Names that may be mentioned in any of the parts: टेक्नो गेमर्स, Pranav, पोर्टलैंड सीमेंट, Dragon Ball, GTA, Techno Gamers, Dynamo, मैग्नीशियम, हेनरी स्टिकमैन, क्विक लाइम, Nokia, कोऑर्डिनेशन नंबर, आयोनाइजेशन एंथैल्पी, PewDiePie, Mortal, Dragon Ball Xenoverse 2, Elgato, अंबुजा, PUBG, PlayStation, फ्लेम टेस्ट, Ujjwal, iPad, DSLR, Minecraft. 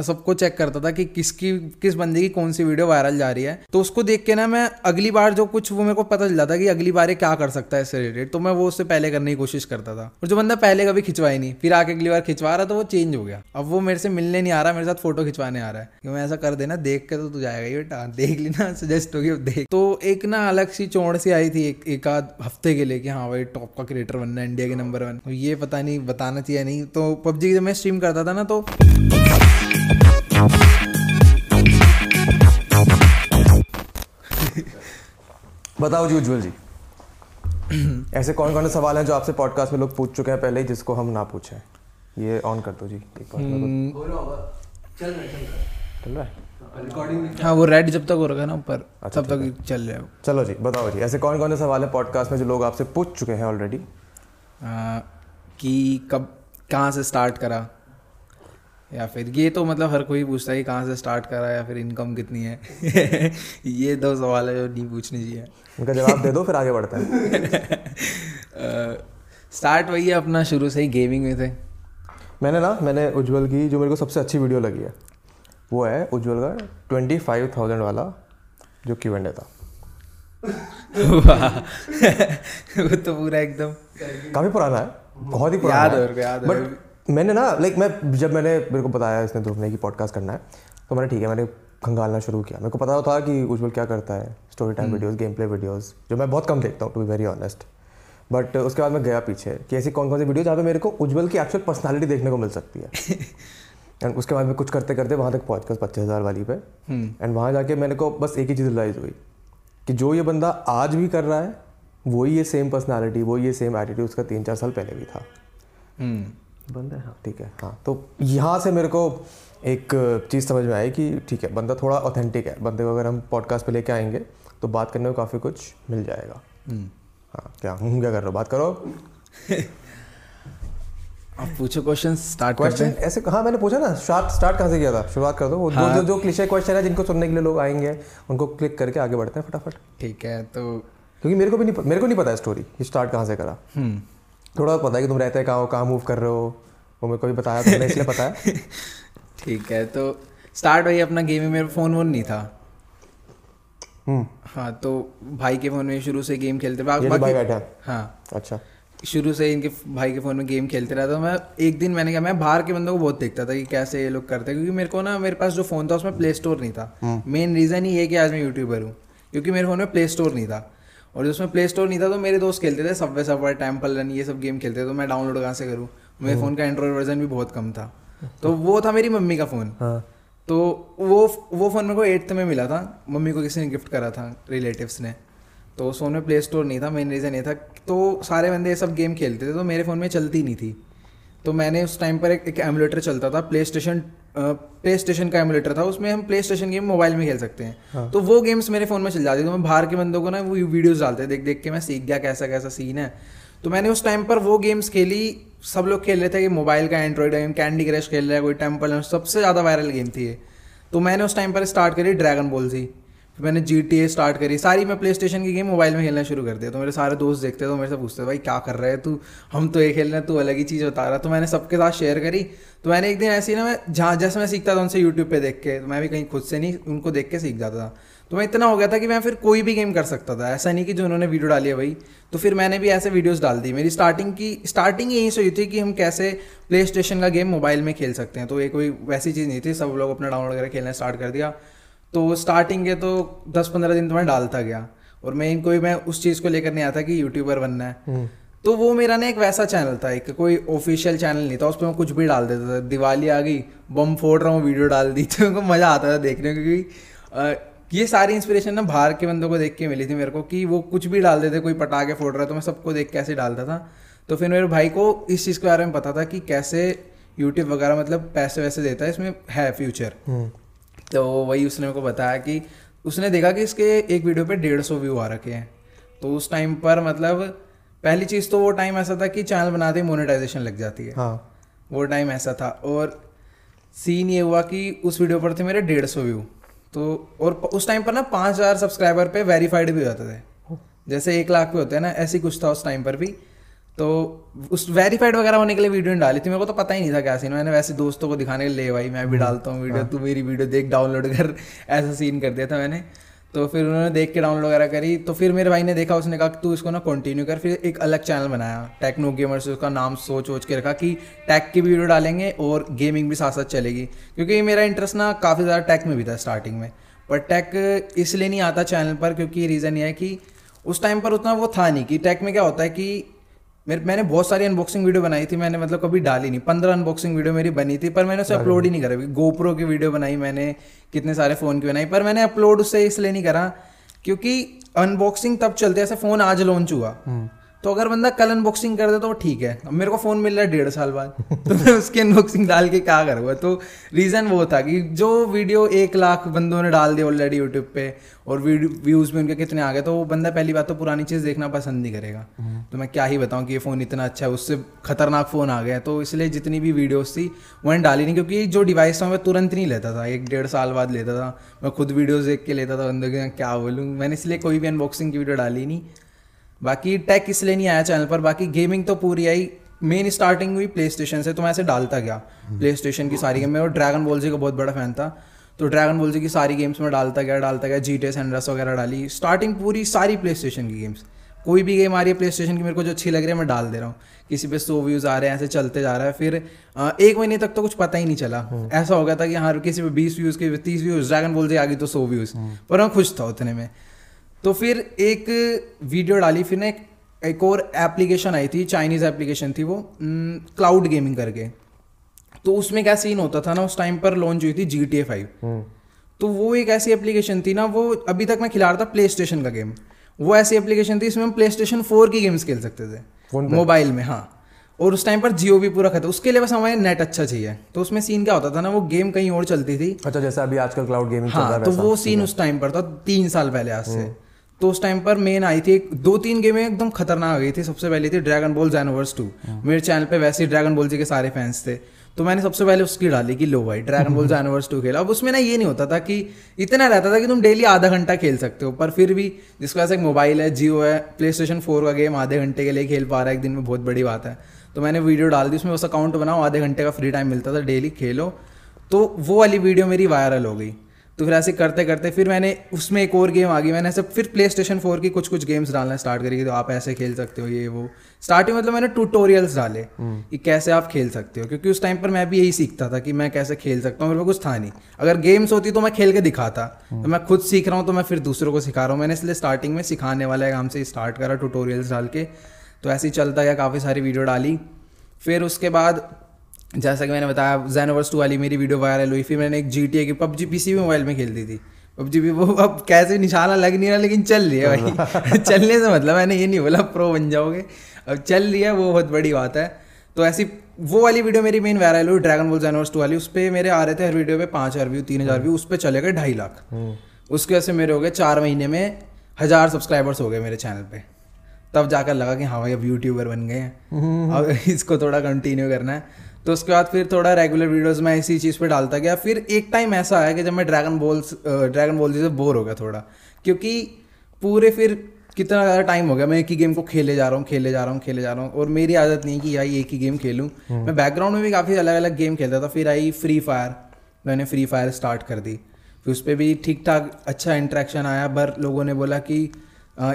मैं सबको चेक करता था कि किसकी किस बंदे की कौन सी वीडियो वायरल जा रही है। तो उसको देख के ना मैं अगली बार जो कुछ वो मेरे को पता चला था कि अगली बार ये क्या कर सकता है इससे रिलेटेड, तो मैं वो उससे पहले करने की कोशिश करता था। और जो बंदा पहले कभी खिंचवाया नहीं फिर आके अगली बार खिंचवा रहा, तो वो चेंज हो गया। अब वो मेरे से मिलने नहीं आ रहा, मेरे साथ फोटो खिंचवाने आ रहा है कि मैं ऐसा कर देना देख के तो तू जाएगा ये बेटा, देख लेना सजेस्ट होगी देख। तो एक ना अलग सी चौड़ सी आई थी एक आध हफ्ते के लिए कि हाँ भाई टॉप का क्रिएटर बनना है, इंडिया के नंबर 1। ये पता नहीं बताना चाहिए नहीं। तो पबजी जब मैं स्ट्रीम करता था ना तो बताओ जी उज्जवल जी, ऐसे कौन कौन से सवाल हैं जो आपसे पॉडकास्ट में लोग पूछ चुके हैं पहले ही, जिसको हम ना पूछे? ये ऑन कर दो जी एक बार। चल रहा है हाँ, वो रेड जब तक हो रहा है ना ऊपर तब तक चल रहा है। चलो जी बताओ जी, ऐसे कौन कौन से सवाल हैं पॉडकास्ट में जो लोग आपसे पूछ चुके हैं ऑलरेडी कि कब कहाँ से स्टार्ट करा, या फिर ये तो मतलब हर कोई पूछता है कि कहाँ से स्टार्ट करा, या फिर इनकम कितनी है। ये दो सवाल है जो नहीं पूछने चाहिए। उनका जवाब दे दो फिर आगे बढ़ते हैं। स्टार्ट वही है अपना, शुरू से ही गेमिंग में थे। मैंने उज्जवल की जो मेरे को सबसे अच्छी वीडियो लगी है वो है उज्जवल का 25,000 वाला जो क्यू एंड ए था। वो तो पूरा एकदम काफ़ी पुराना है, बहुत ही पुराना। बट मैंने ना लाइक मैं जब मैंने मेरे को बताया इसने धूपने की पॉडकास्ट करना है तो मैंने ठीक है मैंने खंगालना शुरू किया। मेरे को पता था कि उज्जवल क्या करता है, story time videos, game play videos, जो मैं बहुत कम देखता हूँ to be very honest. But उसके बाद मैं गया पीछे कि ऐसी कौन कौन सी वीडियो जहाँ पे मेरे को उज्जवल की एक्चुअल पर्सनालिटी देखने को मिल सकती है। एंड उसके बाद मैं कुछ करते करते वहाँ तक पहुँच गया 25,000 वाली पे। एंड वहाँ जाके मेरे को बस एक ही चीज़ रियलाइज़ हुई कि जो ये बंदा आज भी कर रहा है वही ये सेम पर्सनालिटी, वही ये सेम एटीट्यूड उसका 3-4 साल पहले भी था बंदा। हाँ ठीक है हाँ, तो यहाँ से मेरे को एक चीज़ समझ में आई कि ठीक है बंदा थोड़ा ऑथेंटिक है, बंदे को अगर हम पॉडकास्ट पे लेके आएंगे तो बात करने को काफ़ी कुछ मिल जाएगा। हाँ क्या कर रहे हो, बात करो। आप पूछो क्वेश्चन, स्टार्ट क्वेश्चन ऐसे। हाँ मैंने पूछा ना स्टार्ट कहाँ से किया था, शुरुआत कर दो वो। हाँ। जो क्लिशे क्वेश्चन है जिनको सुनने के लिए लोग आएंगे उनको क्लिक करके आगे बढ़ते हैं फटाफट। ठीक है, तो क्योंकि मेरे को नहीं पता है स्टोरी कि स्टार्ट कहाँ से करा। थोड़ा पता है कि तुम रहते हैं कहाँ मूव कर रहे हो, वो मेरे को भी बताया तुमने इसलिए पता है। ठीक है, तो स्टार्ट वही अपना गेमिंग, मेरा फोन नहीं था। हाँ तो भाई के फोन में शुरू से गेम खेलते बैठा। हाँ अच्छा, शुरू से इनके भाई के फ़ोन में गेम खेलते रहता था। मैं एक दिन मैं बाहर के बंदों को बहुत देखता था कि कैसे ये लोग करते हैं, क्योंकि मेरे पास जो फ़ोन था उसमें प्ले स्टोर नहीं था। मेन रीज़न ही है कि आज मैं यूट्यूबर हूँ क्योंकि मेरे फ़ोन में प्ले स्टोर नहीं था, और जिसमें प्ले स्टोर नहीं था तो मेरे दोस्त खेलते थे सबवे टेम्पल रन, ये सब गेम खेलते थे। तो मैं डाउनलोड कहाँ से करूँ, मेरे फ़ोन का एंड्रॉयड वर्जन भी बहुत कम था। तो वो था मेरी मम्मी का फ़ोन। तो वो फ़ोन मेरे को 8th में मिला था, मम्मी को किसी ने गिफ्ट करा था रिलेटिव्स ने। तो उस फ़ोन में प्ले स्टोर नहीं था, मेन रीज़न ये था। तो सारे बंदे ये सब गेम खेलते थे तो मेरे फ़ोन में चलती नहीं थी। तो मैंने उस टाइम पर एक एमुलेटर चलता था, प्ले स्टेशन का एमुलेटर था, उसमें हम प्ले स्टेशन गेम मोबाइल में खेल सकते हैं। हाँ। तो वो गेम्स मेरे फ़ोन में चल जाती थी। तो मैं बाहर के बंदों को ना वो वीडियोज़ डालते देख के मैं सीख गया कैसा कैसा सीन है। तो मैंने उस टाइम पर वो गेम्स खेली, सब लोग खेल रहे थे कि मोबाइल का एंड्रॉइड गेम, कैंडी क्रश खेल रहा है कोई, टेम्पल रन, सबसे ज़्यादा वायरल गेम थी ये। तो मैंने उस टाइम पर स्टार्ट करी ड्रैगन बॉल थी, मैंने GTA स्टार्ट करी सारी। मैं प्ले स्टेशन की गेम मोबाइल में खेलना शुरू कर दिया। तो मेरे सारे दोस्त देखते थे तो मेरे से पूछते भाई क्या कर रहा है तू, हम तो ये खेल रहे हैं, तू अलग ही चीज़ बता रहा। तो मैंने सबके साथ शेयर करी। तो मैंने एक दिन ऐसी ना मैं जहाँ जैसे मैं सीखता था उनसे यूट्यूब पे देख के, तो मैं भी कहीं खुद से नहीं, उनको देख के सीख जाता था। तो मैं इतना हो गया था कि मैं फिर कोई भी गेम कर सकता था, ऐसा नहीं कि जो उन्होंने वीडियो डाली है भाई। तो फिर मैंने भी ऐसे वीडियोस डाल दी। मेरी स्टार्टिंग यहीं से हुई थी कि हम कैसे प्ले स्टेशन का गेम मोबाइल में खेल सकते हैं। तो ये कोई वैसी चीज़ नहीं थी, सब लोग अपना डाउनलोड करके खेलना स्टार्ट कर दिया। तो स्टार्टिंग के तो 10-15 दिन तो मैं डालता गया, और मैं उस चीज़ को लेकर नहीं आता कि यूट्यूबर बनना है। तो वो मेरा ना एक वैसा चैनल था, एक कोई ऑफिशियल चैनल नहीं था, उस पर मैं कुछ भी डाल देता था। दिवाली आ गई, बम फोड़ रहा हूँ, वीडियो डाल दी, तो उनको मज़ा आता था देखने को। क्योंकि ये सारी इंस्पिरेशन ना बाहर के बंदों को देख के मिली थी मेरे को, कि वो कुछ भी डाल देते, कोई पटाखे फोड़ रहा है तो मैं सबको देख के ऐसे डालता था। तो फिर मेरे भाई को इस चीज़ के बारे में पता था कि कैसे यूट्यूब वगैरह मतलब पैसे वैसे देता है, इसमें है फ्यूचर। तो वही उसने मेरे को बताया कि उसने देखा कि इसके एक वीडियो पे 150 व्यू आ रखे हैं। तो उस टाइम पर मतलब पहली चीज़ तो वो टाइम ऐसा था कि चैनल बनाते ही मोनेटाइजेशन लग जाती है। हाँ। वो टाइम ऐसा था, और सीन ये हुआ कि उस वीडियो पर थे मेरे 150 व्यू। तो और उस टाइम पर ना 5000 सब्सक्राइबर पे वेरीफाइड भी होते थे, जैसे 1 लाख पे होते हैं ना, ऐसी कुछ था उस टाइम पर भी। तो उस वेरीफाइड वगैरह होने के लिए वीडियो नहीं डाली थी, मेरे को तो पता ही नहीं था क्या सीन। मैंने वैसे दोस्तों को दिखाने के लिए, ले भाई मैं भी डालता हूँ वीडियो, तू मेरी वीडियो देख डाउनलोड कर, ऐसा सीन कर दिया था मैंने। तो फिर उन्होंने देख के डाउनलोड वगैरह करी, तो फिर मेरे भाई ने देखा, उसने कहा तू इसको ना कंटिन्यू कर। फिर एक अलग चैनल बनाया टेक्नो गेमर्स, उसका नाम सोच सोच के रखा कि टेक की भी वीडियो डालेंगे और गेमिंग भी साथ साथ चलेगी, क्योंकि मेरा इंटरेस्ट ना काफ़ी ज़्यादा टेक में भी था स्टार्टिंग में। पर टेक इसलिए नहीं आता चैनल पर क्योंकि रीज़न ये है कि उस टाइम पर उतना वो था नहीं कि टेक में क्या होता है कि मैंने बहुत सारी अनबॉक्सिंग वीडियो बनाई थी, मैंने मतलब कभी डाली नहीं। 15 अनबॉक्सिंग वीडियो मेरी बनी थी, पर मैंने उसे अपलोड ही नहीं करा। गोप्रो की वीडियो बनाई मैंने, कितने सारे फ़ोन की बनाई, पर मैंने अपलोड उसे इसलिए नहीं करा क्योंकि अनबॉक्सिंग तब चलते, ऐसे फ़ोन आज लॉन्च हुआ तो अगर बंदा कल अनबॉक्सिंग कर दे तो ठीक है। अब मेरे को फ़ोन मिल रहा है 1.5 साल बाद तो मैं उसकी अनबॉक्सिंग डाल के क्या करूँगा। तो रीज़न वो था कि जो वीडियो 1 लाख बंदों ने डाल दिया ऑलरेडी यूट्यूब पे और व्यूज़ भी उनके कितने आ गए, तो वो बंदा पहली बात तो पुरानी चीज़ देखना पसंद नहीं करेगा। तो मैं क्या ही बताऊँ कि ये फ़ोन इतना अच्छा है, उससे खतरनाक फ़ोन आ गया। तो इसलिए जितनी भी वीडियोज़ थी मैंने डाली नहीं, क्योंकि जो डिवाइस था मैं तुरंत नहीं लेता था, 1.5 साल बाद लेता था। मैं खुद वीडियोज़ देख के लेता था, बंदों के क्या बोलूँ, मैंने इसलिए कोई भी अनबॉक्सिंग की वीडियो डाली नहीं। बाकी टेक इसलिए नहीं आया चैनल पर। बाकी गेमिंग तो पूरी आई, मेन स्टार्टिंग हुई प्ले स्टेशन से, तो मैं ऐसे डालता गया प्ले स्टेशन की सारी गेम में। और ड्रैगन बॉल जी का बहुत बड़ा फैन था, तो ड्रैगन बॉल जी की सारी गेम्स में डालता गया। GTA सैनड्रास वगैरह डाली, स्टार्टिंग पूरी सारी प्ले स्टेशन की गेम्स। कोई भी गेम आ रही है प्ले स्टेशन की मेरे को जो अच्छी लग रही है मैं डाल दे रहा हूँ, किसी पे 100 व्यूज़ आ रहे हैं, ऐसे चलते जा रहा है। फिर 1 महीने तक तो कुछ पता ही नहीं चला, ऐसा हो गया था कि हाँ किसी पे 20 व्यूज़ के 30 व्यूज़, ड्रैगन बॉल जी आ गई तो 100 व्यूज़, पर मैं खुश था उतने में। तो फिर एक वीडियो डाली, फिर एक और एप्लीकेशन आई थी, चाइनीज़ एप्लीकेशन थी वो, क्लाउड गेमिंग करके। तो उसमें क्या सीन होता था ना, उस टाइम पर लॉन्च हुई थी GTA 5। तो वो एक ऐसी एप्लीकेशन थी ना, वो अभी तक मैं खिला रहा था प्ले स्टेशन का गेम, वो ऐसी एप्लीकेशन थी इसमें हम PlayStation 4 की गेम्स खेल सकते थे मोबाइल में, हाँ। और उस टाइम पर जियो भी पूरा खत्म, उसके लिए बस हमारे नेट अच्छा चाहिए। तो उसमें सीन क्या होता था ना, वो गेम कहीं और चलती थी, अच्छा जैसा अभी आजकल क्लाउड गेमिंग चल रहा है, तो वो सीन उस टाइम पर था 3 साल पहले आज से। तो उस टाइम पर मेन आई थी 2-3 गेमें एकदम खतरनाक आ गई थी। सबसे पहले थी Dragon Ball Xenoverse 2। मेरे चैनल पे वैसे ही ड्रैगन बॉल जी के सारे फैंस थे, तो मैंने सबसे पहले उसकी डाली कि लो भाई Dragon Ball Xenoverse 2 खेला। अब उसमें ना ये नहीं होता था कि इतना रहता था कि तुम डेली आधा घंटा खेल सकते हो, पर फिर भी जिसके पास एक मोबाइल है, जियो है, PlayStation 4 का गेम आधे घंटे के लिए खेल पा रहा है एक दिन में, बहुत बड़ी बात है। तो मैंने वीडियो डाल दी, उसमें बस अकाउंट बनाओ, आधे घंटे का फ्री टाइम मिलता था, डेली खेलो। तो वो वाली वीडियो मेरी वायरल हो गई। तो फिर ऐसे करते करते फिर मैंने उसमें एक और गेम आ गई, मैंने ऐसे फिर PlayStation 4 की कुछ गेम्स डालना स्टार्ट करी कि तो आप ऐसे खेल सकते हो ये वो। स्टार्टिंग मतलब मैंने ट्यूटोरियल्स डाले कि कैसे आप खेल सकते हो, क्योंकि उस टाइम पर मैं भी यही सीखता था कि मैं कैसे खेल सकता हूँ, मेरे को कुछ था नहीं। अगर गेम्स होती तो मैं खेल के दिखाता, तो मैं खुद सीख रहा हूँ तो मैं फिर दूसरों को सिखा रहा हूँ। मैंने इसलिए स्टार्टिंग में सिखाने वाला काम से स्टार्ट करा, ट्यूटोरियल्स डाल के। तो ऐसे ही चलता गया, काफ़ी सारी वीडियो डाली। फिर उसके बाद जैसा कि मैंने बताया Xenoverse 2 वाली मेरी वीडियो वायरल हुई। फिर मैंने एक GTA की PUBG PC भी मोबाइल में खेलती थी, PUBG भी वो अब कैसे निशाना लग नहीं रहा, लेकिन चल रही है भाई चलने से मतलब मैंने ये नहीं बोला प्रो बन जाओगे, अब चल रही है, वो बहुत बड़ी बात है। तो ऐसी वो वाली वीडियो मेरी मेन वायरल हुई Dragon Ball Xenoverse 2 वाली। उस पर मेरे आ रहे थे हर वीडियो पे 5,000 व्यू, 3,000 व्यू, उस पर चले गए 2.5 लाख। उसके वजह से मेरे हो गए 4 महीने में 1000 सब्सक्राइबर्स हो गए मेरे चैनल पे। तब जाकर लगा कि हाँ भाई अब यूट्यूबर बन गए हैं, अब इसको थोड़ा कंटिन्यू करना है। तो उसके बाद फिर थोड़ा रेगुलर वीडियोस मैं इसी चीज़ पे डालता गया। फिर एक टाइम ऐसा आया कि जब मैं ड्रैगन बॉल से बोर हो गया थोड़ा, क्योंकि पूरे फिर कितना ज़्यादा टाइम हो गया मैं एक ही गेम को खेले जा रहा हूँ, और मेरी आदत नहीं कि यार एक ही गेम खेलूँ। मैं बैकग्राउंड में भी काफ़ी अलग अलग गेम खेलता था। फिर आई Free Fire, मैंने Free Fire स्टार्ट कर दी। फिर उस पर भी ठीक ठाक अच्छा इंट्रैक्शन आया, पर लोगों ने बोला कि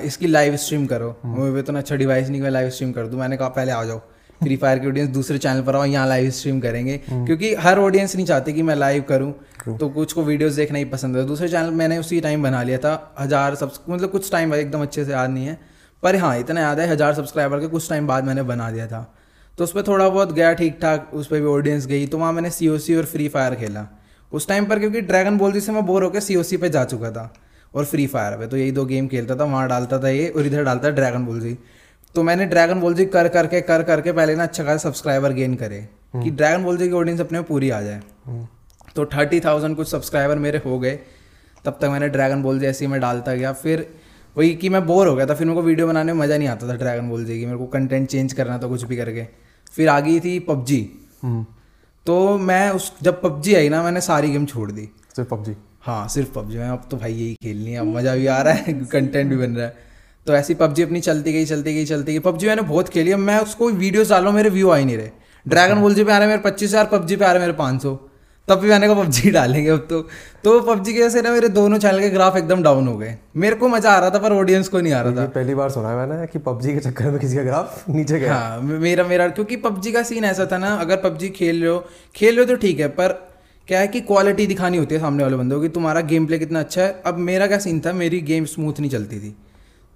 इसकी लाइव स्ट्रीम करो। मेरे पे इतना अच्छा डिवाइस नहीं कि मैं लाइव स्ट्रीम कर दूँ। मैंने कहा पहले आ जाओ Free Fire की ऑडियंस दूसरे चैनल पर आओ, यहाँ लाइव स्ट्रीम करेंगे, क्योंकि हर ऑडियंस नहीं चाहती कि मैं लाइव करूँ। तो कुछ को वीडियोस देखना ही पसंद है। दूसरे चैनल मैंने उसी टाइम बना लिया था 1000 सब्सक्राइबर, मतलब कुछ टाइम बाद, एकदम अच्छे से याद नहीं है, पर हाँ इतना याद है 1000 सब्सक्राइबर के कुछ टाइम बाद मैंने बना दिया था। तो उस पर थोड़ा बहुत गया ठीक ठाक, उस पर भी ऑडियंस गई। तो वहाँ मैंने COC और Free Fire खेला उस टाइम पर, क्योंकि ड्रैगन बॉल जी से मैं बोर होकर COC पर जा चुका था और Free Fire पर, तो यही 2 गेम खेलता था। वहाँ डालता था ये और इधर डालता ड्रैगन बॉल जी। तो मैंने Dragon Ball Z कर करके पहले ना अच्छा खासा सब्सक्राइबर गेन करे कि Dragon Ball Z की ऑडियंस अपने में पूरी आ जाए। तो 30,000 कुछ सब्सक्राइबर मेरे हो गए। तब तक मैंने Dragon Ball Z ऐसे ही मैं डालता गया। फिर वही कि मैं बोर हो गया था, फिर मेरे को वीडियो बनाने में मज़ा नहीं आता था Dragon Ball Z की, मेरे को कंटेंट चेंज करना था कुछ भी करके। फिर आ गई थी PUBG। तो मैं जब PUBG आई ना, मैंने सारी गेम छोड़ दी, सिर्फ PUBG। हाँ सिर्फ PUBG। मैं अब तो भाई यही खेलनी है, अब मज़ा भी आ रहा है, कंटेंट भी बन रहा है। तो ऐसी पबजी अपनी चलती गई। पबजी मैंने बहुत खेली है, मैं उसको वीडियोस डाल रहा हूँ, मेरे व्यू आ ही नहीं रहे। ड्रैगन बॉल जी पे आ रहे मेरे 25,000, पबजी पे आ रहे मेरे 500। तब भी मैंने कहा पबजी डालेंगे अब तो पबजी की वजह से ना मेरे दोनों चैनल के ग्राफ एकदम डाउन हो गए। मेरे को मजा आ रहा था पर ऑडियंस को नहीं आ रहा था। पहली बार सुना है मैंने कि पबजी के चक्कर में किसी का ग्राफ नीचे गया। हाँ मेरा क्योंकि पबजी का सीन ऐसा था ना, अगर पबजी खेल रहे हो तो ठीक है, पर क्या है कि क्वालिटी दिखानी होती है सामने वाले बंदों की, तुम्हारा गेम प्ले कितना अच्छा है। अब मेरा क्या सीन था, मेरी गेम स्मूथ नहीं चलती थी,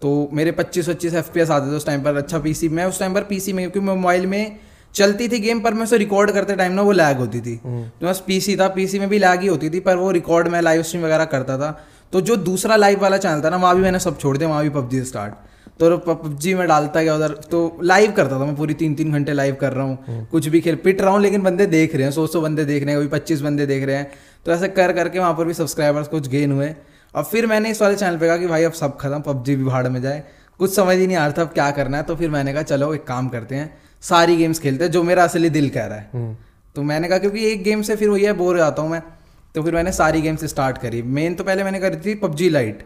तो मेरे 25-25 FPS आते थे उस टाइम पर। अच्छा पीसी, मैं उस टाइम पर पीसी में, क्योंकि मोबाइल में चलती थी गेम पर मैं उसे रिकॉर्ड करते टाइम ना वो लैग होती थी, तो बस पीसी था, पीसी में भी लैग ही होती थी, पर वो रिकॉर्ड मैं लाइव स्ट्रीम वगैरह करता था। तो जो दूसरा लाइव वाला चैनल था ना वहाँ भी मैंने सब छोड़ दिया, वहाँ भी पबजी स्टार्ट। तो पबजी में डालता गया उधर, तो लाइव करता था मैं पूरी 3-3 घंटे लाइव कर रहा हूँ, कुछ भी खेल पिट रहा हूँ, लेकिन बंदे देख रहे हैं, 100 बंदे देख रहे हैं, कभी 25 बंदे देख रहे हैं। तो ऐसे कर करके वहाँ पर भी सब्सक्राइबर्स कुछ गेन हुए। अब फिर मैंने इस वाले चैनल पे कहा कि भाई अब सब खत्म, पबजी भी भाड़ में जाए, कुछ समझ ही नहीं आ रहा था अब क्या करना है। तो फिर मैंने कहा चलो एक काम करते हैं, सारी गेम्स खेलते हैं जो मेरा असली दिल कह रहा है। तो मैंने कहा क्योंकि एक गेम से फिर वही है, बोर हो जाता हूँ मैं, तो फिर मैंने सारी गेम्स स्टार्ट करी। मेन तो पहले मैंने करी थी पबजी लाइट,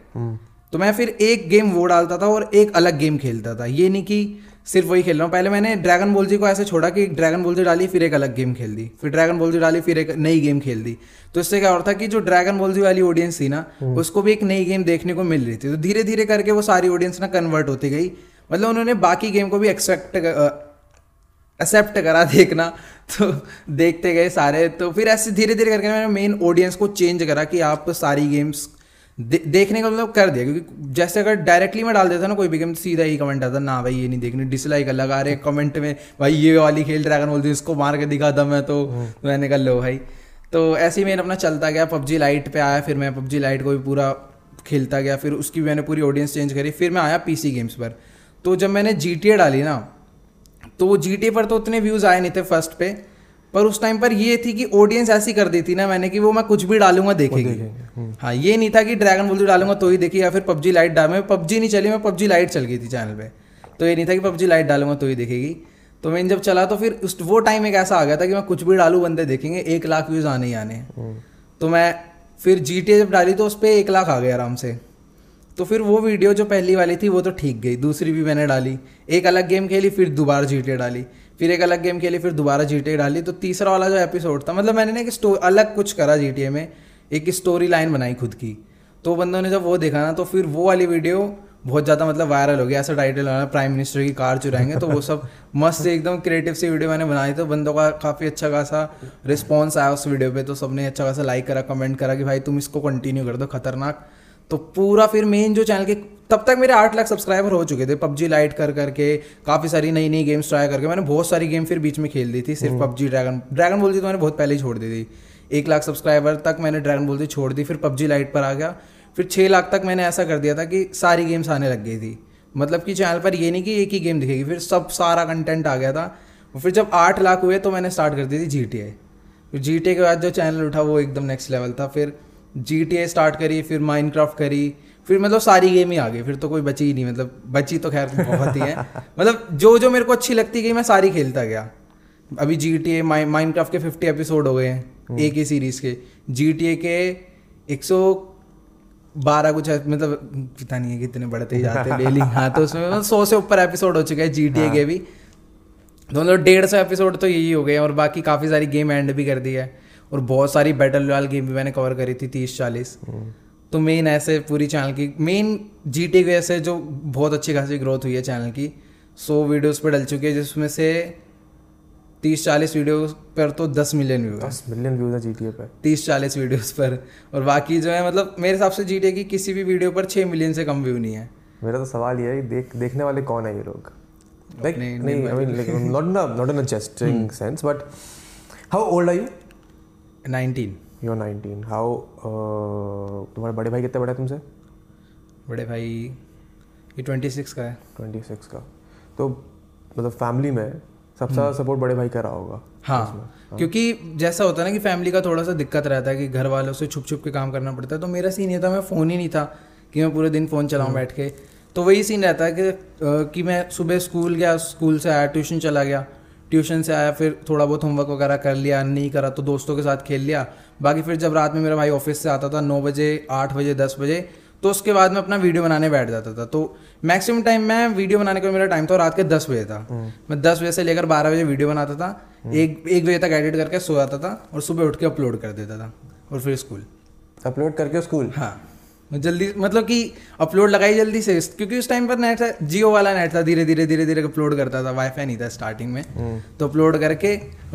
तो मैं फिर एक गेम वो डालता था और एक अलग गेम खेलता था, ये नहीं कि सिर्फ वही खेल रहा हूँ। पहले मैंने ड्रैगन बॉल जी को ऐसे छोड़ा कि ड्रैगन बॉल जी डाली फिर एक अलग गेम खेल दी, फिर ड्रैगन बॉल जी डाली फिर एक नई गेम खेल दी। तो इससे क्या हो रहा था कि जो ड्रैगन बॉल जी वाली ऑडियंस थी ना उसको भी एक नई गेम देखने को मिल रही थी। तो धीरे धीरे करके वो सारी ऑडियंस ना कन्वर्ट होती गई, मतलब उन्होंने बाकी गेम को भी एक्सेप्ट करा देखना, तो देखते गए सारे। तो फिर ऐसे धीरे धीरे करके मैंने मेन ऑडियंस को चेंज करा कि आप सारी गेम्स देखने का मतलब कर दिया, क्योंकि जैसे अगर डायरेक्टली मैं डाल देता ना कोई भी गेम सीधा ही कमेंट आता ना भाई ये नहीं देखने, डिसलाइक लगा रहे कमेंट में, भाई ये वाली खेल ड्रैगन बोल दी, इसको मार के दिखा दम है। तो मैंने कहा लो भाई, तो ऐसे ही मैंने अपना चलता गया। पबजी लाइट पे आया, फिर मैं पबजी लाइट को भी पूरा खेलता गया, फिर उसकी मैंने पूरी ऑडियंस चेंज करी। फिर मैं आया पीसी गेम्स पर, तो जब मैंने GTA डाली ना तो GTA पर तो उतने व्यूज़ आए नहीं थे फर्स्ट पे, पर उस टाइम पर ये थी कि ऑडियंस ऐसी कर दी थी ना मैंने कि वो मैं कुछ भी डालूंगा देखेगी। हाँ ये नहीं था कि ड्रैगन बॉल जो डालूंगा तो ही देखी, या फिर पबजी लाइट डाल, मैं पबजी नहीं चली, मैं पबजी लाइट चल गई थी चैनल पे, तो ये नहीं था कि पबजी लाइट डालूंगा तो ही देखेगी। तो मैं जब चला तो फिर उस वो टाइम एक ऐसा आ गया था कि मैं कुछ भी डालूँ बंदे देखेंगे, 1 लाख व्यूज़ आने ही आने। तो मैं फिर GTA जब डाली तो उस पर 1 लाख आ गए आराम से। तो फिर वो वीडियो जो पहली वाली थी वो तो ठीक गई, दूसरी भी मैंने डाली, एक अलग गेम खेली, फिर दोबारा GTA डाली, फिर एक अलग गेम खेली, फिर दोबारा GTA डाली। तो तीसरा वाला जो एपिसोड था, मतलब मैंने ना एक अलग कुछ करा GTA में, एक स्टोरी लाइन बनाई खुद की। तो बंदों ने जब वो देखा ना तो फिर वो वाली वीडियो बहुत ज़्यादा मतलब वायरल हो गया, ऐसा टाइटल वाला प्राइम मिनिस्टर की कार चुराएंगे। तो वो सब मस्त एकदम क्रिएटिव सी वीडियो मैंने बनाई, तो बंदों का काफ़ी अच्छा खासा रिस्पॉन्स आया उस वीडियो पर। तो सबने अच्छा खासा लाइक करा, कमेंट करा कि भाई तुम इसको कंटिन्यू कर दो खतरनाक। तो पूरा फिर मेन जो चैनल के तब तक मेरे 8 लाख सब्सक्राइबर हो चुके थे। पबजी लाइट कर करके काफ़ी सारी नई नई गेम्स ट्राई करके मैंने बहुत सारी गेम फिर बीच में खेल दी थी, सिर्फ पबजी ड्रैगन बॉल जी तो मैंने बहुत पहले ही छोड़ दी थी। 1 लाख सब्सक्राइबर तक मैंने ड्रैगन बॉल जी छोड़ दी, फिर पबजी लाइट पर आ गया, फिर 6 लाख तक मैंने ऐसा कर दिया था कि सारी गेम्स आने लग गई थी, मतलब कि चैनल पर ये नहीं कि एक ही गेम दिखेगी, फिर सब सारा कंटेंट आ गया था। फिर जब 8 लाख हुए तो मैंने स्टार्ट कर दी थी GTA। फिर GTA के बाद जो चैनल उठा वो एकदम नेक्स्ट लेवल था। फिर GTA स्टार्ट करी, फिर माइनक्राफ्ट करी, फिर मतलब सारी गेम ही आ गई, फिर तो कोई बची ही नहीं, मतलब बची तो खैर बहुत ही है, मतलब जो जो मेरे को अच्छी लगती गई मैं सारी खेलता गया। अभी GTA माइनक्राफ्ट के 50 एपिसोड हो गए हैं एक ही सीरीज़ के, GTA के 112 कुछ है, मतलब पता नहीं है कितने बढ़ते ही जाते हैं डेली। हाँ तो उसमें मतलब 100 से ऊपर एपिसोड हो चुके हैं GTA के भी, तो मतलब 150 एपिसोड तो यही हो गए, और बाकी काफ़ी सारी गेम एंड भी कर दी है, और बहुत सारी बैटल रॉयल गेम भी मैंने कवर करी थी 30-40। तो मेन ऐसे पूरी चैनल की मेन GTA की वजह से जो बहुत अच्छी खासी ग्रोथ हुई है चैनल की, 100 वीडियोस पर डल चुके हैं, जिसमें से 30-40 वीडियोस पर तो 10 मिलियन व्यूज है, 10 मिलियन व्यूज है GTA पर 30-40 वीडियोस पर। और बाकी जो है मतलब मेरे हिसाब से GTA की किसी भी वीडियो पर 6 मिलियन से कम व्यू नहीं है। मेरा तो सवाल ये है देखने वाले कौन है ये लोग, not in a jesting sense, but how old are you? 19। You're 19. How तुम्हारे बड़े भाई कितने बड़े हैं तुमसे? बड़े भाई ये 26 का है। 26 का, तो मतलब फैमिली में सबसे सपोर्ट बड़े भाई का रहा होगा। हाँ क्योंकि जैसा होता है ना कि फैमिली का थोड़ा सा दिक्कत रहता है कि घर वालों से छुप छुप के काम करना पड़ता है। तो मेरा सीन ये था, मैं फ़ोन ही नहीं था कि मैं पूरे दिन फ़ोन चलाऊँ बैठ के। तो वही सीन रहता है कि मैं सुबह स्कूल गया, स्कूल से आया, ट्यूशन चला गया, ट्यूशन से आया, फिर थोड़ा बहुत होमवर्क वगैरह कर लिया, नहीं करा तो दोस्तों के साथ खेल लिया। बाकी फिर जब रात में मेरा भाई ऑफिस से आता था 9 बजे, 8 बजे, 10 बजे, तो उसके बाद मैं अपना वीडियो बनाने बैठ जाता था। तो मैक्सिमम टाइम मैं वीडियो बनाने का मेरा टाइम तो रात के 10 बजे था। मैं 10 बजे से लेकर 12 बजे वीडियो बनाता था, 1 बजे तक एडिट करके सो जाता था और सुबह उठ के अपलोड कर देता था और फिर स्कूल अपलोड करके स्कूल। हाँ जल्दी, मतलब कि अपलोड लगाई जल्दी से, क्योंकि उस टाइम पर नेट था, जियो वाला नेट था, धीरे धीरे धीरे धीरे अपलोड करता था, वाईफाई नहीं था स्टार्टिंग में। तो अपलोड करके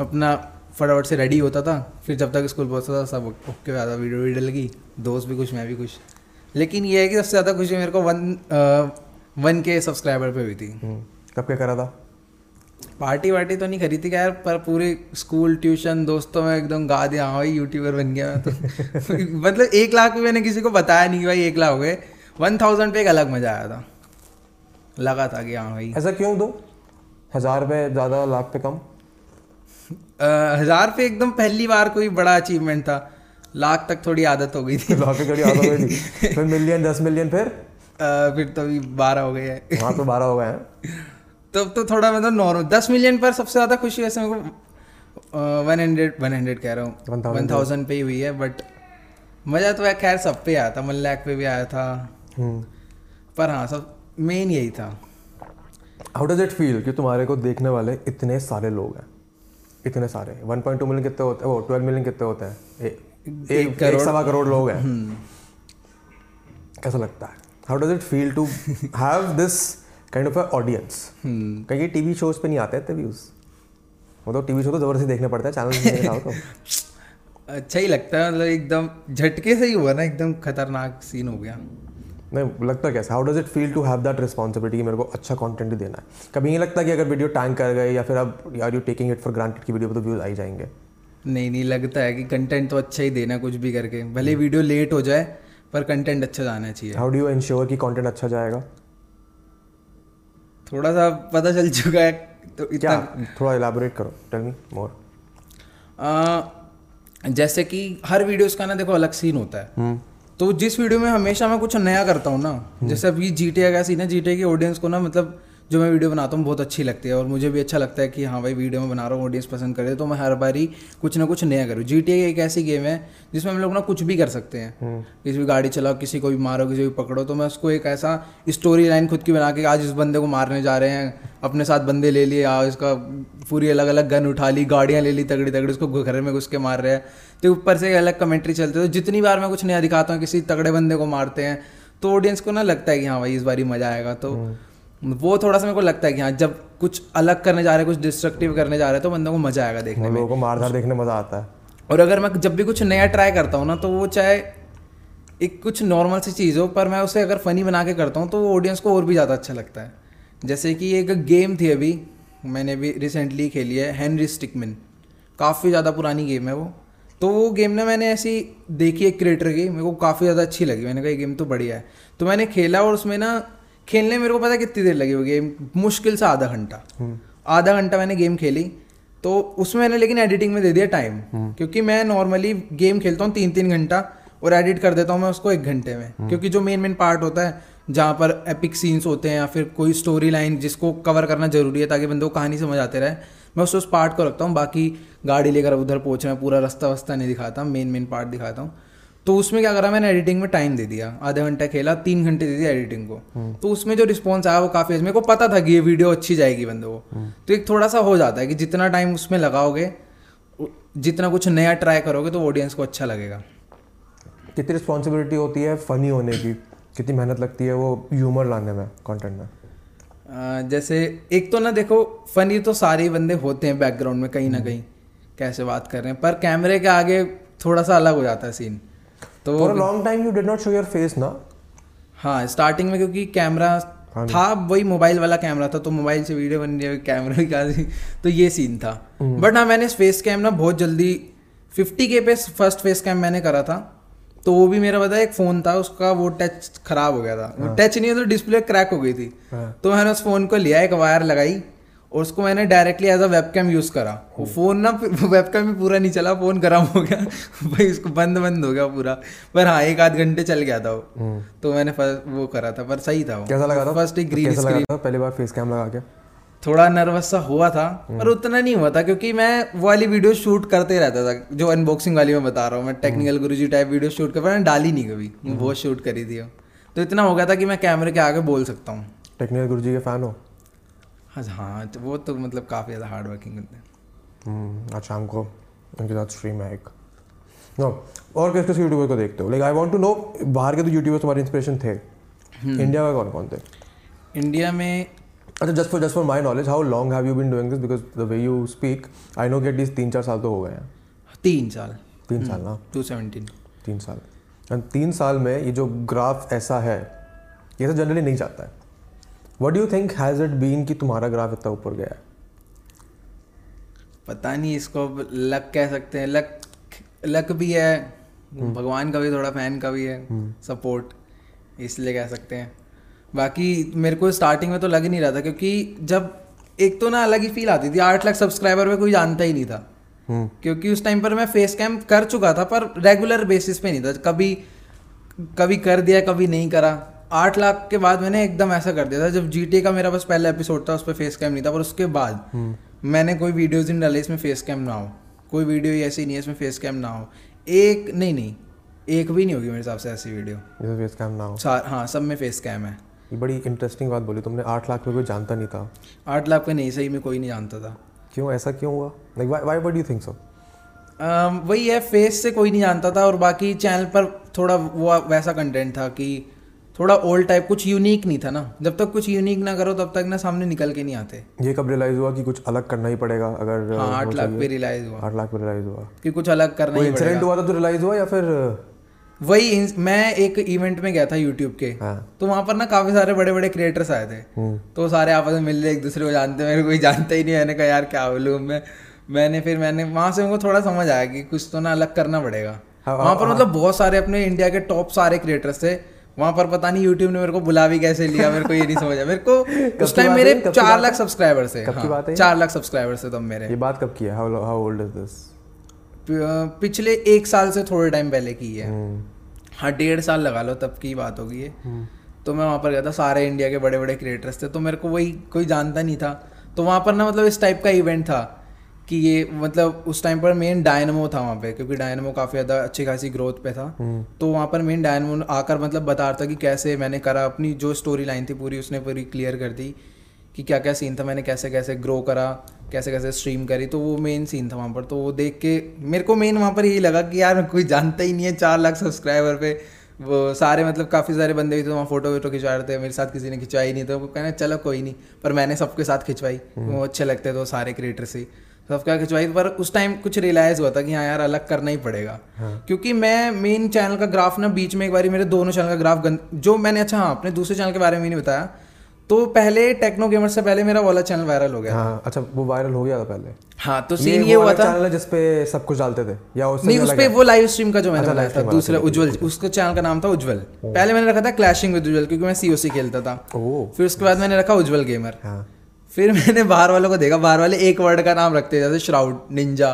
अपना फटाफट से रेडी होता था, फिर जब तक स्कूल पहुंचता था सब ओके आता, वीडियो वीडियो लगी, दोस्त भी खुश मैं भी खुश। लेकिन ये है कि सबसे ज़्यादा खुशी मेरे को 1K सब्सक्राइबर पे हुई थी। कब क्या करा था? पार्टी वार्टी तो नहीं खरीदी क्या यार, पर पूरे स्कूल ट्यूशन दोस्तों में एकदम गा दिया, हाँ भाई यूट्यूबर बन गया मैं तो। मतलब 1 लाख पे मैंने किसी को बताया नहीं कि भाई 1 लाख हो गए। 1000 पे एक अलग मज़ा आया था, लगा था कि हाँ भाई। ऐसा क्यों? 2000 पे ज़्यादा 1 लाख पे कम? 1000 पे एकदम पहली बार कोई बड़ा अचीवमेंट था, 1 लाख तक थोड़ी आदत हो गई थी। फिर मिलियन, 10 मिलियन, फिर तो 12 हो गए हैं। हाँ तो 12 हो गए हैं, तब तो थोड़ा मतलब नॉर्मल। 10 मिलियन पर सबसे ज़्यादा खुशी वैसे मेरे को 100 कह रहा हूँ 1000 पे ही हुई है। बट मज़ा तो खैर सब पे आया था, 1 लाख पे भी आया था। पर हाँ सब मेन यही था। हाउ डज इट फील कि तुम्हारे को देखने वाले इतने सारे लोग हैं, इतने सारे? 1.2 मिलियन कितने होते हैं? 12 मिलियन कितने होते हैं? 1.25 करोड़ लोग हैं। कैसा लगता है? How does it feel to have this kind of audience? क्योंकि टीवी शोज पे नहीं आते इतने व्यूज, मतलब टीवी शो तो जबरदस्ती देखने पड़ता है, चैनल तो। अच्छा ही लगता है, मतलब एकदम झटके से ही हुआ ना, एकदम खतरनाक सीन हो गया। नहीं लगता कैसा? How does it feel to have that responsibility कि मेरे को अच्छा कंटेंट ही देना है? कभी ये लगता कि अगर वीडियो टैंक कर गए या फिर अब are you taking it for granted कि वीडियो पर तो व्यूज आ ही जाएंगे? नहीं लगता है कि कंटेंट तो अच्छा ही देना, कुछ भी करके, भले वीडियो लेट हो जाए पर कंटेंट अच्छा जाना चाहिए। हाउ डू यू इंश्योर कि कंटेंट अच्छा जाएगा? थोड़ा सा पता चल चुका है तो इतना थोड़ा इलाबोरेट करो, टेल मी मोर। जैसे कि हर वीडियोस का ना देखो अलग सीन होता है। तो जिस वीडियो में हमेशा मैं कुछ नया करता हूँ ना, जैसे अब ये GTA का सीन है, GTA की ऑडियंस को ना मतलब जो मैं वीडियो बनाता हूँ बहुत अच्छी लगती है और मुझे भी अच्छा लगता है कि हाँ भाई वीडियो में बना रहा हूँ, ऑडियंस पसंद करे, तो मैं हर बार ही कुछ ना कुछ नया करूँ। GTA एक ऐसी गेम है जिसमें हम लोग ना कुछ भी कर सकते हैं, किसी भी गाड़ी चलाओ, किसी को भी मारो, किसी को भी पकड़ो। तो मैं उसको एक ऐसा स्टोरी लाइन खुद की बना के आज इस बंदे को मारने जा रहे हैं, अपने साथ बंदे ले लिए, आज इसका पूरी अलग अलग गन उठा ली, गाड़ियाँ ले ली तगड़ी तगड़ी, उसको घर में घुस के मार रहे हैं। तो ऊपर से अलग कमेंट्री चलती है। तो जितनी बार मैं कुछ नया दिखाता हूँ, किसी तगड़े बंदे को मारते हैं, तो ऑडियंस को ना लगता है कि हाँ भाई इस बार मज़ा आएगा। तो वो थोड़ा सा मेरे को लगता है कि हाँ जब कुछ अलग करने जा रहे हैं, कुछ डिस्ट्रक्टिव करने जा रहे हैं, तो बंदों को मजा आएगा देखने में, लोगों को मार-धार देखने मजा आता है। और अगर मैं जब भी कुछ नया ट्राई करता हूँ ना, तो वो चाहे एक कुछ नॉर्मल सी चीज़ हो, पर मैं उसे अगर फनी बना के करता हूँ तो वो ऑडियंस को और भी ज़्यादा अच्छा लगता है। जैसे कि एक गेम थी अभी मैंने भी रिसेंटली खेली है, हेनरी स्टिकमैन, काफ़ी ज़्यादा पुरानी गेम है वो। तो वो गेम ना मैंने ऐसी देखी एक क्रिएटर की, मेरे को काफ़ी ज़्यादा अच्छी लगी, मैंने कहा ये गेम तो बढ़िया है। तो मैंने खेला और उसमें ना खेलने मेरे को पता कितनी देर लगी वो गेम, मुश्किल से आधा घंटा मैंने गेम खेली। तो उसमें मैंने लेकिन एडिटिंग में दे दिया टाइम, क्योंकि मैं नॉर्मली गेम खेलता हूँ 3-3 घंटा और एडिट कर देता हूँ मैं उसको 1 घंटे में, क्योंकि जो मेन पार्ट होता है जहाँ पर एपिक सीन्स होते हैं या फिर कोई स्टोरी लाइन जिसको कवर करना जरूरी है ताकि बंदे को कहानी समझ आते रहे, मैं उस पार्ट को रखता हूँ। बाकी गाड़ी लेकर उधर पहुँचना, पूरा रास्ता वास्ता नहीं दिखाता, मेन पार्ट दिखाता हूँ। तो उसमें क्या करा मैंने, एडिटिंग में टाइम दे दिया, आधा घंटा खेला, 3 घंटे दे दिया एडिटिंग को। तो उसमें जो रिस्पॉन्स आया वो काफ़ी, मेरे को पता था कि ये वीडियो अच्छी जाएगी बंदों को। तो एक थोड़ा सा हो जाता है कि जितना टाइम उसमें लगाओगे, जितना कुछ नया ट्राई करोगे, तो ऑडियंस को अच्छा लगेगा। कितनी रिस्पॉन्सिबिलिटी होती है फनी होने की, कितनी मेहनत लगती है वो ह्यूमर लाने में कॉन्टेंट में? जैसे एक तो ना देखो फनी तो सारे बंदे होते हैं बैकग्राउंड में कहीं ना कहीं, कैसे बात कर रहे हैं, पर कैमरे के आगे थोड़ा सा अलग हो जाता है सीन। तो long time you did not show your face ना? हाँ स्टार्टिंग में, क्योंकि कैमरा था, वही मोबाइल वाला कैमरा था, तो मोबाइल से वीडियो बन रही है, कैमरा निकाली, तो ये सीन था। बट हाँ मैंने फेस कैम ना बहुत जल्दी 50K पे फर्स्ट फेस कैम मैंने करा था। तो वो भी मेरा पता है एक फ़ोन था, उसका वो टच खराब हो गया था, वो टच नहीं है तो डिस्प्ले क्रैक हो गई थी। तो मैंने उस फ़ोन को लिया, एक वायर लगाई और उसको मैंने directly as a webcam use करा। वो फ़ोन ना वेबकैम भी पूरा नहीं चला, फ़ोन गर्म हो गया भाई, उसको बंद हो गया पूरा। पर हाँ 1-2 घंटे चल गया था वो। तो मैंने वो करा था, पर सही था वो। कैसा लगा था फर्स्ट? एक ग्रीन स्क्रीन था पहली बार फेस कैम लगा के। थोड़ा नर्वस सा हुआ था, पर उतना नहीं हुआ था, क्योंकि मैं वो वाली वीडियो शूट करते रहता था जो अनबॉक्सिंग वाली मैं बता रहा हूँ। मैं technical Guruji type video shoot कर, मैंने डाली नहीं कभी, बहुत शूट करी थी। तो इतना हो गया था कि मैं कैमरे के आगे बोल सकता हूँ। टेक्निकल गुरुजी के फ़ैन हो? हाँ, तो वो तो मतलब काफ़ी ज़्यादा हार्ड वर्किंग करते हैं। आज शाम को उनके साथ स्ट्रीम है एक। और किस किस यूट्यूबर को देखते हो? Like I want to know, बाहर के तो यूट्यूबर्स तुम्हारे इंस्पिरेशन थे, इंडिया में कौन कौन थे? इंडिया में अच्छा, just for my knowledge, how long have you been doing this? Because the way you speak I know कि एटलीस्ट 3-4 साल तो हो गए हैं। 3 साल ना? 2017 3 साल। एंड 3 साल में ये जो ग्राफ ऐसा है, ये तो जनरली नहीं जाता है। What do you think has it been कि तुम्हारा ग्राफ इतना ऊपर गया है? पता नहीं, इसको लक कह सकते हैं। लक भी है, भगवान का भी, थोड़ा फैन का भी है सपोर्ट, इसलिए कह सकते हैं। बाकी मेरे को स्टार्टिंग में तो लग ही नहीं रहा था, क्योंकि जब एक तो ना अलग ही फील आती थी। 8 लाख सब्सक्राइबर में कोई जानता ही नहीं था, क्योंकि उस टाइम पर मैं फेस कैम कर चुका था, पर रेगुलर बेसिस पे नहीं था। कभी कर दिया, कभी नहीं करा। 8 लाख के बाद मैंने एकदम ऐसा कर दिया था, जब GTA का मेरा बस पहला एपिसोड था, उस पर फेस कैम नहीं था। पर उसके बाद मैंने कोई वीडियोज नहीं डाली इसमें फेस कैम ना हो, कोई वीडियो ही ऐसी नहीं है इसमें फेस कैम ना हो। एक भी नहीं होगी मेरे हिसाब से ऐसी वीडियो जिसमें फेस कैम ना हो। हाँ, सब में फेस कैम है। ये बड़ी इंटरेस्टिंग बात बोली तुमने। 8 लाख में कोई जानता नहीं था? 8 लाख में नहीं, सही में कोई नहीं जानता था। क्यों, ऐसा क्यों हुआ? Like why what do you think so? वही है, फेस से कोई नहीं जानता था, और बाकी चैनल पर थोड़ा वो वैसा कंटेंट था कि थोड़ा ओल्ड टाइप, कुछ यूनिक नहीं था ना। जब तक कुछ यूनिक ना करो तब तक ना सामने निकल के नहीं आते। ये कब रियलाइज हुआ कि कुछ अलग करना ही पड़ेगा? अगर 8 लाख पे रियलाइज हुआ। 8 लाख पे रियलाइज हुआ कि कुछ अलग करना ही पड़ेगा। कोई इंसिडेंट हुआ था तो रियलाइज हुआ, या फिर वही? मैं एक इवेंट में गया था यूट्यूब के, तो वहाँ पर ना काफी सारे बड़े बड़े क्रिएटर्स आए थे, तो सारे आपस में मिल रहे, एक दूसरे को जानते, मेरे कोई जानता ही नहीं। मैंने कहा यार क्या बोलूँ मैं। मैंने वहाँ से उनको थोड़ा समझ आया कि कुछ तो ना अलग करना पड़ेगा। वहाँ पर मतलब बहुत सारे अपने इंडिया के टॉप सारे क्रिएटर्स थे वहाँ पर। पता नहीं यूट्यूब ने मेरे को बुला भी कैसे लिया, मेरे को ये नहीं समझा। मेरे को उस टाइम मेरे 4 लाख सब्सक्राइबर्स थे। 4 लाख सब्सक्राइबर्स थे तब मेरे। ये बात कब की है? How old is this? पिछले 1 साल से थोड़े टाइम पहले की है। हाँ, 1.5 साल लगा लो, तब की बात होगी ये। तो मैं वहाँ पर गया था, सारे इंडिया के बड़े बड़े क्रिएटर्स थे, तो मेरे को वही कोई जानता नहीं था। तो वहाँ पर ना मतलब इस टाइप का इवेंट था कि ये मतलब उस टाइम पर मेन डायनमो था वहाँ पे, क्योंकि डायनमो काफ़ी ज़्यादा अच्छी खासी ग्रोथ पे था। तो वहाँ पर मेन डायनमो आकर मतलब बता रहा था कि कैसे मैंने करा, अपनी जो स्टोरी लाइन थी पूरी उसने पूरी क्लियर कर दी कि क्या क्या सीन था, मैंने कैसे कैसे ग्रो करा, कैसे कैसे स्ट्रीम करी। तो वो मेन सीन था वहाँ पर। तो वो देख के मेरे को मेन वहाँ पर यही लगा कि यार कोई जानता ही नहीं है। 4 लाख सब्सक्राइबर पे वो सारे मतलब काफ़ी सारे बंदे भी थे वहाँ, फोटो वोटो खिंचवा रहे थे। मेरे साथ किसी ने खिंचवाई नहीं, तो कहना चलो कोई नहीं, पर मैंने सबके साथ खिंचवाई। वो अच्छे लगते थे सारे क्रिएटर्स ही, सबका खिंचवाई। पर उस टाइम कुछ रियलाइज़ हुआ था कि हाँ यार अलग करना ही पड़ेगा। क्योंकि मैं मेन चैनल का ग्राफ ना बीच में एक बार मेरे दोनों चैनल का ग्राफ जो मैंने अच्छा हाँ अपने दूसरे चैनल के बारे में ही नहीं बताया। तो पहले टेक्नो गेमर्स से पहले मेरा वाला चैनल वायरल हो गया। हाँ, अच्छा वो वायरल हो गया था पहले। हाँ, तो सीन ये हुआ था, चैनल है जिसपे सब कुछ डालते थे या उससे नहीं? उसपे वो लाइव स्ट्रीम का जो मैंने बनाया था दूसरा, उज्जवल, उसका चैनल का नाम था उज्जवल। पहले मैंने रखा था क्लैशिंग विद उज्जवल, क्योंकि मैं COC खेलता था। फिर उसके बाद मैंने रखा उज्जवल गेमर। फिर मैंने बाहर वालों को देखा, बाहर वाले एक वर्ड का नाम रखते, जैसे श्राउड, निंजा,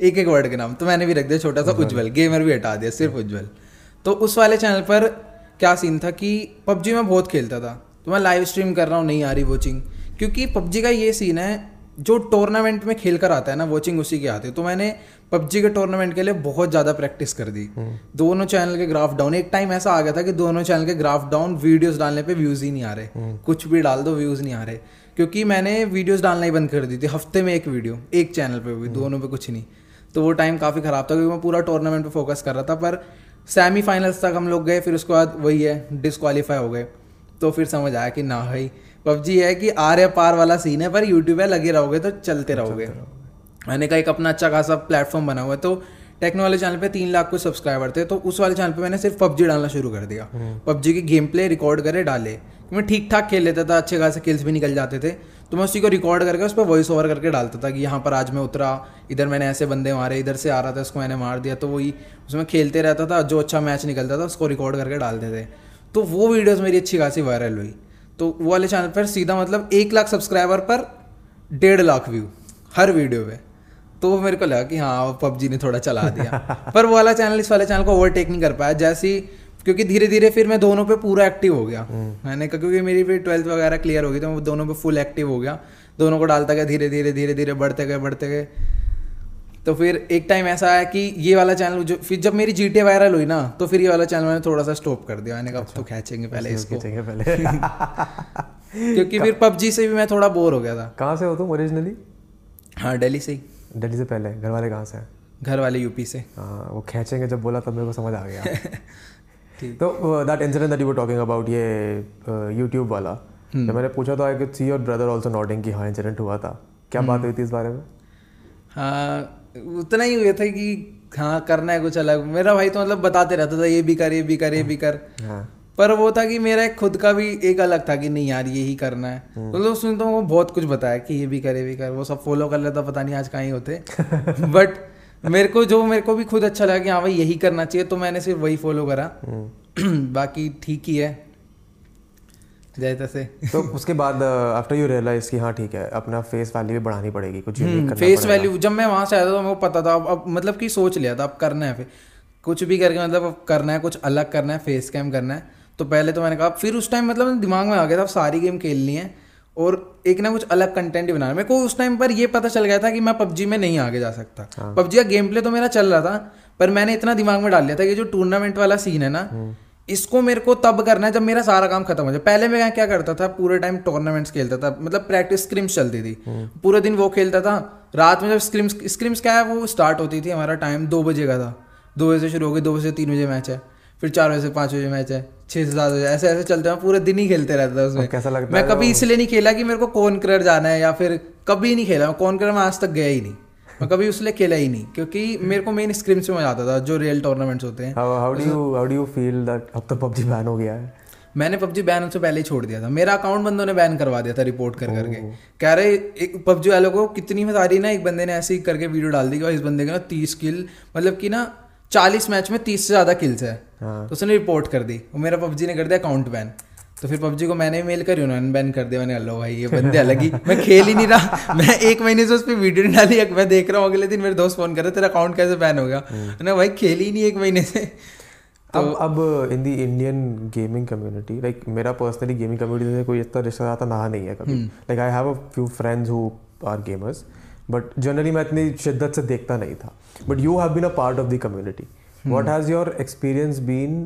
एक एक वर्ड के नाम। तो मैंने भी रख दिया छोटा सा उज्जवल, गेमर भी हटा दिया, सिर्फ उज्जवल। तो उस वाले चैनल पर क्या सीन था कि PUBG में बहुत खेलता था, तो मैं लाइव स्ट्रीम कर रहा हूँ, नहीं आ रही वॉचिंग। क्योंकि PUBG का ये सीन है, जो टूर्नामेंट में खेल कर आता है ना, वॉचिंग उसी की आती है। तो मैंने PUBG के टूर्नामेंट के लिए बहुत ज़्यादा प्रैक्टिस कर दी। दोनों चैनल के ग्राफ डाउन, एक टाइम ऐसा आ गया था कि दोनों चैनल के ग्राफ डाउन, वीडियोज़ डालने पर व्यूज़ ही नहीं आ रहे, कुछ भी डाल दो व्यूज़ नहीं आ रहे। क्योंकि मैंने वीडियोज़ डालना ही बंद कर दी थी, हफ्ते में एक वीडियो एक चैनल पर भी, दोनों पर कुछ नहीं। तो वो टाइम काफ़ी ख़राब था, क्योंकि मैं पूरा टूर्नामेंट पर फोकस कर रहा था। पर सेमीफाइनल्स तक हम लोग गए, फिर उसके बाद वही है डिसक्वालीफाई हो गए। तो फिर समझ आया कि ना भाई PUBG है कि आर या पार वाला सीन है, पर यूट्यूब है, लगे रहोगे तो चलते रहोगे। मैंने कहा एक अपना अच्छा खासा प्लेटफॉर्म बना हुआ है। तो टेक्नो वाले चैनल पे 3 लाख कुछ सब्सक्राइबर थे, तो उस वाले चैनल पे मैंने सिर्फ PUBG डालना शुरू कर दिया। PUBG की गेम प्ले रिकॉर्ड करे डाले, मैं ठीक ठाक खेल लेता था, अच्छे खासे किल्स भी निकल जाते थे। तो मैं उसी को रिकॉर्ड करके उस पर वॉइस ओवर करके डालता था कि यहाँ पर आज मैं उतरा, इधर मैंने ऐसे बंदे मारे, इधर से आ रहा था उसको मैंने मार दिया। तो वही उसमें खेलते रहता था, जो अच्छा मैच निकलता था उसको रिकॉर्ड करके डालते थे। तो वो वीडियोस मेरी अच्छी खासी वायरल हुई। तो वो वाले चैनल पर सीधा मतलब 1 लाख सब्सक्राइबर पर 1.5 लाख व्यू हर वीडियो पे। तो मेरे को लगा कि हाँ PUBG ने थोड़ा चला दिया। पर वो वाला चैनल इस वाले चैनल को ओवरटेक नहीं कर पाया, जैसी क्योंकि धीरे धीरे फिर मैं दोनों पे पूरा एक्टिव हो गया। मैंने कहा क्योंकि मेरी फिर 12th वगैरह क्लियर हो गई, तो मैं दोनों पे फुल एक्टिव हो गया, दोनों को डालता गया, धीरे धीरे बढ़ते गए तो फिर एक टाइम ऐसा आया कि ये वाला चैनल जो फिर जब मेरी GTA वायरल हुई ना तो फिर ये वाला चैनल मैंने थोड़ा सा स्टॉप कर दिया। मैंने कहा अच्छा, तो खींचेंगे पहले इसको क्योंकि फिर PUBG से भी मैं थोड़ा बोर हो गया था। कहाँ से हो तुम ओरिजिनली? हाँ दिल्ली से ही। दिल्ली से पहले घर वाले कहाँ से? घर वाले यूपी से। हाँ वो खींचेंगे जब बोला तब मेरे को समझ आ गया। ठीक तो that incident that you were talking about ये यूट्यूब वाला जब मैंने पूछा तो I could see your brother also noting कि हाँ इंसिडेंट हुआ था। क्या बात हुई थी इस बारे में? हाँ उतना ही हुआ था कि हाँ करना है कुछ अलग। मेरा भाई तो मतलब बताते रहता था ये भी कर ये भी कर ये भी कर। हाँ। पर वो था कि मेरा खुद का भी एक अलग था कि नहीं यार ये ही करना है। मतलब उसने तो वो बहुत कुछ बताया कि ये भी कर वो सब फॉलो कर लेता पता नहीं आज कहाँ ही होते बट मेरे को भी खुद अच्छा लगा कि हाँ भाई यही करना चाहिए तो मैंने सिर्फ वही फॉलो करा। बाकी ठीक ही है जैसे से। तो उसके बाद आफ्टर यू रियलाइज कि हाँ ठीक है अपना फेस वैल्यू भी बढ़ानी पड़ेगी कुछ यूनिक करना फेस वैल्यू। जब मैं वहाँ से आया था तो मेरे को पता था अब मतलब कि सोच लिया था अब करना है फिर कुछ भी करके मतलब अब करना है कुछ अलग करना है फेस कैम करना है। तो पहले तो मैंने कहा फिर उस टाइम मतलब दिमाग में आ गया था अब सारी गेम खेलनी है और एक ना कुछ अलग कंटेंट बनाना। मेरे को उस टाइम पर ये पता चल गया था कि मैं PUBG में नहीं आगे जा सकता। हाँ। PUBG का गेम प्ले तो मेरा चल रहा था पर मैंने इतना दिमाग में डाल लिया था कि जो टूर्नामेंट वाला सीन है ना इसको मेरे को तब करना है जब मेरा सारा काम खत्म हो जाए। पहले मैं क्या करता था पूरे टाइम टूर्नामेंट्स खेलता था मतलब प्रैक्टिस स्क्रिम्स चलती थी पूरे दिन वो खेलता था। रात में जब स्क्रिम्स क्या है वो स्टार्ट होती थी हमारा टाइम 2 बजे का था 2 बजे से शुरू हो गई 2 बजे से 3 बजे मैच है फिर 4 बजे से 5 बजे मैच है 6 से 7 बजे ऐसे ऐसे चलते हैं पूरे दिन ही खेलते रहता था उसमें। कैसा लगता मैं कभी इसलिए नहीं खेला कि मेरे को कॉन्करर जाना है या फिर कभी नहीं खेला। कॉन्करर में आज तक गया ही नहीं मैं कभी उसलिए खेला ही नहीं क्योंकि मेरे को मेन स्क्रिम्स में मजा आता था जो रियल टूर्नामेंट्स होते हैं। How do you feel that अब तो PUBG बैन हो गया है? मैंने PUBG बैन उससे पहले ही छोड़ दिया था। मेरा अकाउंट बंदों ने बैन करवा दिया था रिपोर्ट करके कह रहे एक PUBG वालों को कितनी सारी ना एक बंदे ने ऐसे ही करके वीडियो डाल दी कि इस बंदे के ना 30 किल मतलब कि ना 40 मैच में 30 से ज़्यादा किल्स है। तो उसने रिपोर्ट कर दी और मेरा PUBG ने कर दिया अकाउंट बैन। तो फिर PUBG को मैंने मेल करी उन्होंने बैन कर दिया। मैंने हेलो भाई ये बंदे अलग ही मैं खेल ही नहीं रहा। मैं 1 महीने से उस पर वीडियो नहीं डाली। मैं देख रहा हूँ अगले दिन मेरे दोस्त फोन कर रहे तेरा अकाउंट कैसे बैन हो गया। मैंने भाई खेल ही नहीं 1 महीने से। तो अब in the Indian gaming community like मेरा पर्सनली गेमिंग कम्युनिटी से कोई इतना रिश्ता आता नहा नहीं है कभी। Like I have a few friends who are gamers but generally मैं इतनी शिद्दत से देखता नहीं था। But you have been a part of the community what has your experience been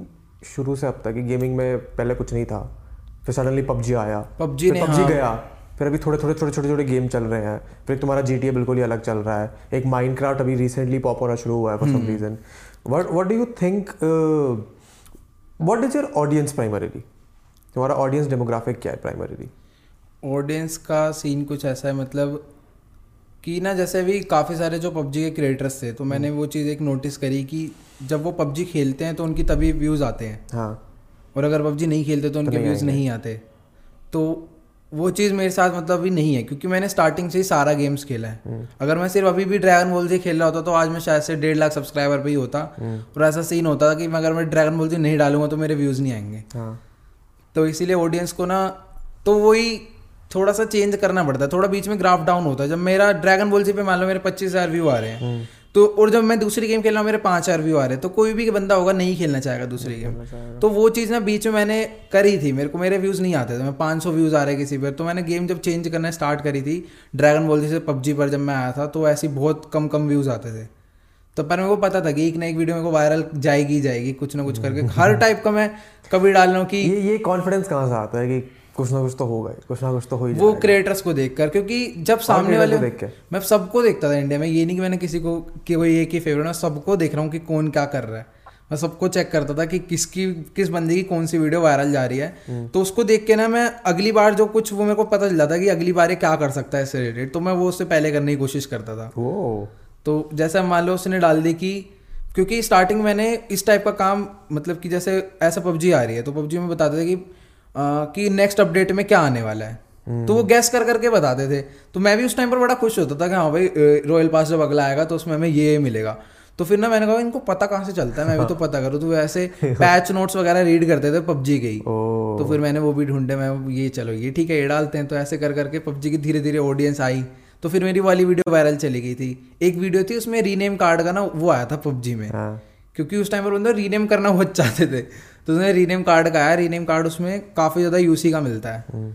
शुरू से अब तक कि गेमिंग में पहले कुछ नहीं था फिर सडनली PUBG आया PUBG गया फिर अभी थोड़े गेम चल रहे हैं फिर तुम्हारा GTA बिल्कुल ही अलग चल रहा है एक Minecraft अभी रिसेंटली पॉप होना शुरू हुआ है for some reason. What do you think what is your audience primarily? तुम्हारा ऑडियंस डेमोग्राफिक क्या है प्राइमरीली? ऑडियंस का सीन कुछ ऐसा है मतलब कि ना जैसे भी काफ़ी सारे जो PUBG के क्रिएटर्स थे तो मैंने वो चीज़ एक नोटिस करी कि जब वो PUBG खेलते हैं तो उनकी तभी व्यूज़ आते हैं। हाँ। और अगर PUBG नहीं खेलते तो उनके व्यूज़ नहीं आते। तो वो चीज़ मेरे साथ मतलब भी नहीं है क्योंकि मैंने स्टार्टिंग से ही सारा गेम्स खेला है। अगर मैं सिर्फ अभी भी Dragon Ball से खेल रहा होता तो आज मैं शायद से 1.5 लाख सब्सक्राइबर भी होता। और ऐसा सीन होता था कि अगर मैं Dragon Ball से नहीं डालूंगा तो मेरे व्यूज़ नहीं आएंगे। तो इसीलिए ऑडियंस को ना तो वही थोड़ा सा चेंज करना पड़ता है। थोड़ा बीच में ग्राफ डाउन होता है। जब मेरा ड्रैगन बॉल से पे मान लो मेरे 25,000 व्यू आ रहे हैं तो और जब मैं दूसरी गेम खेल रहा हूँ मेरे 5,000 व्यू आ रहे हैं तो कोई भी बंदा होगा नहीं खेलना चाहेगा दूसरी गेम। तो वो चीज़ ना बीच में मैंने करी थी। मेरे को मेरे व्यूज़ नहीं आते थे। मैं 500 व्यूज़ आ रहे किसी पर तो मैंने गेम जब चेंज करना स्टार्ट करी थी ड्रैगन बॉल से PUBG पर जब मैं आया था तो ऐसी बहुत कम व्यूज़ आते थे। तो पर मेरे को पता था कि एक ना एक वीडियो मेरे को वायरल जाएगी कुछ ना कुछ करके हर टाइप का मैं कभी डाल रहा हूँ कि ये कॉन्फिडेंस कहाँ से आता है कि कुछ ना कुछ तो होगा कुछ ना कुछ तो हो ही वो क्रिएटर्स को देखकर क्योंकि जब सामने वाले मैं सबको देखता था इंडिया में। ये नहीं कि मैंने किसी को कि कोई एक ही फेवरेट है। सबको देख रहा हूँ कि कौन क्या कर रहा है। मैं सबको चेक करता था कि किस बंदे की कौन सी वीडियो वायरल जा रही है। तो उसको देख के ना मैं अगली बार जो कुछ वो मेरे को पता चला था कि अगली बार ये क्या कर सकता है इससे रिलेटेड तो मैं वो उससे पहले करने की कोशिश करता था। तो जैसा मान लो उसने डाल दी कि क्योंकि स्टार्टिंग मैंने इस टाइप का काम मतलब कि जैसे ऐसा PUBG आ रही है तो PUBG में बताते थे कि नेक्स्ट अपडेट में क्या आने वाला है। तो वो गैस करके बताते थे। तो मैं भी उस टाइम पर बड़ा खुश होता था कि हाँ भाई रॉयल पास जब अगला आएगा तो उसमें हमें ये मिलेगा। तो फिर ना मैंने कहा इनको पता कहाँ से चलता है मैं भी तो पता करूँ। तो वैसे पैच नोट्स वगैरह रीड करते थे PUBG के ही। तो फिर मैंने वो भी ढूंढे मैं ये चलो ये ठीक है ये डालते हैं। तो ऐसे करके PUBG की धीरे धीरे ऑडियंस आई। तो फिर मेरी वाली वीडियो वायरल चली गई थी। एक वीडियो थी उसमें रीनेम कार्ड का ना वो आया था PUBG में क्योंकि उस टाइम पर बंदे रीनेम करना बहुत चाहते थे। तो उसने रीनेम कार्ड का आया। रीनेम कार्ड उसमें काफ़ी ज़्यादा UC का मिलता है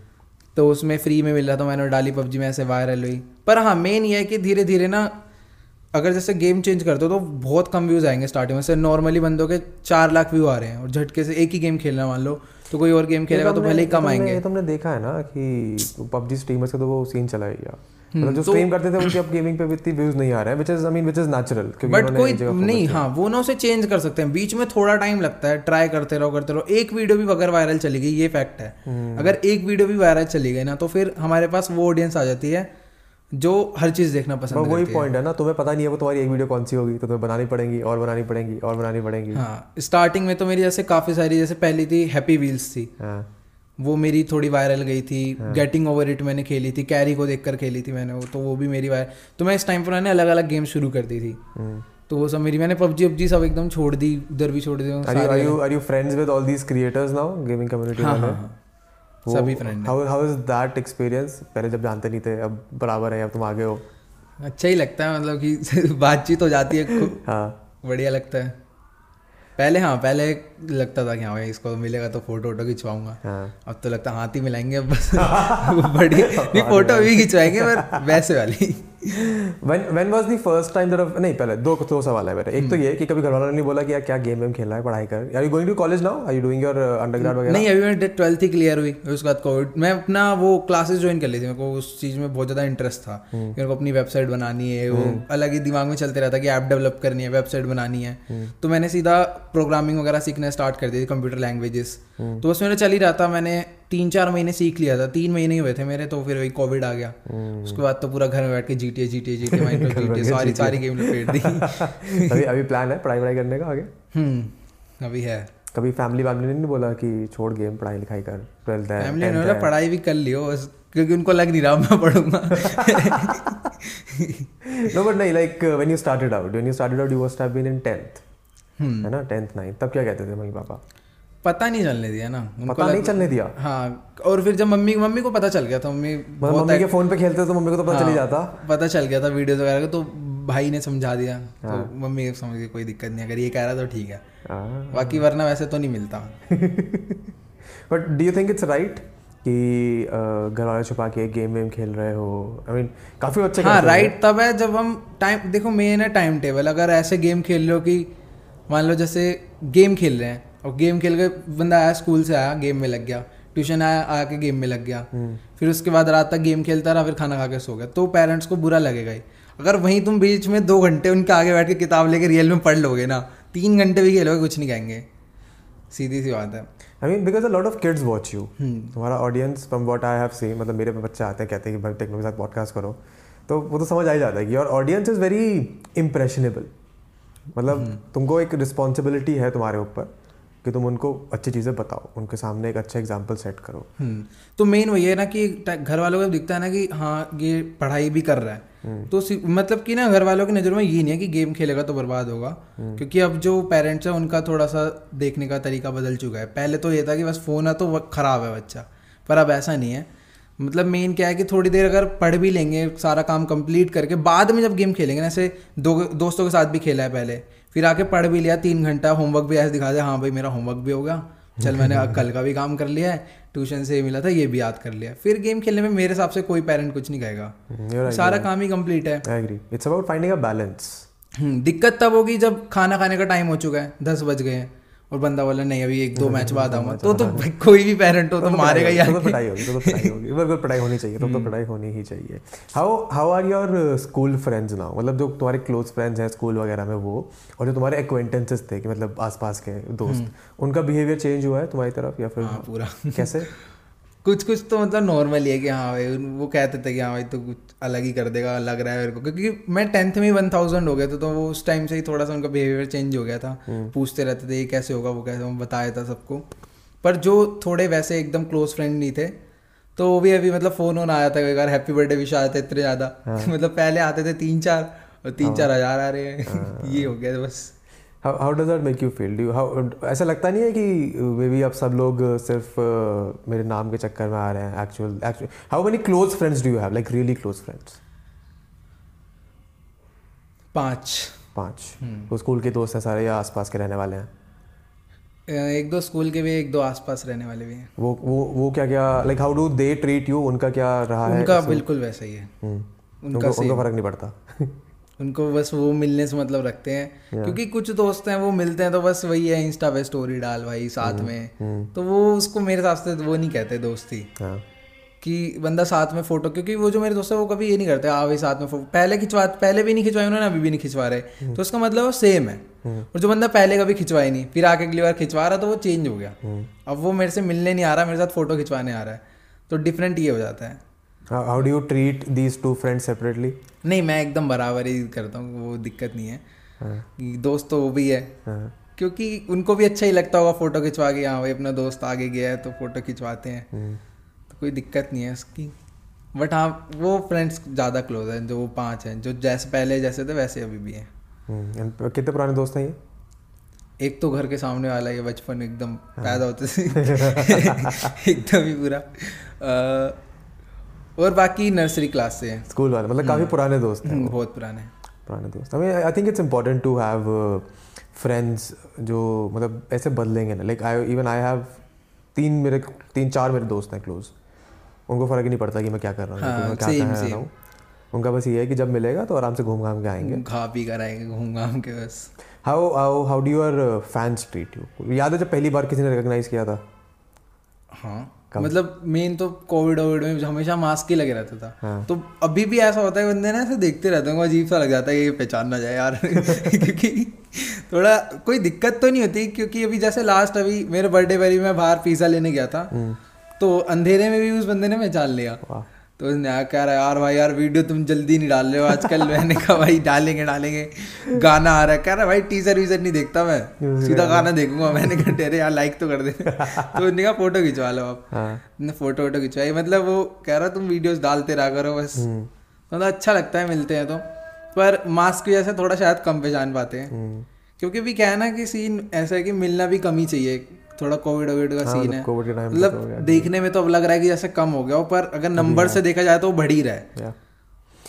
तो उसमें फ्री में मिल रहा था। मैंने डाली PUBG में ऐसे वायरल हुई। पर हाँ मेन ये है कि धीरे धीरे ना अगर जैसे गेम चेंज करते हो तो बहुत कम व्यूज़ आएंगे स्टार्टिंग में। जैसे नॉर्मली बंदों के 4 लाख व्यू आ रहे हैं और झटके से एक ही गेम खेलना मान लो तो कोई और गेम खेलेगा तो भले ही कम आएंगे। ये तुमने देखा है ना कि पबजी स्ट्रीमर्स का तो वो सीन चला गया, मतलब जो स्ट्रीम करते थे उनके अब गेमिंग पे भी इतनी व्यूज़ नहीं आ रहे हैं, which is I mean which is natural, but कोई नहीं। हाँ वो ना उसे चेंज कर सकते हैं, बीच में थोड़ा टाइम लगता है, ट्राई करते रहो करते रहो। एक वीडियो भी अगर वायरल चली गई, ये फैक्ट है, अगर एक वीडियो भी वायरल चली गई ना तो फिर हमारे पास वो ऑडियंस आ जाती है जो हर चीज़ देखना पसंद करती है। वही पॉइंट है ना, तुम्हें पता नहीं है वो तुम्हारी एक वीडियो कौन सी होगी तो तुम्हें बनानी पड़ेगी और बनानी पड़ेगी और बनानी पड़ेगी। हाँ स्टार्टिंग में तो मेरी जैसे काफ़ी सारी, जैसे पहली थी हैप्पी व्हील्स थी, वो मेरी थोड़ी वायरल गई थी। गेटिंग ओवर इट मैंने खेली थी, कैरी को देखकर खेली थी मैंने, तो वो भी मेरी वायरल। तो मैं इस टाइम पर मैंने अलग अलग गेम शुरू कर दी थी, तो वो सब मेरी, मैंने पबजी पबजी सब एकदम छोड़ दी, उधर भी छोड़ दी। Are you friends with all these creators now gaming community? सभी friend. How is that experience? पहले जब जानते नहीं थे, अब बराबर है, अब तुम आगे हो। अच्छा ही लगता है, मतलब कि बातचीत हो जाती है। हाँ बढ़िया लगता है। पहले हाँ पहले लगता था कि हाँ भाई इसको मिलेगा तो फोटो वोटो खिंचवाऊंगा। हाँ। अब तो लगता है हाथ ही मिलाएंगे अब बस। बड़ी नहीं, फोटो अभी खिंचवाएंगे पर वैसे वाली। When was the first time that नहीं, पहले दो सवाल है मेरे। एक तो ये कि कभी घर वालों ने बोला कि यार क्या गेम वेम खेलना है, पढ़ाई कर, are you going to college now, are you doing your undergrad वगैरह? नहीं, अभी मैं 12th ही क्लियर हुई, उसके बाद कोविड मैं अपना वो क्लासेस ज्वाइन कर ली थी। मेरे को उस चीज़ में बहुत ज़्यादा इंटरेस्ट था कि मेरे को अपनी वेबसाइट बनानी है, वो अलग ही दिमाग में चलते रहता कि ऐप डेवलप करनी है, वेबसाइट बनानी है। तो मैंने सीधा प्रोग्रामिंग वगैरह सीखना स्टार्ट कर दी थी, कंप्यूटर लैंग्वेजेस। तो उसमें चल ही रहा था, मैंने 3-4 महीने सीख लिया था, 3 महीने ही हुए थे मेरे, तो फिर वही कोविड आ गया। उसके बाद तो पूरा घर में बैठ के GTA माइनक्राफ्ट सारी गेम लपेट दी। अभी प्लान है पढ़ाई करने का आगे? अभी है। कभी फैमिली ने बोला कि छोड़ गेम, पढ़ाई लिखाई कर, 12th है? फैमिली ने बोला पढ़ाई भी कर लियो, क्योंकि उनको लग नहीं रहा मैं पढ़ूंगा। नो बट नहीं, like when you started out you must have been in 10th, है ना, 10th 9th, तब क्या कहते थे मम्मी पापा? पता नहीं चलने दिया ना, पता नहीं चलने दिया। हाँ, और फिर जब मम्मी को पता चल गया था, मम्मी के फोन पे खेलते तो मम्मी को तो पता चल ही जाता, पता चल गया था वीडियोस वगैरह का, तो भाई ने समझा दिया। हाँ। तो मम्मी ने समझ गई कोई दिक्कत नहीं, अगर ये कह रहा तो ठीक है। हाँ। बाकी वरना वैसे तो नहीं मिलता। But do you think it's right कि घर वाले छुपा के गेम वेम खेल रहे हो? आई मीन काफी अच्छा। हाँ राइट तब है जब हम टाइम, देखो मेन है टाइम टेबल। अगर ऐसे गेम खेल लो कि मान लो जैसे गेम खेल रहे हैं और गेम खेल के बंदा आया, स्कूल से आया गेम में लग गया, ट्यूशन आया आके गेम में लग गया, फिर उसके बाद रात तक गेम खेलता रहा, फिर खाना खा के सो गया, तो पेरेंट्स को बुरा लगेगा ही। अगर वहीं तुम बीच में 2 घंटे उनके आगे बैठ के किताब लेके रियल में पढ़ लोगे ना, 3 घंटे भी खेलोगे, कुछ नहीं कहेंगे, सीधी सी बात है। I mean because a lot of kids watch you, तुम्हारा audience from what I have seen, मतलब मेरे बच्चे आते हैं कहते हैं कि भाई टेक्नो के साथ पॉडकास्ट करो, तो वो तो समझ आ ही जाता है कि your audience is very impressionable. मतलब तुमको एक रिस्पॉन्सिबिलिटी है तुम्हारे ऊपर कि तुम उनको अच्छी चीज़ें बताओ, उनके सामने एक अच्छा एग्जाम्पल सेट करो। तो मेन वही है ना कि घर वालों को दिखता है ना कि हाँ ये पढ़ाई भी कर रहा है, तो मतलब कि ना घर वालों की नज़र में ये नहीं है कि गेम खेलेगा तो बर्बाद होगा, क्योंकि अब जो पेरेंट्स हैं उनका थोड़ा सा देखने का तरीका बदल चुका है। पहले तो ये था कि बस फ़ोन है तो ख़राब है बच्चा, पर अब ऐसा नहीं है। मतलब मेन क्या है कि थोड़ी देर अगर पढ़ भी लेंगे, सारा काम कंप्लीट करके बाद में जब गेम खेलेंगे ना, ऐसे दोस्तों के साथ भी खेला है पहले, फिर आके पढ़ भी लिया 3 घंटा, होमवर्क भी ऐसे दिखा दे, हाँ भाई मेरा होमवर्क भी हो गया, चल मैंने कल का भी काम कर लिया है, ट्यूशन से मिला था ये भी याद कर लिया, फिर गेम खेलने में मेरे हिसाब से कोई पेरेंट कुछ नहीं कहेगा, सारा काम ही कंप्लीट है। I agree, it's about finding a balance. दिक्कत तब होगी जब खाना खाने का टाइम हो चुका है, 10 बज गए हैं और बंदा बोला नहीं अभी 1-2 मैच बाद आऊंगा, तो कोई भी पेरेंट हो तो मारेगा यार। तो पढ़ाई होगी, तो पढ़ाई होगी, बिल्कुल पढ़ाई होनी चाहिए, तो पढ़ाई होनी ही चाहिए। How are your school friends now? मतलब जो तुम्हारे क्लोज फ्रेंड्स हैं स्कूल वगैरह में वो, और जो तुम्हारे एक्वेंटेंसेस थे कि मतलब आसपास के दोस्त, उनका बिहेवियर चेंज हुआ है तुम्हारी तरफ या फिर पूरा कैसे? कुछ तो मतलब नॉर्मल ही है कि हाँ भाई वो कहते थे कि हाँ भाई तो कुछ अलग ही कर देगा, लग रहा है मेरे को, क्योंकि मैं 10th में 1000 हो गया था, तो वो उस टाइम से ही थोड़ा सा उनका बिहेवियर चेंज हो गया था। पूछते रहते थे ये कैसे होगा वो कैसे, हम बताया था सबको, पर जो थोड़े वैसे एकदम क्लोज फ्रेंड नहीं थे तो वो भी अभी मतलब फ़ोन आया था कई बार, हैप्पी बर्थडे विश आया था इतने ज़्यादा। मतलब पहले आते थे 3-4 और 3-4 हज़ार आ रहे हैं, ये हो गया था बस। How does that make you feel? ऐसा लगता नहीं है कि मे बी अब सब लोग सिर्फ मेरे नाम के चक्कर में आ रहे हैं? Actual how many close friends do you have, like really close friends? 5 school के दोस्त हैं सारे या आसपास के रहने वाले हैं? 1-2 स्कूल के भी, 1-2 आसपास रहने वाले भी हैं। वो क्या like how do they treat you? उनका क्या रहा है? उनका बिल्कुल वैसा ही है, उनका फर्क नहीं पड़ता। उनको बस वो मिलने से मतलब रखते हैं क्योंकि कुछ दोस्त हैं वो मिलते हैं तो बस वही है इंस्टा पे स्टोरी डाल भाई साथ में, तो वो उसको मेरे हिसाब से वो नहीं कहते दोस्ती कि बंदा साथ में फोटो, क्योंकि वो जो मेरे दोस्त है वो कभी ये नहीं करते आ भाई साथ में फोटो पहले भी नहीं खिंचवाए उन्होंने, अभी भी नहीं खिंचवा रहे, तो उसका मतलब सेम है। और जो बंदा पहले कभी खिंचवाई नहीं फिर आके अगली बार खिंचवा रहा तो वो चेंज हो गया, अब वो मेरे से मिलने नहीं आ रहा मेरे साथ फोटो खिंचवाने आ रहा है, तो डिफरेंट ये हो जाता है। How do you treat these two friends separately? नहीं, मैं एकदम बराबर ही करता हूँ, वो दिक्कत नहीं है। दोस्त तो वो भी है क्योंकि उनको भी अच्छा ही लगता होगा फोटो खिंचवा के, हाँ भाई अपना दोस्त आगे गया है तो फोटो खिंचवाते हैं, तो कोई दिक्कत नहीं है उसकी। बट हाँ वो फ्रेंड्स ज़्यादा क्लोज हैं, जो वो 5 हैं जो जैसे पहले जैसे थे वैसे अभी भी हैं। कितने पुराने दोस्त हैं ये? एक तो घर के सामने वाला है, बचपन एकदम पैदा होते थे एकदम ही पूरा, और बाकी नर्सरी क्लास से स्कूल वाले, मतलब काफ़ी पुराने दोस्त हैं, बहुत पुराने दोस्त। I think it's important to have friends जो मतलब ऐसे बदलेंगे ना, लाइक आई हैव 3-4 मेरे दोस्त हैं क्लोज, उनको फ़र्क ही नहीं पड़ता कि मैं क्या कर रहा हूँ, मैं क्या कर रहा हूँ, उनका बस ये है कि जब मिलेगा तो आराम से घूम घाम के आएंगे, खा पी कर आएंगे घूम घाम के बस। How do your fans treat you? याद है जब पहली बार किसी ने रिकॉग्नाइज किया था? हाँ मतलब मेन तो कोविड में हमेशा मास्क ही लगे रहता था, तो अभी भी ऐसा होता है बंदे ना ऐसे देखते रहते हैं, अजीब सा लग जाता है ये पहचान ना जाए यार क्योंकि थोड़ा कोई दिक्कत तो नहीं होती, क्योंकि अभी जैसे लास्ट अभी मेरे बर्थडे पर ही मैं बाहर पिज़्ज़ा लेने गया था तो अंधेरे में भी उस बंदे ने पहचान लिया, तो उसने कह रहा है यार भाई यार वीडियो तुम जल्दी नहीं डाल रहे हो आजकल मैंने कहा भाई डालेंगे गाना आ रहा है, कह रहा है भाई टीजर वीजर नहीं देखता मैं सीधा गाना देखूंगा, मैंने कहा तेरे यार लाइक तो कर दे तो उसने कहा फोटो खिंचवा लो आप, मैंने फोटो खिंचवाई, मतलब वो कह रहा तुम वीडियोस डालते रहा करो बस, मतलब अच्छा लगता है मिलते हैं तो, पर मास्क की वजह से थोड़ा शायद कम पहचान पाते हैं, क्योंकि भी क्या है ना कि सीन ऐसा है कि मिलना भी कम ही चाहिए, थोड़ा कोविड का सीन है, मतलब देखने में तो अब लग रहा है कि जैसे कम हो गया हो, पर अगर नंबर से देखा जाए तो वो बढ़ ही रहा है।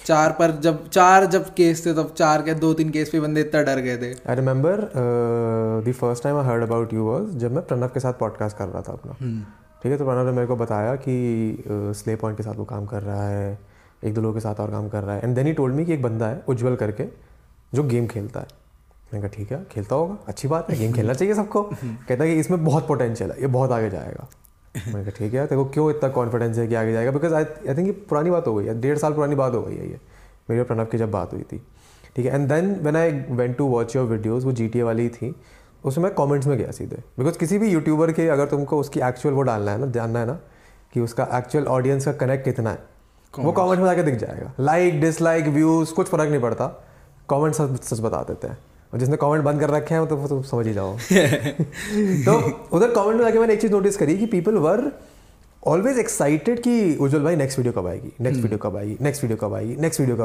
4 पर जब केस थे तब 4 के 2-3 केस पे बंदे इतना डर गए थे। I remember the first time I heard about you was जब मैं प्रणव के साथ पॉडकास्ट कर रहा था अपना, ठीक है, तो प्रणव ने मेरे को बताया कि स्ले पॉइंट के साथ वो काम कर रहा है, 1-2 लोगों के साथ और काम कर रहा है, and then he told me कि एक बंदा है उज्जवल करके जो गेम खेलता है, मैंने कहा ठीक है खेलता होगा अच्छी बात है गेम खेलना चाहिए सबको, कहता है कि इसमें बहुत पोटेंशियल है ये बहुत आगे जाएगा, मैंने कहा ठीक है तेरे को क्यों इतना कॉन्फिडेंस है कि आगे जाएगा, बिकॉज आई थिंक ये पुरानी बात हो गई है, 1.5 साल पुरानी बात हो गई है ये मेरी और प्रणव की जब बात हुई थी, ठीक है। And then when I went to watch your videos, वो GTA वाली थी, उसमें मैं कॉमेंट्स में गया सीधे, बिकॉज किसी भी यूट्यूबर के अगर तुमको उसकी एक्चुअल वो डालना है ना, जानना है ना कि उसका एक्चुअल ऑडियंस का कनेक्ट कितना है, वो कॉमेंट्स में आके दिख जाएगा, लाइक डिसलाइक व्यूज़ कुछ फ़र्क नहीं पड़ता, कॉमेंट्स सच बता देते हैं, और जिसने कमेंट बंद कर रखे हैं तो समझ ही जाओ तो उधर कमेंट में जाके मैंने एक चीज़ नोटिस करी कि पीपल वर ऑलवेज एक्साइटेड कि उज्जवल भाई नेक्स्ट वीडियो कब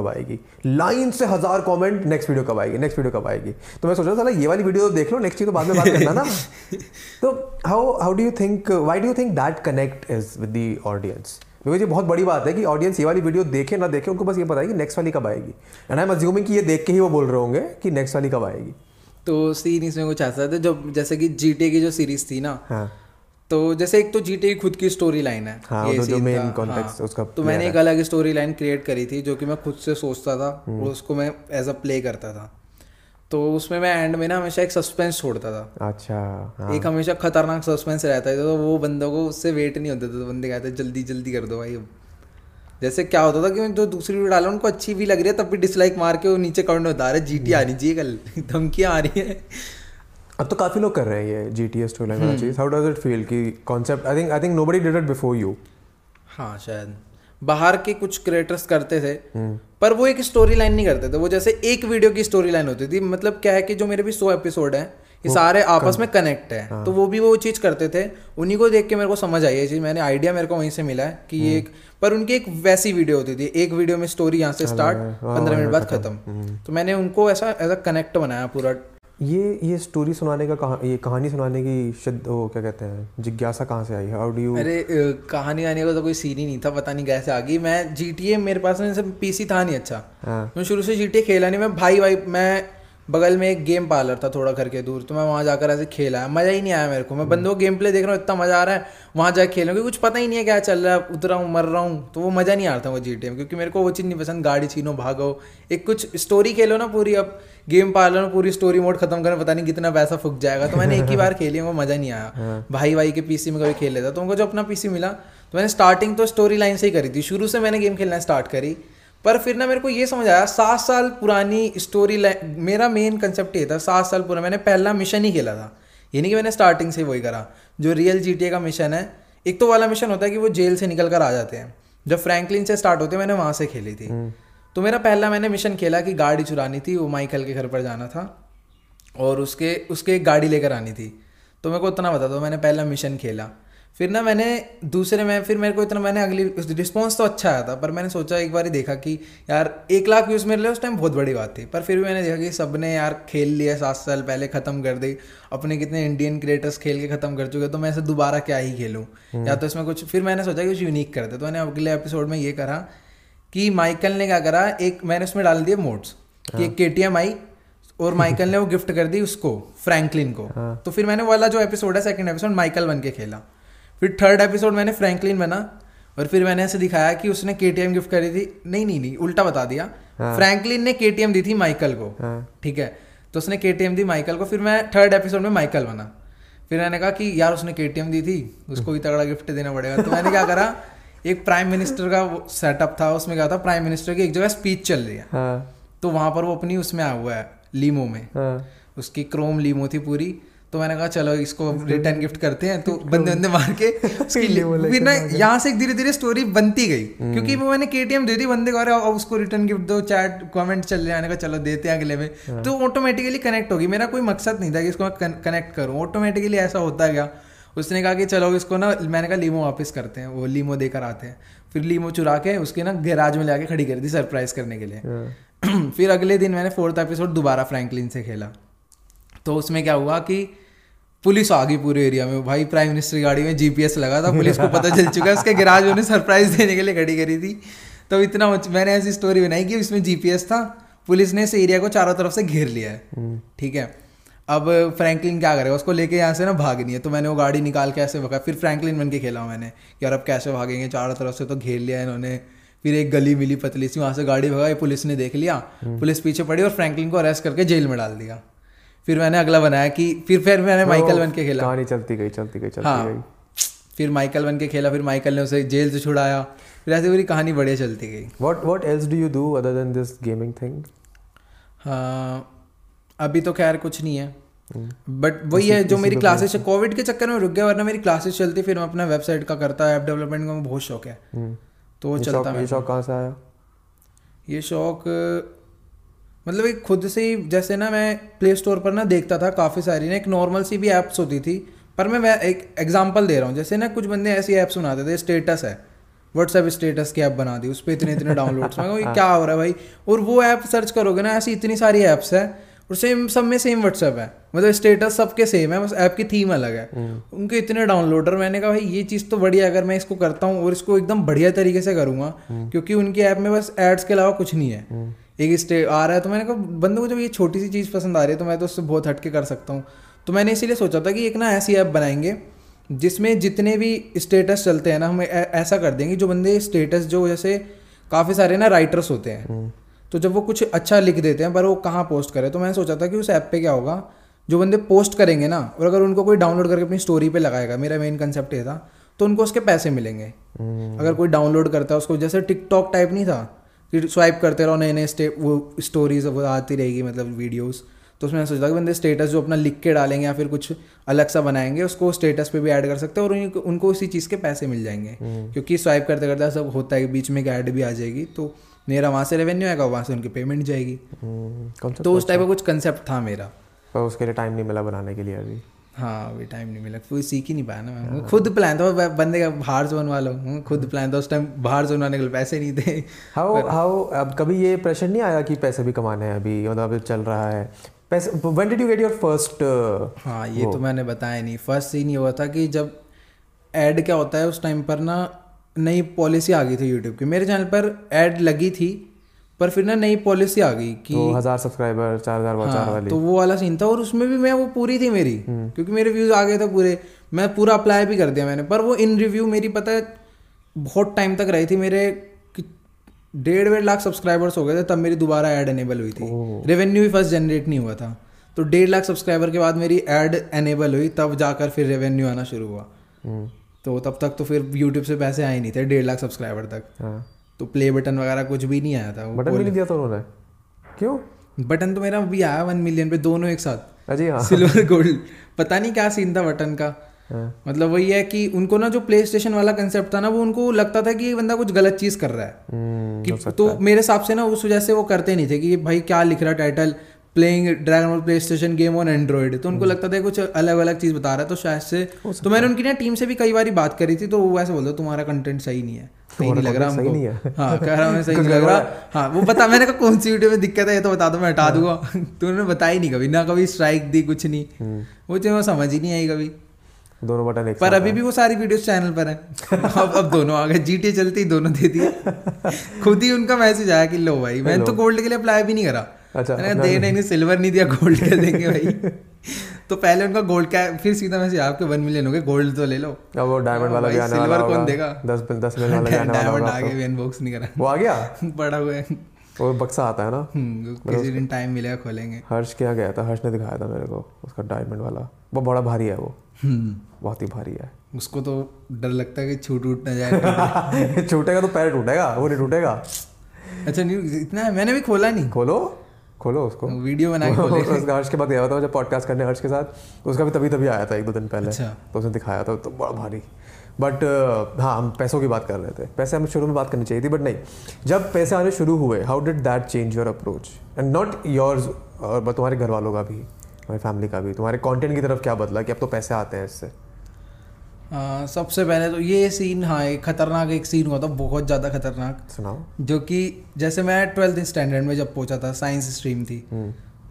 आएगी, लाइन से 1000 कमेंट नेक्स्ट वीडियो कब आएगी, तो मैं सोच रहा था ये वाली वीडियो देख लो, नेक्स्ट चीज़ तो बाद में बात करना ना तो why do you think that connect is with the audience? Because ये बहुत बड़ी बात है कि ऑडियंस ये वाली वीडियो देखे ना देखे, उनको बस ये पता है कि नेक्स्ट वाली कब आएगी, एंड आई एम अज्यूमिंग कि ये देख के ही वो बोल रहे होंगे कि नेक्स्ट वाली कब आएगी। तो सीन इसमें कुछ ऐसा था जब जैसे कि GTA की जो सीरीज थी ना, तो जैसे एक तो GTA की खुद की स्टोरी लाइन है, जो मेन कॉन्टेक्स्ट उसका, तो मैंने एक अलग स्टोरी लाइन क्रिएट करी थी जो कि मैं खुद से सोचता था और उसको मैं एज अ प्ले करता था, तो उसमें मैं एंड में ना हमेशा एक सस्पेंस छोड़ता था। अच्छा, हाँ। एक हमेशा खतरनाक सस्पेंस रहता है, तो वो बंदों को उससे वेट नहीं होता था, तो बंदे कहते जल्दी जल्दी कर दो भाई। जैसे क्या होता था कि जो दूसरी वीडियो डाला उनको अच्छी भी लग रही है तब भी डिसलाइक मार के वो नीचे कमेंट होता है GTA आनी चाहिए कल धमकियाँ आ रही है। अब तो काफ़ी लोग कर रहे हैं ये GTA स्टोरी लाइन चीज़। हाउ डज इट फील कि concept I think nobody did it before you? हाँ, शायद बाहर के कुछ क्रिएटर्स करते थे पर वो एक स्टोरी लाइन नहीं करते थे, वो जैसे एक वीडियो की स्टोरी लाइन होती थी। मतलब क्या है कि जो मेरे भी 100 एपिसोड हैं ये सारे आपस में कनेक्ट है, तो वो भी वो चीज़ करते थे, उन्हीं को देख के मेरे को समझ आई ये चीज़। मैंने आइडिया मेरे को वहीं से मिला है कि ये एक, पर उनकी एक वैसी वीडियो होती थी, एक वीडियो में स्टोरी यहाँ से स्टार्ट 15 मिनट बाद ख़त्म, तो मैंने उनको ऐसा एज अ कनेक्ट बनाया पूरा। ये स्टोरी सुनाने का, ये कहानी सुनाने की वो क्या कहते हैं, जिज्ञासा कहाँ से आई? How do you? अरे कहानी आने का तो कोई सीन ही नहीं था, पता नहीं कैसे आ गई। मैं GTA मेरे पास में पीसी था नहीं, अच्छा मैं शुरू से GTA खेला नहीं। मैं भाई मैं बगल में एक गेम पार्लर था थोड़ा घर के दूर, तो मैं वहाँ जाकर ऐसे खेला है, मज़ा ही नहीं आया मेरे को। मैं बंदों को गेम प्ले देख रहा हूँ, इतना मज़ा आ रहा है, वहाँ जाकर खेल रहा हूँ, कुछ पता ही नहीं है क्या चल रहा है, उतर रहा हूँ मर रहा हूँ, तो वो मज़ा नहीं आता वो GTA में, क्योंकि मेरे को वो चीज़ नहीं पसंद। गाड़ी छीनो, भागो, एक कुछ स्टोरी खेलो ना पूरी। अब गेम पार्लर में पूरी स्टोरी मोड खत्म करना, पता नहीं कितना पैसा फूक जाएगा। तो मैंने एक ही बार खेली, वो मज़ा नहीं आया। भाई के पीसी में कभी खेल लेता, तो उनको जो अपना पीसी मिला तो मैंने स्टार्टिंग तो स्टोरी लाइन से ही करी थी, शुरू से मैंने गेम खेलना स्टार्ट करी। पर फिर ना मेरे को ये समझ आया, 7 साल पुरानी स्टोरी लाइन, मेरा मेन कंसेप्ट ये था, 7 साल पुराना मैंने पहला मिशन ही खेला था, यानी कि मैंने स्टार्टिंग से वही करा जो रियल GTA का मिशन है। एक तो वाला मिशन होता है कि वो जेल से निकल कर आ जाते हैं, जब फ्रैंकलिन से स्टार्ट होते हैं, मैंने वहाँ से खेली थी। तो मेरा पहला मैंने मिशन खेला कि गाड़ी चुरानी थी, वो माइकल के घर पर जाना था और उसके उसके गाड़ी लेकर आनी थी, तो मेरे को उतना पता था, मैंने पहला मिशन खेला। फिर ना मैंने दूसरे में, फिर मेरे को इतना, मैंने अगली रिस्पॉन्स तो अच्छा आया था, पर मैंने सोचा एक बार ही देखा कि यार 1 लाख व्यूज़ मेरे लिए उस टाइम बहुत बड़ी बात थी। पर फिर भी मैंने देखा कि सबने यार खेल लिया, 7 साल पहले ख़त्म कर दी, अपने कितने इंडियन क्रिएटर्स खेल के ख़त्म कर चुके, तो मैं ऐसे दोबारा क्या ही खेलूँ, या तो इसमें कुछ। फिर मैंने सोचा कि कुछ यूनिक करते, तो मैंने अगले एपिसोड में ये करा कि माइकल ने क्या करा, एक मैंने उसमें डाल दिए मोड्स कि एक KTM आई और माइकल ने वो गिफ्ट कर दी उसको, फ्रैंकलिन को। तो फिर मैंने वाला जो एपिसोड है, सेकंड एपिसोड, माइकल बन के खेला। फिर थर्ड एपिसोड मैंने फ्रैंकलिन बना, और फिर मैंने ऐसे दिखाया कि उसने KTM गिफ्ट करी थी, नहीं उल्टा बता दिया, फ्रैंकलिन ने KTM दी थी माइकल को, ठीक है, तो उसने KTM दी माइकल को। फिर मैं थर्ड एपिसोड में माइकल बना, फिर मैंने कहा कि यार उसने KTM दी थी, उसको भी तगड़ा गिफ्ट देना पड़ेगा। तो मैंने क्या करा, एक प्राइम मिनिस्टर का सेटअप था, उसमें क्या था, प्राइम मिनिस्टर की एक जगह स्पीच चल रही है, तो वहाँ पर वो अपनी उसमें आया हुआ है लीमो में, उसकी क्रोम लीमो थी पूरी। तो मैंने कहा चलो इसको रिटर्न गिफ्ट करते हैं, तो बंदे मार के उसकी फिर ना यहाँ से धीरे धीरे स्टोरी बनती गई, क्योंकि वो मैंने KTM दे दी बंदे को, अब उसको रिटर्न गिफ्ट दो, चैट कमेंट चल जाने का, चलो देते हैं अगले में, तो ऑटोमेटिकली कनेक्ट होगी। मेरा कोई मकसद नहीं था कि इसको मैं कनेक्ट करूँ, ऑटोमेटिकली ऐसा होता गया। उसने कहा कि चलो इसको ना, मैंने कहा लीमो वापस करते हैं, वो लीमो देकर आते हैं। फिर लीमो चुरा के उसके ना गैराज में लाके खड़ी कर दी सरप्राइज करने के लिए। फिर अगले दिन मैंने 4th एपिसोड दोबारा फ्रैंकलिन से खेला, तो उसमें क्या हुआ कि पुलिस आ गई पूरे एरिया में, भाई प्राइम मिनिस्टर की गाड़ी में GPS लगा था, पुलिस को पता चल चुका है, उसके गैराज में सरप्राइज देने के लिए खड़ी करी थी। तो इतना मैंने ऐसी स्टोरी बनाई कि इसमें GPS था, पुलिस ने इस एरिया को चारों तरफ से घेर लिया है, ठीक है। अब फ्रैंकलिन क्या करेगा, उसको लेके यहाँ से ना भागनी है, तो मैंने वो गाड़ी निकाल के ऐसे भगा, फिर फ्रैंकलिन बन के खेला मैंने कि यार अब कैसे भागेंगे, चारों तरफ से तो घेर लिया इन्होंने। फिर एक गली मिली पतली सी, वहाँ से गाड़ी भगाई, पुलिस ने देख लिया, पुलिस पीछे पड़ी और फ्रैंकलिन को अरेस्ट करके जेल में डाल दिया। फिर मैंने अगला बनाया कि फिर मैंने माइकल बन के खेला, कहानी चलती गई हाँ। फिर माइकल बन के खेला, फिर माइकल ने उसे जेल से छुड़ाया, फिर ऐसे पूरी कहानी बढ़िया चलती गई। What else do you do other than this gaming thing? अभी तो खैर कुछ नहीं है, बट वही है जो मेरी क्लासेस, कोविड के चक्कर में रुक गया, वरना मेरी क्लासेस चलती। फिर मैं अपना वेबसाइट का करता, ऐप डेवलपमेंट का बहुत शौक है, तो वो चलता है। ये शौक कहाँ से आया? ये शौक मतलब एक खुद से ही, जैसे ना मैं प्ले स्टोर पर ना देखता था काफ़ी सारी ना एक नॉर्मल सी भी ऐप्स होती थी, पर मैं एक एग्जांपल दे रहा हूँ, जैसे ना कुछ बंदे ऐसी ऐप्स बनाते थे, स्टेटस है, व्हाट्सएप स्टेटस की ऐप बना दी, उस पर इतने डाउनलोड्स, मैं ये क्या हो रहा है भाई। और वो ऐप सर्च करोगे ना, ऐसी इतनी सारी ऐप्स है और सेम सब में सेम व्हाट्सएप है, मतलब स्टेटस सबके सेम है, बस ऐप की थीम अलग है, उनके इतने डाउनलोडर। मैंने कहा भाई ये चीज़ तो बढ़िया, अगर मैं इसको करता हूँ और इसको एकदम बढ़िया तरीके से करूँगा, क्योंकि उनकी ऐप में बस एड्स के अलावा कुछ नहीं है, एक स्टे आ रहा है। तो मैंने कहा बंदों को जब ये छोटी सी चीज़ पसंद आ रही है, तो मैं तो उससे बहुत हटके कर सकता हूँ। तो मैंने इसीलिए सोचा था कि एक ना ऐसी ऐप बनाएंगे जिसमें जितने भी स्टेटस चलते हैं ना, हम ऐसा कर देंगे जो बंदे स्टेटस, जो जैसे काफ़ी सारे ना राइटर्स होते हैं, तो जब वो कुछ अच्छा लिख देते हैं पर वो कहाँ पोस्ट करें, तो मैंने सोचा था कि उस ऐप पे क्या होगा, जो बंदे पोस्ट करेंगे ना और अगर उनको कोई डाउनलोड करके अपनी स्टोरी पे लगाएगा, मेरा मेन कंसेप्ट ये था, तो उनको उसके पैसे मिलेंगे। अगर कोई डाउनलोड करता है उसको, जैसे टिकटॉक टाइप नहीं था फिर स्वाइप करते रहो, नए नए स्टेप वो स्टोरीज वो आती रहेगी, मतलब वीडियोस। तो उसमें मैंने सोचा कि बंदे स्टेटस जो अपना लिख के डालेंगे या फिर कुछ अलग सा बनाएंगे, उसको स्टेटस पे भी ऐड कर सकते हैं और उनको उसी चीज़ के पैसे मिल जाएंगे, क्योंकि स्वाइप करते करते सब होता है, बीच में एक ऐड भी आ जाएगी, तो मेरा वहाँ से रेवेन्यू आएगा, वहाँ से उनकी पेमेंट जाएगी। तो उस टाइप का कुछ कंसेप्ट था मेरा, पर उसके लिए टाइम नहीं मिला बनाने के लिए अभी। हाँ अभी टाइम नहीं मिला, कोई सीख ही नहीं पाया ना मैं, खुद प्लान था, बंदे का बाहर से बनवा लो, खुद प्लान था उस टाइम, बाहर से बनवाने के लिए पैसे नहीं थे। हाउ अब कभी ये प्रेशर नहीं आया कि पैसे भी कमाने हैं अभी, मतलब चल रहा है पैसे? When did you get your first? हाँ ये तो मैंने बताया नहीं, फर्स्ट सीन ये हुआ था कि जब ऐड क्या होता है, उस टाइम पर ना नई पॉलिसी आ गई थी यूट्यूब की, मेरे चैनल पर ऐड लगी थी पर फिर ना नई पॉलिसी आ गई कि 1000 सब्सक्राइबर 4000 वाली, तो वो वाला सीन था। और उसमें भी मैं वो पूरी थी मेरी, क्योंकि मेरे व्यूज आ गए थे पूरे, मैं पूरा अप्लाई भी कर दिया मैंने। पर वो इन रिव्यू मेरी पता है बहुत टाइम तक रही थी, मेरे 1.5-1.5 लाख सब्सक्राइबर्स हो गए थे तब मेरी दोबारा ऐड एनेबल हुई थी। रेवेन्यू भी फर्स्ट जनरेट नहीं हुआ था, तो 1.5 लाख सब्सक्राइबर के बाद मेरी ऐड एनेबल हुई, तब जाकर फिर रेवेन्यू आना शुरू हुआ। तो तब तक तो फिर यूट्यूब से पैसे आए नहीं थे 1.5 लाख सब्सक्राइबर तक, तो प्ले बटन वगैरह कुछ भी नहीं आया था। बटन भी नहीं दिया था उन्होंने, क्यों? बटन तो मेरा भी आया 1 मिलियन पे, दोनों एक साथ। अजी हाँ, सिल्वर गोल्ड, पता नहीं क्या सीन था बटन का। मतलब वही है कि उनको ना जो प्ले स्टेशन वाला कंसेप्ट था ना, वो उनको लगता था कि ये बंदा कुछ गलत चीज कर रहा है कि, तो मेरे हिसाब से ना उस वजह से वो करते नहीं थे कि भाई क्या लिख रहा title, playing Dragon Ball PlayStation game on Android, तो उनको लगता था कुछ अलग अलग चीज बता रहा है। तो शायद से तो मैंने उनकी ना टीम से भी कई बार बात करी थी, तो वो ऐसे बोलते तुम्हारा कंटेंट सही नहीं है, सही नहीं लग रहा हमको। हाँ कह रहा हूँ सही नहीं लग रहा। हाँ वो बता, मैंने कहा कौन सी वीडियो में दिक्कत है ये तो बता दो मैं हटा दूंगा। तो उन्होंने बताया नहीं कभी, ना कभी स्ट्राइक दी, कुछ नहीं, वो चीज समझ ही नहीं आई कभी। दोनों बटन एक, पर अभी भी वो सारी वीडियोस चैनल पर हैं। अब दोनों आ गए, GTA चलती ही दोनों दे दिए। खुद ही उनका मैसेज आया कि लो भाई, मैंने तो गोल्ड के लिए अप्लाई भी नहीं करा। अच्छा, नहीं सिल्वर नहीं दिया, गोल्ड के देंगे भाई। तो पहले उनका गोल्ड का, फिर सीधा मैसेज आया आपके 1 मिलियन हो गए, गोल्ड तो ले लो। अब वो डायमंड वाला भी आने वाला होगा, सिल्वर कौन देगा? 10 मिलियन वाला आने वाला है। डायमंड आ गया, भी अनबॉक्स नहीं करा, वो आ गया पड़ा हुआ है, वो बक्सा आता है ना, किसी दिन टाइम मिलेगा खोलेंगे। हर्ष क्या गया था, हर्ष ने दिखाया था मेरे को उसका डायमंड वाला, वो बड़ा भारी है, वो बहुत ही भारी है। उसको तो डर लगता है कि छूट उठ ना जाए। छूटेगा तो पैर टूटेगा, वो नहीं टूटेगा। अच्छा नहीं, इतना है, मैंने भी खोला नहीं। खोलो उसको, वीडियो बना के खोले। उसका हर्ष के बाद गया था जब पॉडकास्ट करने हर्ष के साथ, उसका भी तभी आया था 1-2 दिन पहले। अच्छा। तो उसने दिखाया था, तो बड़ा भारी। बट हाँ, हम पैसों की बात कर रहे थे, पैसे हमें शुरू में बात करनी चाहिए थी बट नहीं। जब पैसे आने शुरू हुए, how did that change your approach and not yours, और तुम्हारे घर वालों का भी, तुम्हारी फैमिली का भी, तुम्हारे कंटेंट की तरफ क्या बदला कि अब तो पैसे आते हैं इससे? सबसे पहले तो ये सीन, हाँ एक खतरनाक एक सीन हुआ था, बहुत ज़्यादा खतरनाक। सुनाओ। जो कि जैसे मैं 12th स्टैंडर्ड में जब पहुंचा था, साइंस स्ट्रीम थी,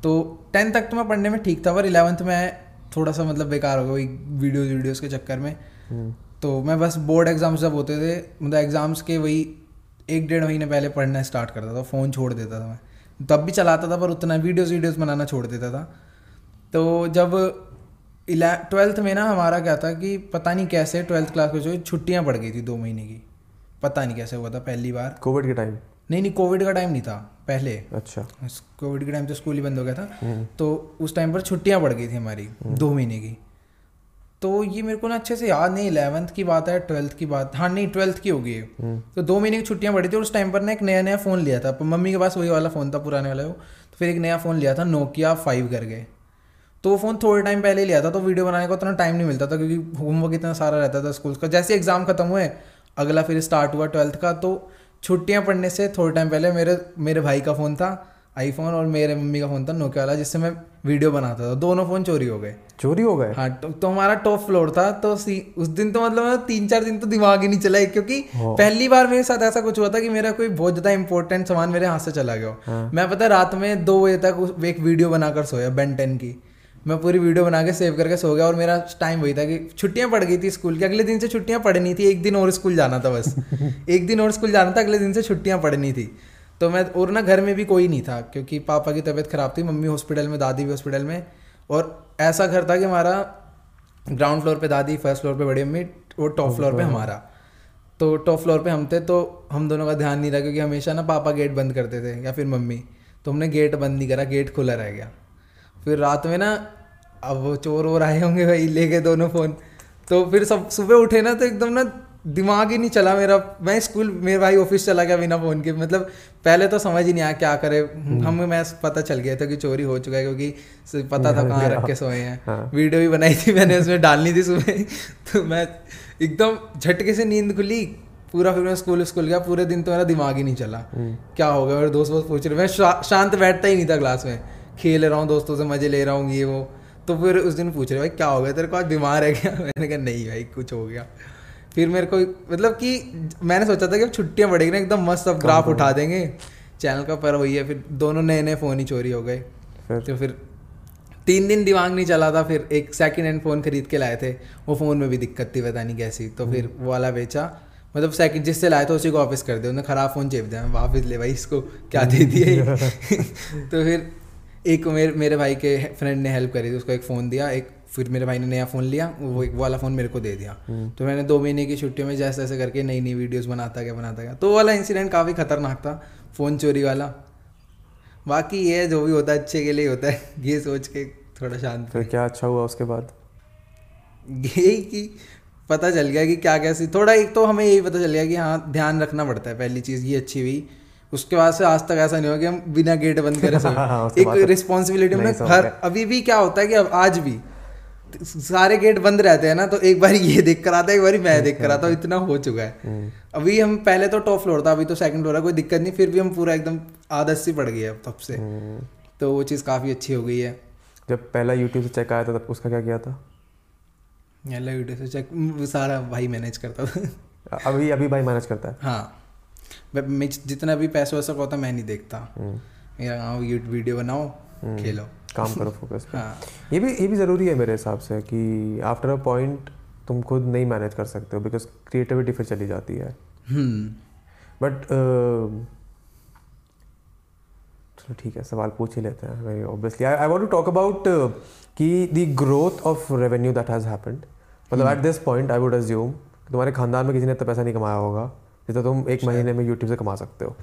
तो 10th तक तो मैं पढ़ने में ठीक था, पर 11th में थोड़ा सा मतलब बेकार हो गया वीडियोज़ के चक्कर में। तो मैं बस बोर्ड एग्ज़ाम्स जब होते थे, मतलब एग्ज़ाम्स के वही 1-1.5 महीने पहले पढ़ना स्टार्ट करता था, फ़ोन छोड़ देता था मैं, तब भी चलाता था पर उतना वीडियोज़ बनाना छोड़ देता था। तो जब 12th में ना हमारा क्या था कि पता नहीं कैसे 12th क्लास में जो छुट्टियां पड़ गई थी 2 महीने की, पता नहीं कैसे हुआ था पहली बार। कोविड के टाइम? नहीं, कोविड का टाइम नहीं था पहले। अच्छा। कोविड के टाइम तो स्कूल ही बंद हो गया था, तो उस टाइम पर छुट्टियां पड़ गई थी हमारी 2 महीने की। तो ये मेरे को ना अच्छे से याद नहीं, 11th की बात है, 12th की बात, हाँ नहीं 12th की होगी। तो 2 महीने की छुट्टियां पड़ी थी, और उस टाइम पर ना एक नया फ़ोन लिया था, मम्मी के पास वही वाला फ़ोन था, पुराने वाला वो, तो फिर एक नया फ़ोन लिया था, Nokia 5 करके। तो वो फ़ोन थोड़े टाइम पहले लिया था, तो वीडियो बनाने का उतना टाइम नहीं मिलता था क्योंकि होमवर्क इतना सारा रहता था स्कूल का। जैसे एग्ज़ाम खत्म हुए, अगला फिर स्टार्ट हुआ 12th का। तो छुट्टियां पड़ने से थोड़े टाइम पहले मेरे भाई का फ़ोन था आईफोन, और मेरे मम्मी का फ़ोन था नोकिया वाला, जिससे मैं वीडियो बनाता था। दोनों फ़ोन चोरी हो गए। हाँ, तो हमारा टॉप फ्लोर था, तो उस दिन तो मतलब 3-4 दिन तो दिमाग ही नहीं चला, क्योंकि पहली बार मेरे साथ ऐसा कुछ हुआ था कि मेरा कोई बहुत ज़्यादा इंपॉर्टेंट सामान मेरे हाथ से चला गया। मैं पता रात में 2 बजे तक एक वीडियो बनाकर सोया, बेंटन की मैं पूरी वीडियो बना के सेव करके सो गया। और मेरा टाइम वही था कि छुट्टियां पड़ गई थी स्कूल की, अगले दिन से छुट्टियां पड़नी थी, 1 दिन और स्कूल जाना था बस। 1 दिन और स्कूल जाना था, अगले दिन से छुट्टियां पड़नी थी। तो मैं, और ना घर में भी कोई नहीं था क्योंकि पापा की तबीयत ख़राब थी, मम्मी हॉस्पिटल में, दादी भी हॉस्पिटल में। और ऐसा घर था कि हमारा ग्राउंड फ्लोर पे दादी, फर्स्ट फ्लोर पे बड़ी मम्मी, और टॉप फ्लोर पे हमारा। तो टॉप फ्लोर पे हम थे, तो हम दोनों का ध्यान नहीं रहा क्योंकि हमेशा ना पापा गेट बंद करते थे या फिर मम्मी, तो हमने गेट बंद नहीं करा, गेट खुला रह गया। फिर रात में ना, अब वो चोर वोर आए होंगे भाई, ले गए दोनों फ़ोन। तो फिर सब सुबह उठे ना, तो एकदम ना दिमाग ही नहीं चला मेरा, मैं स्कूल, मेरे भाई ऑफिस चला गया बिना फ़ोन के। मतलब पहले तो समझ ही नहीं आया क्या करे हम। मैं पता चल गया था कि चोरी हो चुका है, क्योंकि पता था कहाँ रख के सोए हैं। हाँ। वीडियो भी बनाई थी मैंने, उसमें डालनी थी सुबह। तो मैं एकदम झटके से नींद खुली पूरा, फिर मैं स्कूल गया। पूरे दिन तो मेरा दिमाग ही नहीं चला क्या हो गया। मेरे दोस्त पूछ रहे, मैं शांत बैठता ही नहीं था क्लास में, खेल रहा हूँ दोस्तों से, मजे ले रहा हूँ ये वो। तो फिर उस दिन पूछ रहे भाई क्या हो गया तेरे को, आज बीमार है क्या? मैंने कहा नहीं भाई कुछ हो गया। फिर मेरे को मतलब कि मैंने सोचा था कि अब छुट्टियाँ पड़ेगी ना, एकदम मस्त अब ग्राफ उठा देंगे चैनल का, पर वही है फिर दोनों नए फ़ोन ही चोरी हो गए। तो फिर 3 दिन दिमाग नहीं चला था। फिर एक सेकेंड हैंड फ़ोन खरीद के लाए थे, वो फ़ोन में भी दिक्कत थी पता नहीं कैसी, तो फिर वो वाला बेचा। मतलब सेकंड जिससे लाया था उसी को वापस कर दिया, उन्होंने ख़राब फ़ोन जेब दिया, वापस ले भाई इसको क्या दे दिया तो फिर एक मेरे भाई के फ्रेंड ने हेल्प करी थी, उसको एक फ़ोन दिया, एक फिर मेरे भाई ने नया फ़ोन लिया, वो एक वाला फ़ोन मेरे को दे दिया। तो मैंने 2 महीने की छुट्टियों में जैसे ऐसे करके नई नई वीडियोस बनाता गया। तो वो वाला इंसिडेंट काफ़ी ख़तरनाक था, फ़ोन चोरी वाला। बाकी ये जो भी होता है अच्छे के लिए होता है, ये सोच के थोड़ा शांत। फिर क्या अच्छा हुआ उसके बाद? यही कि पता चल गया कि क्या कैसी थोड़ा, एक तो हमें यही पता चल गया कि हाँ ध्यान रखना पड़ता है, पहली चीज़ ये अच्छी हुई। उसके बाद से आज तक ऐसा नहीं हुआ कि हम बिना गेट बंद करें एक रिस्पॉन्सिबिलिटी में हर अभी भी क्या होता है कि अब आज भी सारे गेट बंद रहते हैं ना, तो एक बार ये देख कर आता है, एक बार मैं देख कर आता हूँ, इतना हो चुका है। अभी हम पहले तो टॉप फ्लोर था, अभी तो सेकंड फ्लोर है, कोई दिक्कत नहीं, फिर भी हम पूरा एकदम आदत सी पड़ गई है तब से, तो वो चीज़ काफ़ी अच्छी हो गई है। जब पहला यूट्यूब से चेक आया था तब उसका क्या किया था? पहला यूट्यूब से चेक सारा भाई मैनेज करता था। अभी भाई मैनेज करता है? हाँ, मैं जितना भी पैसा वैसा होता मैं नहीं देखता, मेरा गाँव वीडियो बनाओ खेलो काम करो फोकस पे। हाँ। ये भी ज़रूरी है मेरे हिसाब से कि आफ्टर अ पॉइंट तुम खुद नहीं मैनेज कर सकते हो, बिकॉज क्रिएटिविटी फिर चली जाती है। बट चलो ठीक है, सवाल पूछ ही लेते हैं। Very obviously I want to talk about कि the growth of revenue that has happened. मतलब at this point I would assume तुम्हारे खानदान में किसी ने इतना पैसा नहीं कमाया होगा जितना तुम एक महीने में यूट्यूब से कमा सकते हो,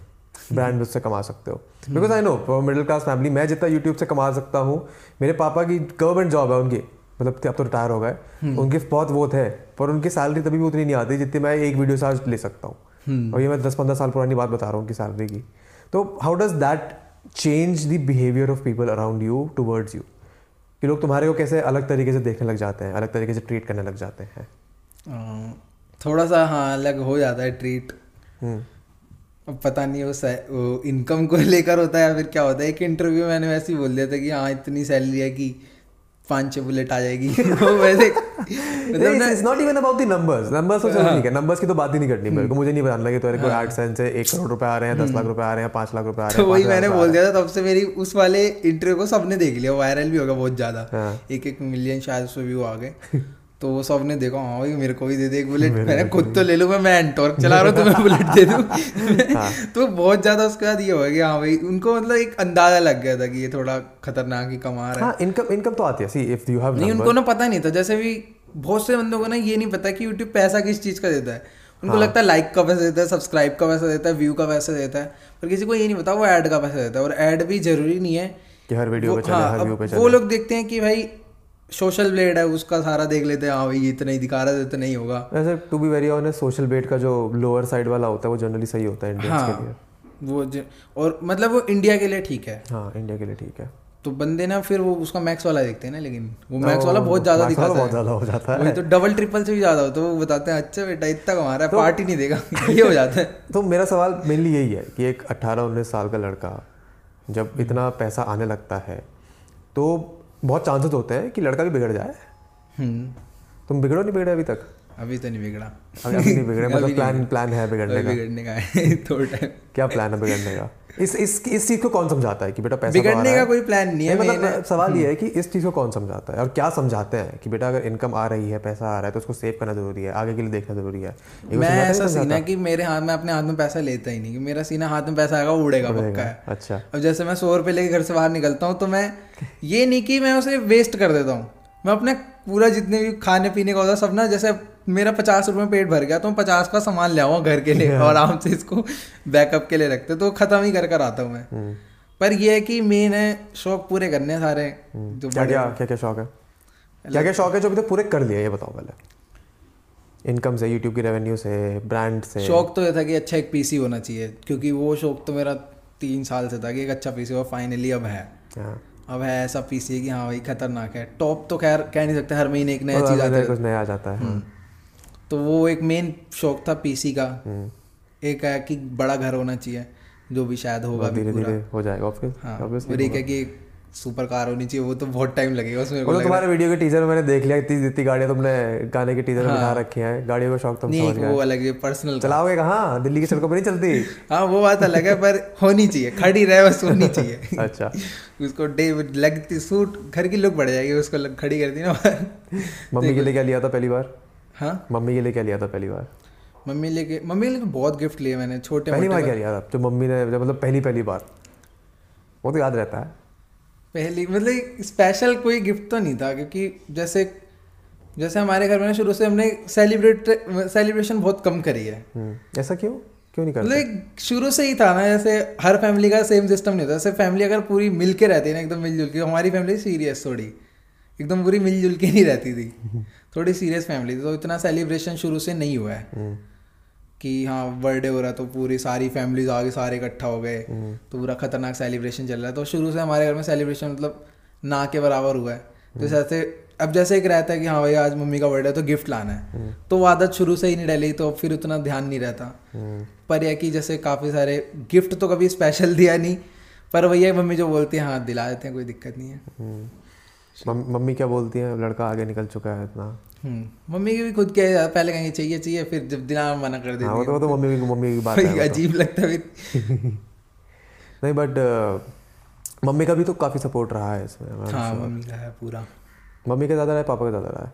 ब्रांड से कमा सकते हो। Because I know middle class family, मैं जितना यूट्यूब से कमा सकता हूँ, मेरे पापा की गवर्नमेंट जॉब है उनकी, मतलब अब तो रिटायर हो गए, उनके बहुत वो थे, पर उनकी सैलरी तभी भी उतनी नहीं आती जितनी मैं एक वीडियो से आज ले सकता हूँ। और ये मैं 10-15 साल पुरानी बात बता रहा हूँ उनकी सैलरी की। तो how does that change the behaviour of people around you towards you, कि लोग तुम्हारे को कैसे अलग तरीके से देखने लग जाते हैं, अलग तरीके से ट्रीट करने लग जाते हैं? थोड़ा सा हाँ अलग हो जाता है ट्रीट, पता नहीं वो इनकम को लेकर होता है या फिर क्या होता है। एक इंटरव्यू मैंने वैसे ही बोल दिया था कि हाँ इतनी सैलरी है कि 5-6 बुलेट आ जाएगी वैसे it's not even about the numbers तो चलो ठीक है, नंबर्स की तो बात ही नहीं करनी मेरे को, मुझे नहीं बताना लगे तो को 8 सेंट से 1 करोड़ रुपए आ रहे हैं, 10 लाख रुपए आ रहे हैं, 5 लाख रुपए आ रहे हैं। वही मैंने बोल दिया था, तब से मेरी उस वाले इंटरव्यू को सबने देख लिया, वायरल भी होगा बहुत ज़्यादा, 1-1 मिलियन शायद उसमें व्यू आ गए, तो वो सब ने देखा हाँ भाई मेरे को भी दे दे एक बुलेट, मैंने खुद तो ले लूँ, मैं एंटॉर्क चला रहा हूँ तुम्हें बुलेट दे दूँ तो बहुत ज़्यादा उसके बाद ये हो गया कि हाँ भाई उनको मतलब एक अंदाज़ा लग गया था कि ये थोड़ा खतरनाक ही कमा रहा है। इनकम तो आती है, सी इफ यू हैव नहीं, उनको ना पता नहीं था। जैसे भी बहुत से बंदों को ना ये नहीं पता कि यूट्यूब पैसा किस चीज़ का देता है, उनको लगता है लाइक का पैसा देता है, सब्सक्राइब का पैसा देता है, व्यू का पैसा देता है, पर किसी को ये नहीं पता वो ऐड का पैसा देता है। और ऐड भी जरूरी नहीं है कि हर वीडियो पे चले, हर व्यू पे चले। वो लोग देखते हैं कि भाई सोशल ब्लेड है उसका सारा देख लेते हैं, हाँ भाई इतना ही दिखा रहा है तो नहीं होगा। वैसे to be very honest social blade का जो लोअर साइड वाला होता है वो जनरली सही होता है इंडियंस के लिए, वो और मतलब वो इंडिया के लिए ठीक है। हाँ इंडिया के लिए ठीक है, तो बंदे ना फिर वो उसका मैक्स वाला देखते हैं ना, लेकिन वो मैक्स वाला बहुत ज़्यादा दिखाता है, तो डबल ट्रिपल से भी ज़्यादा होता है। वो बताते हैं अच्छा बेटा इतना कमा रहा है पार्टी नहीं देगा, ये हो जाता है। तो मेरा सवाल मेनली यही है कि एक 18-19 साल का लड़का जब इतना पैसा आने लगता है तो बहुत चांसेस होते हैं कि लड़का भी बिगड़ जाए। तुम बिगड़ो नहीं बिगड़े अभी तक? अभी तो नहीं बिगड़ा। अभी नहीं बिगड़े मतलब प्लान है बिगड़ने का? बिगड़ने का है थोड़ा टाइम। क्या प्लान है बिगड़ने का? इस चीज़ को कौन समझाता है कि बेटा पैसा बिगड़ने का कोई प्लान नहीं है? मतलब सवाल ये है कि इस चीज़ को कौन समझाता है और क्या समझाते हैं कि बेटा अगर इनकम आ रही है, पैसा आ रहा है, तो उसको सेव करना जरूरी है, आगे के लिए देखना जरूरी है। मैं ऐसा सीन है कि मेरे हाथ में अपने हाथ में पैसा लेता ही नहीं, कि मेरा सीना हाथ में पैसा आएगा उड़ेगा पक्का है। अच्छा, अब जैसे मैं 100 रुपये लेके घर से बाहर निकलता हूँ तो मैं ये नहीं कि मैं उसे वेस्ट कर देता हूँ, मैं अपने पूरा जितने भी खाने पीने का होता सब ना, जैसे मेरा 50 रुपये में पेट भर गया तो मैं 50 का सामान ले आऊँ घर के लिए और आराम से इसको बैकअप के लिए रखते तो ख़त्म ही कर कर आता हूँ मैं। पर यह है कि मेन है शौक पूरे करने सारे। क्या शौक है? क्या शौक है जो अभी तक पूरे कर लिए ये बताओ पहले। इनकम से, यूट्यूब की रेवेन्यू से, ब्रांड से। शौक तो ये था कि अच्छा एक पीसी होना चाहिए, क्योंकि वो शौक तो मेरा 3 साल से था कि एक अच्छा पीसी हो, फाइनली अब है। अब है ऐसा पीसी कि हाँ भाई खतरनाक है, टॉप तो खैर कह नहीं सकते, हर महीने एक नया चीज़ आता, कुछ नया आ जाता है। तो वो एक मेन शौक था पीसी का। एक है कि बड़ा घर होना चाहिए जो भी शायद होगा, धीरे धीरे हो जाएगा ऑब्वियसली। और एक है कि सुपर कार होनी चाहिए, वो तो बहुत टाइम लगेगा उसमें। तो तुम्हारे वीडियो के टीजर में मैंने देख लिया इतनी गाड़ियाँ तुमने गाने के टीजर में बना रखी हैं, गाड़ियों का शौक तुम समझ गए। वो अलग है, पर्सनल चलाओगे कहाँ, दिल्ली की सड़कों पर नहीं चलती। हाँ वो बात अलग है, पर होनी चाहिए, खड़ी रहे बस होनी चाहिए। अच्छा, उसको डे लगती सूट घर की लुक बढ़ जाएगी, उसको खड़ी करती ना। मम्मी के लिए क्या लिया था पहली बार? हाँ मम्मी के लिए क्या लिया था पहली बार? मम्मी लेके बहुत गिफ्ट लिए मैंने छोटे। पहली बार क्या याद आप जब मम्मी ने जब मतलब पहली बार वो तो याद रहता है पहली मतलब स्पेशल कोई गिफ्ट तो नहीं था क्योंकि जैसे जैसे हमारे घर में शुरू से हमने सेलिब्रेशन बहुत कम करी है। ऐसा क्यों क्यों नहीं करते? मतलब शुरू से ही था ना, जैसे हर फैमिली का सेम सिस्टम नहीं होता। जैसे फैमिली अगर पूरी मिल के रहती है ना एकदम मिलजुल के, हमारी फैमिली सीरियस थोड़ी एकदम पूरी मिलजुल के नहीं रहती थी, थोड़ी सीरियस फैमिली थी, तो इतना सेलिब्रेशन शुरू से नहीं हुआ है कि हाँ बर्थडे हो रहा तो पूरी सारी फैमिलीज आ गई सारे इकट्ठा हो गए तो पूरा खतरनाक सेलिब्रेशन चल रहा है। तो शुरू से हमारे घर में सेलिब्रेशन मतलब ना के बराबर हुआ है। तो जैसे अब जैसे एक रहता है कि हाँ भाई आज मम्मी का बर्थडे है तो गिफ्ट लाना है, तो वो आदत शुरू से ही नहीं डली तो फिर उतना ध्यान नहीं रहता। पर यह कि जैसे काफ़ी सारे गिफ्ट तो कभी स्पेशल दिया नहीं, पर वही मम्मी जो बोलती है हाँ दिला देते हैं, कोई दिक्कत नहीं है। मम्मी क्या बोलती है लड़का आगे निकल चुका है इतना? मम्मी की भी खुद क्या पहले कहेंगे चाहिए चाहिए, फिर जब दिला मना कर देती है। वो तो मम्मी की बात है, अजीब लगता है नहीं, बट मम्मी का भी तो काफ़ी सपोर्ट रहा है इसमें। हाँ मम्मी का है पूरा, मम्मी का ज़्यादा रहा है पापा का ज़्यादा रहा है?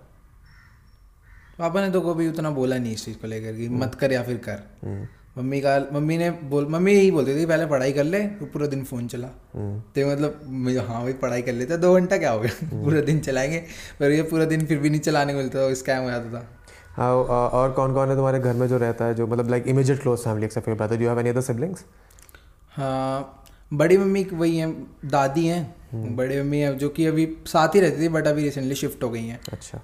पापा ने तो कभी उतना बोला नहीं इस चीज़ को लेकर कि मत कर या फिर कर। मम्मी यही बोलती थी पहले पढ़ाई कर ले, तो पूरा दिन फ़ोन चला तो मतलब हाँ भाई पढ़ाई कर लेते 2 घंटा क्या हो गया पूरा दिन चलाएंगे, पर ये पूरा दिन फिर भी नहीं चलाने को मिलता, स्कैम हो जाता था। हाँ, और कौन कौन है तुम्हारे घर में जो रहता है जो मतलब like immediate close family accept करता है? Do you have any other siblings? हाँ बड़ी मम्मी वही हैं, दादी हैं, बड़ी मम्मी हैं जो कि अभी साथ ही रहती थी बट अभी रिसेंटली शिफ्ट हो गई हैं। अच्छा,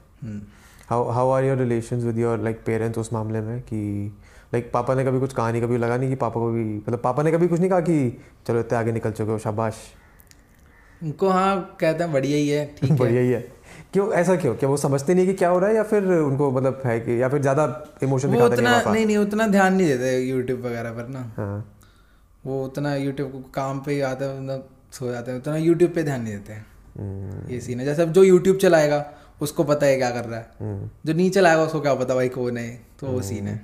how are your relations with your like parents उस मामले में कि लाइक पापा ने कभी कुछ कहा नहीं, कभी लगा नहीं कि पापा को भी मतलब पापा ने कभी कुछ नहीं कहा कि चलो इतने आगे निकल चुके हो शाबाश उनको? हाँ कहते हैं बढ़िया ही है, ठीक बढ़िया ही है। क्यों ऐसा क्यों? क्या वो समझते नहीं कि क्या हो रहा है या फिर उनको मतलब है कि या फिर ज़्यादा इमोशन दिखाते नहीं, उतना ध्यान नहीं देते यूट्यूब वगैरह पर ना। हाँ वो उतना यूट्यूब काम पे आता है मतलब सो जाते हैं, उतना यूट्यूब पे ध्यान नहीं देते हैं। ये सीन है जैसे अब जो यूट्यूब चलाएगा उसको पता है क्या कर रहा है, जो नहीं चलाएगा उसको क्या पता भाई कौन है, तो वो सीन है।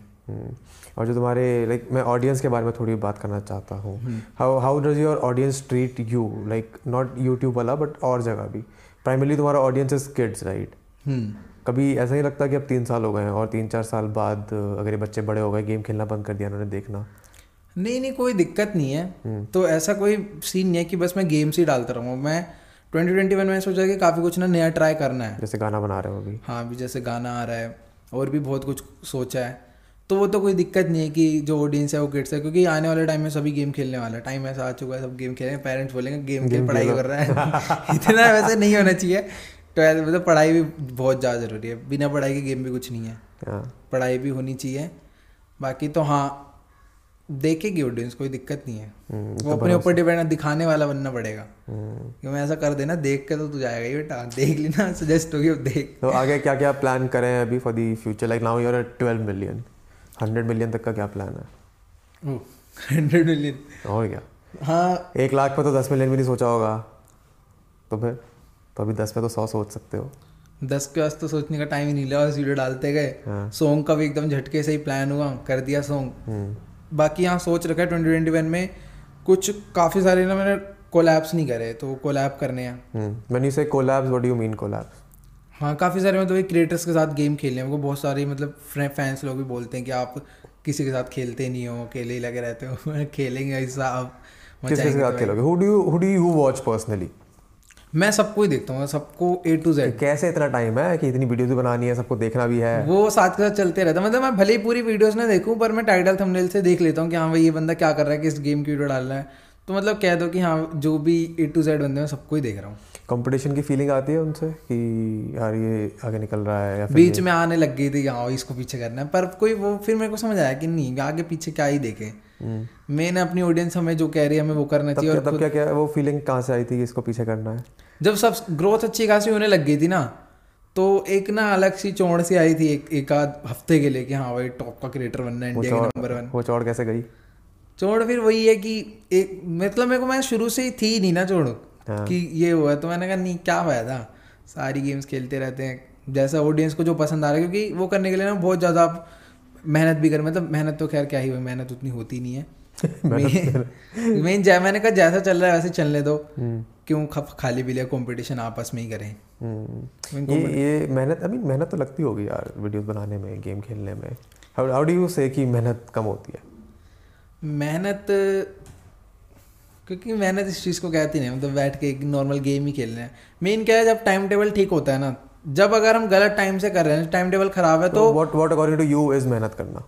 और जो तुम्हारे लाइक मैं ऑडियंस के बारे में थोड़ी बात करना चाहता हूँ, how does your audience treat you like not YouTube वाला बट और जगह भी? प्राइमरली तुम्हारा ऑडियंस इज किड्स राइट? कभी ऐसा ही लगता कि अब 3 साल हो गए हैं और 3-4 साल बाद अगर ये बच्चे बड़े हो गए गेम खेलना बंद कर दिया उन्होंने देखना? नहीं कोई दिक्कत नहीं है, तो ऐसा कोई सीन नहीं है कि बस मैं गेम्स ही डालता रहूँ। मैं 2021 में सोचा कि काफ़ी कुछ ना नया ट्राई करना है, जैसे गाना बना रहे हो अभी। हाँ अभी जैसे गाना आ रहा है और भी बहुत कुछ सोचा है, तो वो तो कोई दिक्कत नहीं है कि जो ऑडियंस है वो किड्स है, क्योंकि आने वाले टाइम में सभी गेम खेलने वाला है। टाइम ऐसा आ चुका है सब गेम खेल रहे हैं, पेरेंट्स बोलेंगे गेम खेल पढ़ाई कर रहा है इतना वैसे नहीं होना चाहिए। 12th मतलब पढ़ाई भी बहुत ज़्यादा ज़रूरी है, बिना पढ़ाई के गेम भी कुछ नहीं है, पढ़ाई भी होनी चाहिए। बाकी तो हाँ देखेगी ऑडियंस, कोई दिक्कत नहीं है, वो अपने ऊपर डिपेंड है, दिखाने वाला बनना पड़ेगा कि मैं ऐसा कर देना देख के तो तू जाएगा ही बेटा देख लेना सजेस्ट होगी अब देख। तो आगे क्या क्या प्लान करें अभी for the future like now you are at 12 million, 100 million तक का क्या प्लान है? 100 मिलियन और क्या? हाँ 1 लाख पे तो 10 मिलियन भी नहीं सोचा होगा, तो फिर तो अभी 10 पे तो 100 सोच सकते हो, 10 के वास्ते तो सोचने का टाइम ही नहीं लगा, बस वीडियो डालते गए। सॉन्ग का भी एकदम झटके से ही प्लान हुआ, कर दिया सॉन्ग। बाकी यहाँ सोच रखा है 2021 में कुछ काफ़ी सारे ना मैंने कोलैब्स नहीं करे, तो कोलैब करने हैं। मैंने से collabs what do you mean collabs? हाँ काफ़ी सारे मतलब क्रिएटर्स के साथ गेम खेलने हैं, बहुत सारे मतलब फैंस लोग भी बोलते हैं कि आप किसी के साथ खेलते नहीं हो, अकेले ही लगे रहते हो खेलेंगे आप किसके साथ खेलोगे? Who do you watch personally? मैं सबको ही देखता हूँ, सबको A to Z। कैसे इतना टाइम है कि इतनी वीडियोस भी बनानी है, सबको देखना भी है? वो साथ के साथ चलते रहता है, मतलब मैं भले ही पूरी वीडियोस ना देखूँ पर मैं टाइटल थंबनेल से देख लेता हूँ कि हाँ भाई ये बंदा क्या कर रहा है, किस गेम की वीडियो डाल रहा है, तो मतलब कह दो कि हाँ जो भी A to Z बंदे हैं सबको ही देख रहा हूँ। कॉम्पिटिशन की फीलिंग आती है उनसे कि यार ये आगे निकल रहा है? या फिर बीच में आने लग गई थी हाँ इसको पीछे करना है, पर कोई वो फिर मेरे को समझ आया कि नहीं आगे पीछे क्या ही देखें, मैंने अपनी ऑडियंस हमें जो कह रही है हमें वो करना चाहिए। और तब क्या वो फीलिंग कहाँ से आई थी इसको पीछे करना है? जब सब ग्रोथ अच्छी खासी होने लग गई थी ना, तो एक ना अलग सी चौड़ सी आई थी एक आध हफ्ते के लिए कि हाँ भाई टॉप का क्रिएटर बनना है, इंडिया नंबर 1। वो चौड़ कैसे गई? चौड़ फिर वही है कि एक मतलब मेरे को मैं शुरू से ही थी नहीं ना चौड़ कि ये हुआ, तो मैंने कहा नहीं क्या फायदा सारी गेम्स खेलते रहते हैं जैसा ऑडियंस को जो पसंद आ रहा है, क्योंकि वो करने के लिए ना बहुत ज़्यादा आप मेहनत भी कर मतलब मेहनत तो खैर क्या ही हुई, मेहनत उतनी होती नहीं है मेन मैंने कहा जैसा चल रहा है वैसे चलने दो, क्यों खाली भी लिया, कंपटीशन आपस में ही करें। ये मेहनत आई मीन मेहनत तो लगती होगी यार वीडियोस बनाने में, गेम खेलने में। हाउ डू यू से कि मेहनत कम होती है? मेहनत, क्योंकि मेहनत इस चीज़ को कहती नहीं, मतलब बैठ के एक नॉर्मल गेम ही खेलना है। मेन क्या है, जब टाइम टेबल ठीक होता है ना, जब अगर हम गलत टाइम से कर रहे हैं, टाइम टेबल खराब है तो what according to you is मेहनत करना?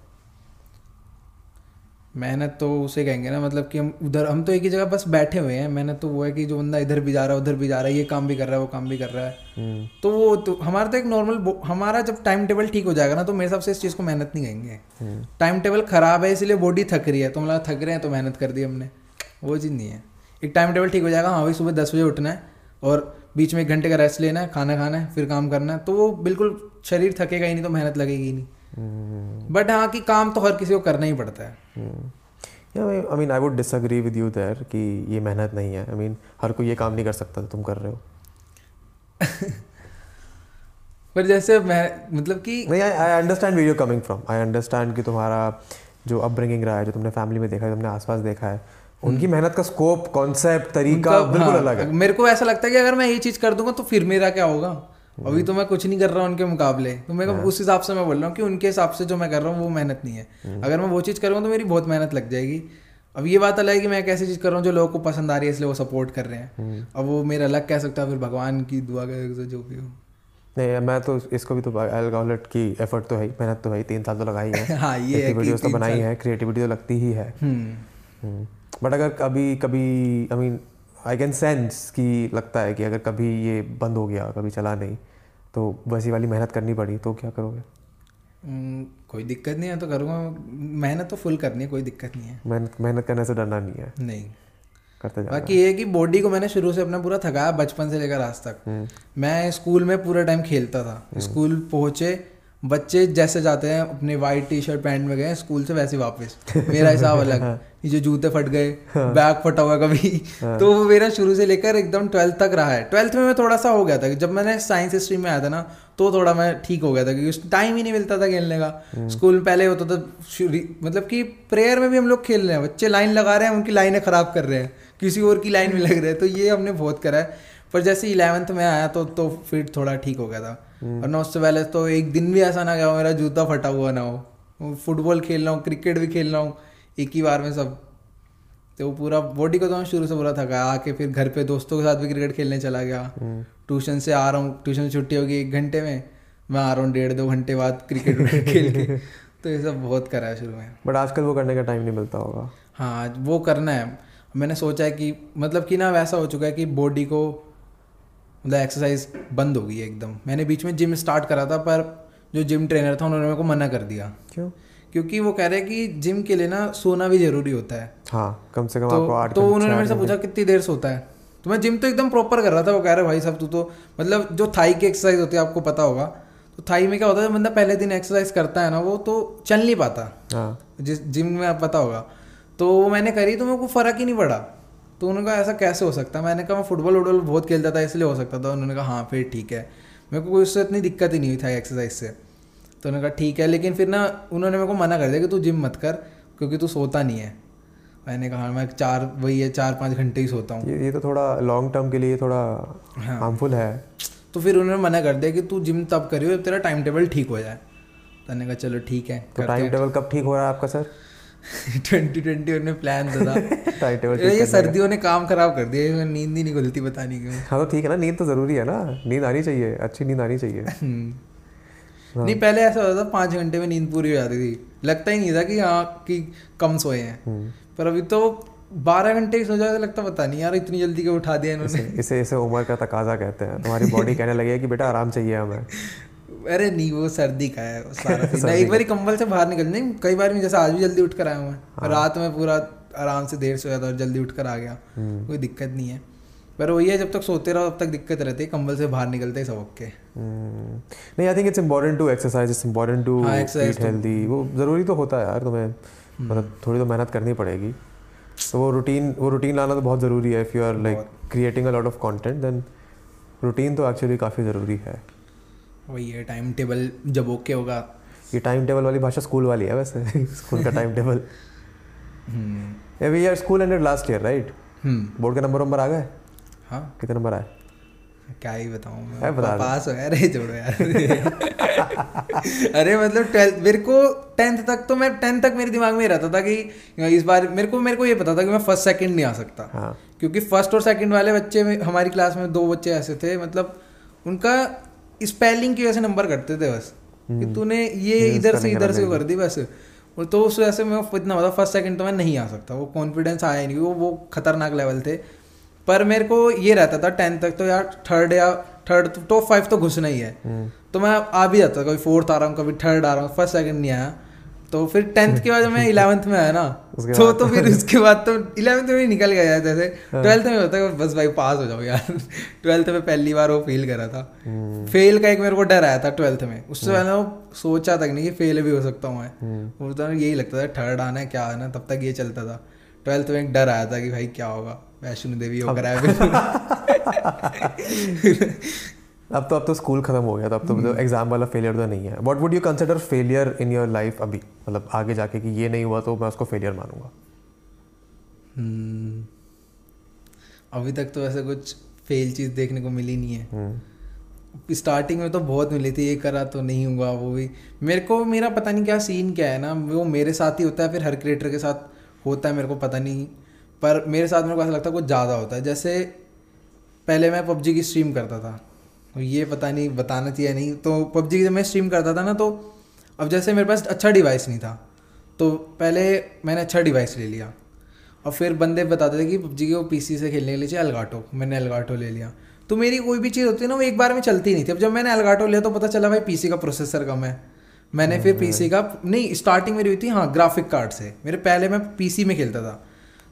मेहनत तो उसे कहेंगे ना, मतलब कि हम उधर, हम तो एक ही जगह बस बैठे हुए हैं। मेहनत तो वो है कि जो बंदा इधर भी जा रहा है, उधर भी जा रहा है, ये काम भी कर रहा है, वो काम भी कर रहा है, तो वो तो हमारा तो एक नॉर्मल, हमारा जब टाइम टेबल ठीक हो जाएगा ना, तो मेरे हिसाब से इस चीज़ को मेहनत नहीं कहेंगे। टाइम टेबल खराब है इसलिए बॉडी थक रही है, तो मतलब थक रहे हैं तो मेहनत कर दी हमने, वो चीज़ नहीं है। एक टाइम टेबल ठीक हो जाएगा, हाँ भाई सुबह 10 बजे उठना है और बीच में 1 घंटे का रेस्ट लेना है, खाना खाना है, फिर काम करना है, तो वो बिल्कुल शरीर थकेगा ही नहीं, तो मेहनत लगेगी ही नहीं। बट हाँ कि काम तो हर किसी को करना ही पड़ता है। I mean I would disagree with you there कि ये मेहनत नहीं है। आई मीन हर कोई ये काम नहीं कर सकता तुम कर रहे हो। पर जैसे मैं मतलब कि नहीं, I understand where you coming from, I understand कि तुम्हारा जो अपब्रिंगिंग रहा है, जो तुमने फैमिली में देखा है, तुमने आसपास देखा है, उनकी मेहनत का स्कोप, कॉन्सेप्ट, तरीका बिल्कुल अलग है। मेरे को ऐसा लगता है कि अगर मैं ये चीज़ कर दूंगा तो फिर मेरा क्या होगा, अभी तो मैं कुछ नहीं कर रहा हूँ उनके मुकाबले, तो मेरे को उस हिसाब से मैं बोल रहा हूँ कि उनके हिसाब से जो मैं कर रहा हूँ वो मेहनत नहीं है। अगर मैं वो चीज़ करूँगा तो मेरी बहुत मेहनत लग जाएगी। अब ये बात अलग है कि मैं एक ऐसी चीज़ कर रहा हूँ जो लोगों को पसंद आ रही है इसलिए वो सपोर्ट कर रहे हैं, अब वो मेरा लग कह सकता है, फिर भगवान की दुआ का जो भी हो। नहीं, मैं तो इसको भी तो अलगावलेट की एफर्ट तो है, मेहनत तो है, 3 साल तो लगाई है। हाँ, ये वीडियोस तो बनाई है, क्रिएटिविटी तो लगती ही है। बट अगर कभी कभी I mean I can sense कि लगता है कि अगर कभी ये बंद हो गया, कभी चला नहीं, तो वैसी वाली मेहनत करनी पड़ी, तो क्या करोगे? कोई दिक्कत नहीं है तो करूँगा, मेहनत तो फुल करनी है, कोई दिक्कत नहीं है। मेहनत करने से डरना नहीं है, नहीं करते जाना। बाकी ये है कि बॉडी को मैंने शुरू से अपना पूरा थकाया, बचपन से लेकर आज तक। मैं स्कूल में पूरा टाइम खेलता था, स्कूल पहुँचे, बच्चे जैसे जाते हैं अपने वाइट टी शर्ट पैंट में गए स्कूल से, वैसे वापस मेरा हिसाब अलग। जो जूते फट गए, बैग फटा हुआ कभी, तो वो मेरा शुरू से लेकर एकदम 12th तक रहा है। 12th में मैं थोड़ा सा हो गया था, जब मैंने साइंस स्ट्रीम में आया था ना, तो थोड़ा मैं ठीक हो गया था, क्योंकि टाइम ही नहीं मिलता था खेलने का। स्कूल में पहले होता था मतलब कि प्रेयर में भी हम लोग खेल रहे हैं, बच्चे लाइन लगा रहे हैं, उनकी लाइनें ख़राब कर रहे हैं, किसी और की लाइन में लग रहे हैं, तो ये हमने बहुत करा है। पर जैसे 11th में आया तो फिर थोड़ा ठीक हो गया था, वरना उससे पहले तो एक दिन भी ऐसा ना गया हो मेरा जूता फटा हुआ ना हो। फुटबॉल खेल रहा हूँ, क्रिकेट भी खेल रहा हूँ एक ही बार में सब, तो पूरा बॉडी को तो मैं शुरू से पूरा थका। आके फिर घर पे दोस्तों के साथ भी क्रिकेट खेलने चला गया, ट्यूशन से आ रहा हूँ, ट्यूशन छुट्टी होगी 1 घंटे में, मैं आ रहा हूँ 1.5-2 घंटे बाद क्रिकेट खेल के, तो ये सब बहुत करा है शुरू में। बट आजकल वो करने का टाइम नहीं मिलता होगा। हाँ, वो करना है, मैंने सोचा है कि मतलब कि ना वैसा हो चुका है कि बॉडी को मतलब एक्सरसाइज बंद हो गई है एकदम। मैंने बीच में जिम स्टार्ट करा था, पर जो जिम ट्रेनर था उन्होंने मेरे को मना कर दिया। क्यों? क्योंकि वो कह रहे हैं कि जिम के लिए ना सोना भी जरूरी होता है। हाँ, कम से कम तो, आपको 8 तो उन्होंने मेरे से पूछा कितनी देर सोता है, तो मैं जिम तो एकदम प्रॉपर कर रहा था, वो कह रहे भाई साहब तू तो मतलब जो थाई की एक्सरसाइज होती है आपको पता होगा, तो थाई में क्या होता है बंदा पहले दिन एक्सरसाइज करता है ना वो तो चल नहीं पाता, जिस जिम में आप पता होगा, तो वो मैंने करी तो मेरे को फ़र्क ही नहीं पड़ा। तो उन्होंने कहा ऐसा कैसे हो सकता है, मैंने कहा मैं फुटबॉल बहुत खेलता था इसलिए हो सकता था। उन्होंने कहा हाँ फिर ठीक है, मेरे को कोई उससे इतनी दिक्कत ही नहीं हुई था एक्सरसाइज से, तो उन्होंने कहा ठीक है। लेकिन फिर ना उन्होंने मेरे को मना कर दिया कि तू जिम मत कर क्योंकि तू सोता नहीं है। मैंने कहा मैं 4-5 घंटे ही सोता हूँ। ये तो थोड़ा लॉन्ग टर्म के लिए थोड़ा हार्मफुल है। तो फिर उन्होंने मना कर दिया कि तू जिम तब करियो जब तेरा टाइम टेबल ठीक हो जाए। तो मैंने कहा चलो ठीक है। टाइम टेबल कब ठीक हो रहा है आपका सर? 2021 में प्लान था ये सर्दियों ने काम खराब कर दिया, नींद ही नहीं खुलती पता नहीं क्यों। हाँ तो ठीक है ना, नींद तो जरूरी है ना, नींद आनी चाहिए, अच्छी नींद आनी चाहिए। नहीं पहले ऐसा होता था 5 घंटे में नींद पूरी हो जाती थी, लगता ही नहीं था कि हाँ कि कम सोए हैं, पर अभी तो 12 घंटे ही सो जाते, लगता पता नहीं यार इतनी जल्दी क्यों उठा दिया इन्होंने। इसे उम्र का तकाजा कहते हैं, तुम्हारी बॉडी कहने लगी है कि बेटा आराम चाहिए हमें। अरे नहीं वो सर्दी का है सारा ना, एक बार कंबल से बाहर निकल नहीं, कई बार मैं जैसे आज भी जल्दी उठ कर आया हूँ मैं। हाँ। रात में पूरा आराम से देर से हो जाता और जल्दी उठ कर आ गया, कोई दिक्कत नहीं है। पर वही है जब तक सोते रहो तब तक दिक्कत रहती है, कंबल से बाहर निकलते ही सबक के। नहीं I think it's important to exercise, it's important to eat healthy, वो ज़रूरी तो होता है यार, तुम्हें मतलब थोड़ी तो मेहनत करनी पड़ेगी। तो वो रूटीन लाना तो बहुत ज़रूरी है। If you are like creating a lot of content then routine तो एक्चुअली काफ़ी ज़रूरी है। वही है टाइम टेबल जब ओके होगा। ये टाइम टेबल वाली भाषा स्कूल वाली है वैसे, स्कूल का time table. Every year school ended last year right, board के नंबर आ गए? हाँ। कितने नंबर आए? क्या ही बताऊँ मैं, पास हो यार, छोड़ो यार अरे मतलब 12th मेरे को 10th तक तो मैं 10th तक मेरे दिमाग में रहता था कि इस बार मेरे को ये पता था कि मैं फर्स्ट सेकंड नहीं आ सकता। हाँ। क्योंकि फर्स्ट और सेकंड वाले बच्चे में हमारी क्लास में दो बच्चे ऐसे थे, मतलब उनका स्पेलिंग की वजह से नंबर कटते थे बस कि तूने ये इधर से कर दी बस, तो उस वजह से मैं इतना मतलब फर्स्ट सेकंड तो मैं नहीं आ सकता, वो कॉन्फिडेंस आया नहीं, वो खतरनाक लेवल थे। पर मेरे को ये रहता था 10th तक तो यार थर्ड टॉप 5 तो घुसना ही है। तो मैं आ भी जाता था, कभी 4th आ रहा हूँ, कभी 3rd आ रहा हूँ, फर्स्ट सेकंड नहीं आया। तो फिर 10th के बाद मैं 11th में आया ना, तो फिर उसके बाद तो 11th में ही निकल गया जैसे। 12th में होता है बस भाई पास हो जाओ यार 12th में पहली बार वो फेल करा था। फेल का एक मेरे को डर आया था 12th में, उससे पहले वो सोचा तक नहीं कि फेल भी हो सकता हूँ मैं, वो तो यही लगता था 3rd आना है क्या आना, तब तक ये चलता था। 12th में एक डर आया था कि भाई क्या होगा, वैष्णो देवी होकर आया अब तो स्कूल खत्म हो गया था, अब तो मतलब एग्जाम वाला फेलियर तो नहीं है। What would you consider failure in your life अभी, मतलब आगे जाके कि ये नहीं हुआ तो मैं उसको फेलियर मानूंगा? अभी तक तो ऐसा कुछ फेल चीज़ देखने को मिली नहीं है। स्टार्टिंग में तो बहुत मिली थी, ये करा तो नहीं हुआ, वो भी मेरे को मेरा पता नहीं क्या सीन क्या है ना, वो मेरे साथ ही होता है, फिर हर क्रिएटर के साथ होता है, मेरे को पता नहीं, पर मेरे साथ मेरे को ऐसा लगता है कुछ ज़्यादा होता है। जैसे पहले मैं PUBG की स्ट्रीम करता था, ये पता नहीं बताना चाहिए नहीं, तो PUBG की जब मैं स्ट्रीम करता था ना, तो अब जैसे मेरे पास अच्छा डिवाइस नहीं था, तो पहले मैंने अच्छा डिवाइस ले लिया, और फिर बंदे बताते थे कि PUBG को PC से खेलने के लिए चाहिए Elgato, मैंने Elgato ले लिया। तो मेरी कोई भी चीज़ होती है ना, वो एक बार में चलती नहीं थी। अब जब मैंने Elgato लिया तो पता चला भाई PC का प्रोसेसर कम है, मैंने फिर PC का नहीं, स्टार्टिंग मेरी हुई थी हाँ ग्राफिक कार्ड से, मेरे पहले मैं PC में खेलता था,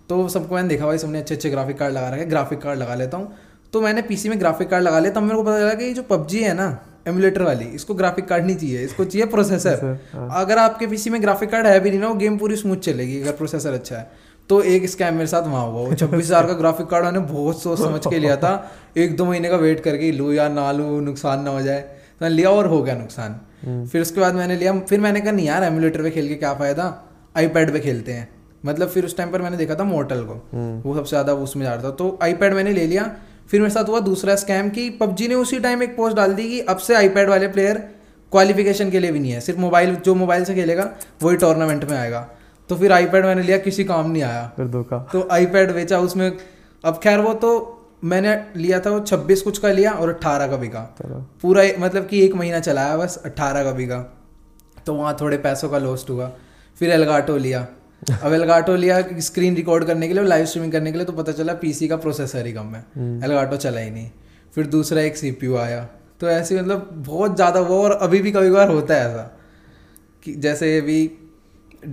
तो सबको मैंने देखा भाई सबने अच्छे अच्छे ग्राफिक कार्ड लगा रखे, ग्राफिक कार्ड लगा लेता हूँ, तो मैंने पीसी में ग्राफिक कार्ड लगा लिया। तब मेरे को पता चला कि जो PUBG है ना एमुलेटर वाली, इसको ग्राफिक कार्ड नहीं चाहिए, इसको चाहिए प्रोसेसर। अगर आपके पीसी में ग्राफिक कार्ड है भी नहीं ना, वो गेम पूरी स्मूथ चलेगी अगर प्रोसेसर अच्छा है। तो एक स्कैम मेरे साथ वहाँ हुआ, 26,000 का ग्राफिक कार्ड मैंने बहुत सोच समझ के लिया था, 1-2 महीने का वेट करके लूँ या ना लूँ, नुकसान ना हो जाए, तो मैंने लिया और हो गया नुकसान। फिर उसके बाद मैंने लिया, फिर मैंने कहा नहीं यार एमुलेटर पे खेल के क्या फ़ायदा, iPad पे खेलते हैं, मतलब फिर उस टाइम पर मैंने देखा था Mortal को, वो सबसे ज़्यादा उसमें जा रहा था, तो iPad मैंने ले लिया। फिर मेरे साथ हुआ दूसरा स्कैम कि PUBG ने उसी टाइम एक पोस्ट डाल दी कि अब से iPad वाले प्लेयर क्वालिफिकेशन के लिए भी नहीं है, सिर्फ मोबाइल, जो मोबाइल से खेलेगा वही टूर्नामेंट में आएगा। तो फिर iPad मैंने लिया, किसी काम नहीं आया, फिर धोखा, तो iPad बेचा उसमें। अब खैर वो तो मैंने लिया था, वो 26 कुछ का लिया और 18 का बिका, पूरा मतलब कि 1 महीना चलाया बस, 18 का बिका, तो वहाँ थोड़े पैसों का लॉस्ट हुआ। फिर Elgato लिया, अब Elgato लिया स्क्रीन रिकॉर्ड करने के लिए, लाइव स्ट्रीमिंग करने के लिए, तो पता चला पीसी का प्रोसेसर ही कम है, Elgato चला ही नहीं। फिर दूसरा एक CPU आया, तो ऐसे मतलब बहुत ज़्यादा हुआ। और अभी भी कभी कभार होता है ऐसा कि जैसे अभी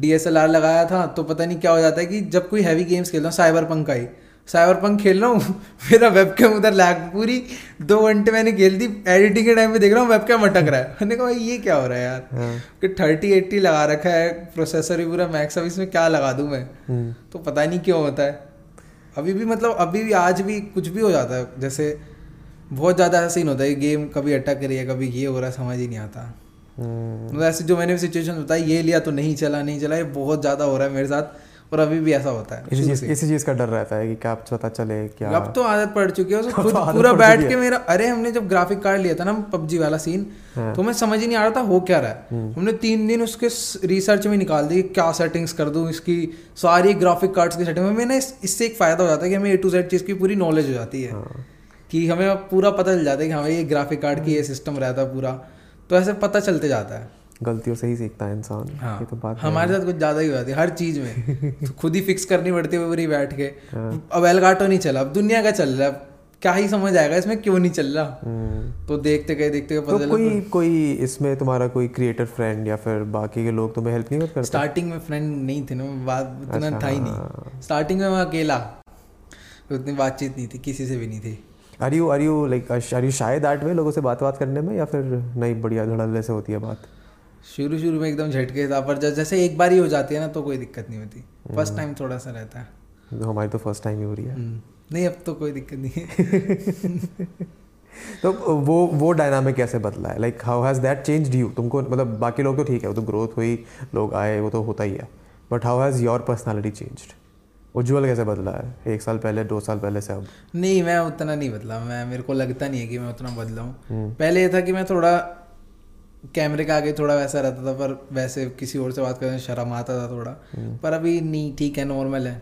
DSLR लगाया था, तो पता नहीं क्या हो जाता है कि जब कोई हैवी गेम्स खेल रहा हूँ, Cyberpunk का ही, Cyberpunk खेल रहा हूँ, मेरा वेबकैम उधर लैग, पूरी 2 घंटे मैंने खेल दी, एडिटिंग के टाइम पे देख रहा हूँ वेबकैम अटक रहा है। मैंने कहा भाई ये क्या हो रहा है यार, कि 3080 लगा रखा है, प्रोसेसर भी पूरा मैक्स, अब इसमें क्या लगा दूँ मैं, तो पता नहीं क्यों होता है अभी भी, मतलब अभी भी आज भी कुछ भी हो जाता है, जैसे बहुत ज़्यादा ऐसा सीन होता है, गेम कभी अटक रही है, कभी ये हो रहा है, समझ ही नहीं आता। मतलब ऐसे जो मैंने सिचुएशन बताई, ये लिया तो नहीं चला, ये बहुत ज़्यादा हो रहा है मेरे साथ, और अभी भी ऐसा होता है। इसी चीज़ का डर रहता है कि क्या पता चले क्या, अब तो आदत पड़ चुकी है खुद पूरा बैठ के मेरा। अरे हमने जब ग्राफिक कार्ड लिया था ना PUBG वाला सीन, तो मैं समझ ही नहीं आ रहा था हो क्या रहा है, हमने 3 दिन उसके रिसर्च में निकाल दी, क्या सेटिंग्स कर दूँ इसकी, सारी ग्राफिक कार्ड्स की सेटिंग में। इससे एक फ़ायदा हो जाता है कि हमें A to Z चीज़ की पूरी नॉलेज हो जाती है, कि हमें पूरा पता चल जाता है कि हाँ ये ग्राफिक कार्ड की ये सिस्टम रहता है पूरा, तो ऐसे पता चलते जाता है, गलतियों से ही सीखता है इंसान। हाँ, ये तो बात हमारे साथ कुछ ज़्यादा ही होती है हर चीज़ में तो खुद ही फिक्स करनी पड़ती है पूरी बैठ के। अब Elgato नहीं चला, अब दुनिया का चल रहा है, क्या ही समझ आएगा इसमें क्यों नहीं चल रहा, तो देखते गए पता चला। कोई इसमें तुम्हारा कोई क्रिएटर फ्रेंड या फिर बाकी के लोग तुम्हें हेल्प नहीं करते? स्टार्टिंग में फ्रेंड नहीं थे ना, बात उतना था ही नहीं, स्टार्टिंग में मैं अकेला, उतनी बातचीत नहीं थी, किसी से भी नहीं थी। आर यू लाइक शायद दैट वे लोगों से बात करने में, या फिर नहीं बढ़िया धड़ल्ले से होती है बात? शुरू में एकदम झटके था, पर जैसे एक बार ही हो जाती है ना तो कोई दिक्कत नहीं होती। फर्स्ट टाइम थोड़ा सा रहता है, तो हमारी तो फर्स्ट टाइम ही हो रही है। नहीं अब तो कोई दिक्कत नहीं है तो वो डायनामिक कैसे बदला है, like how has that changed you? तुमको मतलब बाकी लोग तो ठीक है, वो तो ग्रोथ हुई, लोग आए, वो तो होता ही है, but how has your personality changed? Ujjwal कैसे बदला है 1 साल पहले 2 साल पहले से अब? नहीं, मैं उतना नहीं बदला। मैं, मेरे को लगता नहीं है कि मैं उतना बदला हूँ। पहले ये था कि मैं थोड़ा कैमरे के आगे थोड़ा वैसा रहता था, पर वैसे किसी और से बात करने में शर्म आता था थोड़ा, पर अभी नहीं, ठीक है, नॉर्मल है,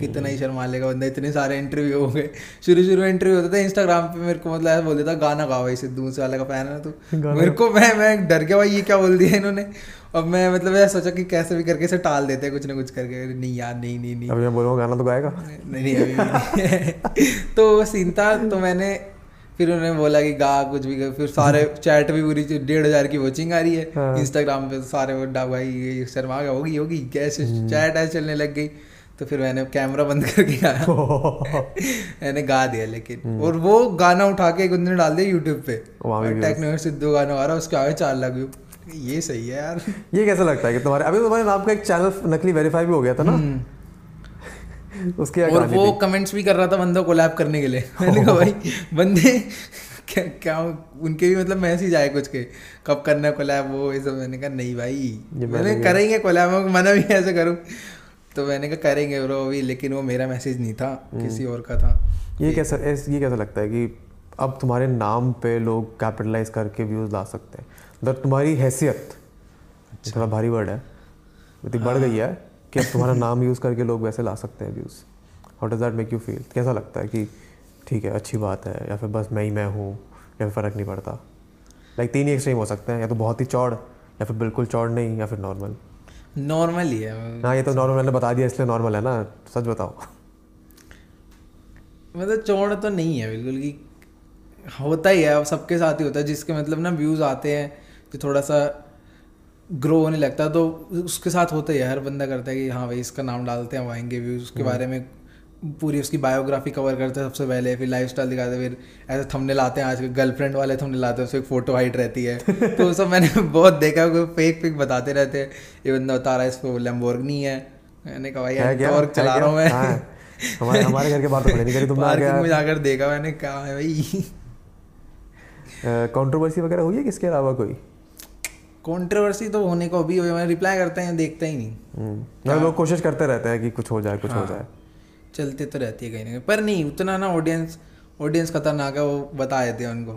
कितना ही शर्मा लेगा बंदा। इतने सारे इंटरव्यू हो गए, शुरू में इंटरव्यू होता था इंस्टाग्राम पे, मेरे को मतलब ऐसा बोल देता गाना गा भाई, सिद्धू मूसे वाले का फैन है तो मेरे को, मैं डर गया भाई ये क्या बोल दिया इन्होंने। अब मैं मतलब ऐसा सोचा कि कैसे भी करके इसे टाल देते हैं कुछ ना कुछ करके। नहीं यार, नहीं नहीं नहीं, अभी मैं बोलूँगा गाना तो गाएगा नहीं अभी तो सीन था। तो मैंने फिर उन्होंने बोला कि गा कुछ भी कर, फिर सारे चैट भी पूरी 1,500 की वॉचिंग आ रही है इंस्टाग्राम पे, सारे वो डा भाई शर्मा गया होगी होगी कैसे चैट ऐसे चलने लग गई। तो फिर मैंने कैमरा बंद करके गाया मैंने गा दिया, लेकिन और वो गाना उठा के एक दिन डाल दिया यूट्यूब पे, टेक्नो सिद्धू गाना आ रहा है, उसके आगे 4 लाख व्यू। ये सही है यार। ये कैसा लगता है कि तुम्हारे अभी तुम्हारे नाम का एक चैनल नकली वेरीफाई भी हो गया था ना उसके, और वो कमेंट्स भी कर रहा था बंदा कोलैब करने के लिए। मैंने कहा भाई बंदे क्या उनके भी मतलब मैसेज आए कुछ के कब करना है कोलैब वो ये सब। मैंने कहा नहीं भाई, मैंने करेंगे कोलैब, मना भी ऐसे करूँ तो मैंने कहा करेंगे ब्रो अभी, लेकिन वो मेरा मैसेज नहीं था, किसी और का था। ये कैसा लगता है कि अब तुम्हारे नाम पे लोग कैपिटलाइज करके व्यूज ला सकते हैं, मतलब तुम्हारी हैसियत, थोड़ा भारी वर्ड है, इतनी बढ़ गई है कि अब तुम्हारा नाम यूज़ करके लोग वैसे ला सकते हैं views. How does that make you feel? कैसा लगता है कि ठीक है अच्छी बात है, या फिर बस मैं ही मैं हूँ, या फिर फ़र्क नहीं पड़ता? लाइक 3 ही एक्सट्रीम हो सकते हैं, या तो बहुत ही चौड़, या फिर बिल्कुल चौड़ नहीं, या फिर नॉर्मल। नॉर्मल ही है ना, ये तो नॉर्मल मैंने बता दिया इसलिए नॉर्मल है ना, सच बताओ। मतलब चौड़ तो नहीं है बिल्कुल, कि होता ही है, अब सबके साथ ही होता है। जिसके मतलब ना व्यूज़ आते हैं तो थोड़ा सा ग्रो होने लगता है, तो उसके साथ होता ही है, हर बंदा करता है कि हाँ भाई इसका नाम डालते हैं आएंगे व्यूज़। उसके बारे में पूरी उसकी बायोग्राफी कवर करते हैं सबसे पहले, फिर लाइफस्टाइल दिखाते हैं, फिर ऐसे थंबनेल आते हैं आजकल गर्लफ्रेंड वाले थंबनेल आते हैं, उसकी फोटो हाइट रहती है तो सब मैंने बहुत देखा है, फेक फेक बताते रहते हैं, ये बंदा उतारा है इसको लैम्बोर्गिनी है। मैंने कहा भाई यार चला रहा हूँ मैं, हमारे घर के बात नहीं करी तुमने, जाकर देखा मैंने कहा है भाई। कंट्रोवर्सी वगैरह हुई है किसके अलावा? कोई कंट्रोवर्सी तो होने को भी मैं रिप्लाई करते हैं, देखते ही नहीं, लोग कोशिश करते रहते हैं कि कुछ हो जाए कुछ हो जाए, चलते तो रहती है कहीं ना कहीं, पर नहीं उतना ना। ऑडियंस खतरनाक है, वो बता देते हैं उनको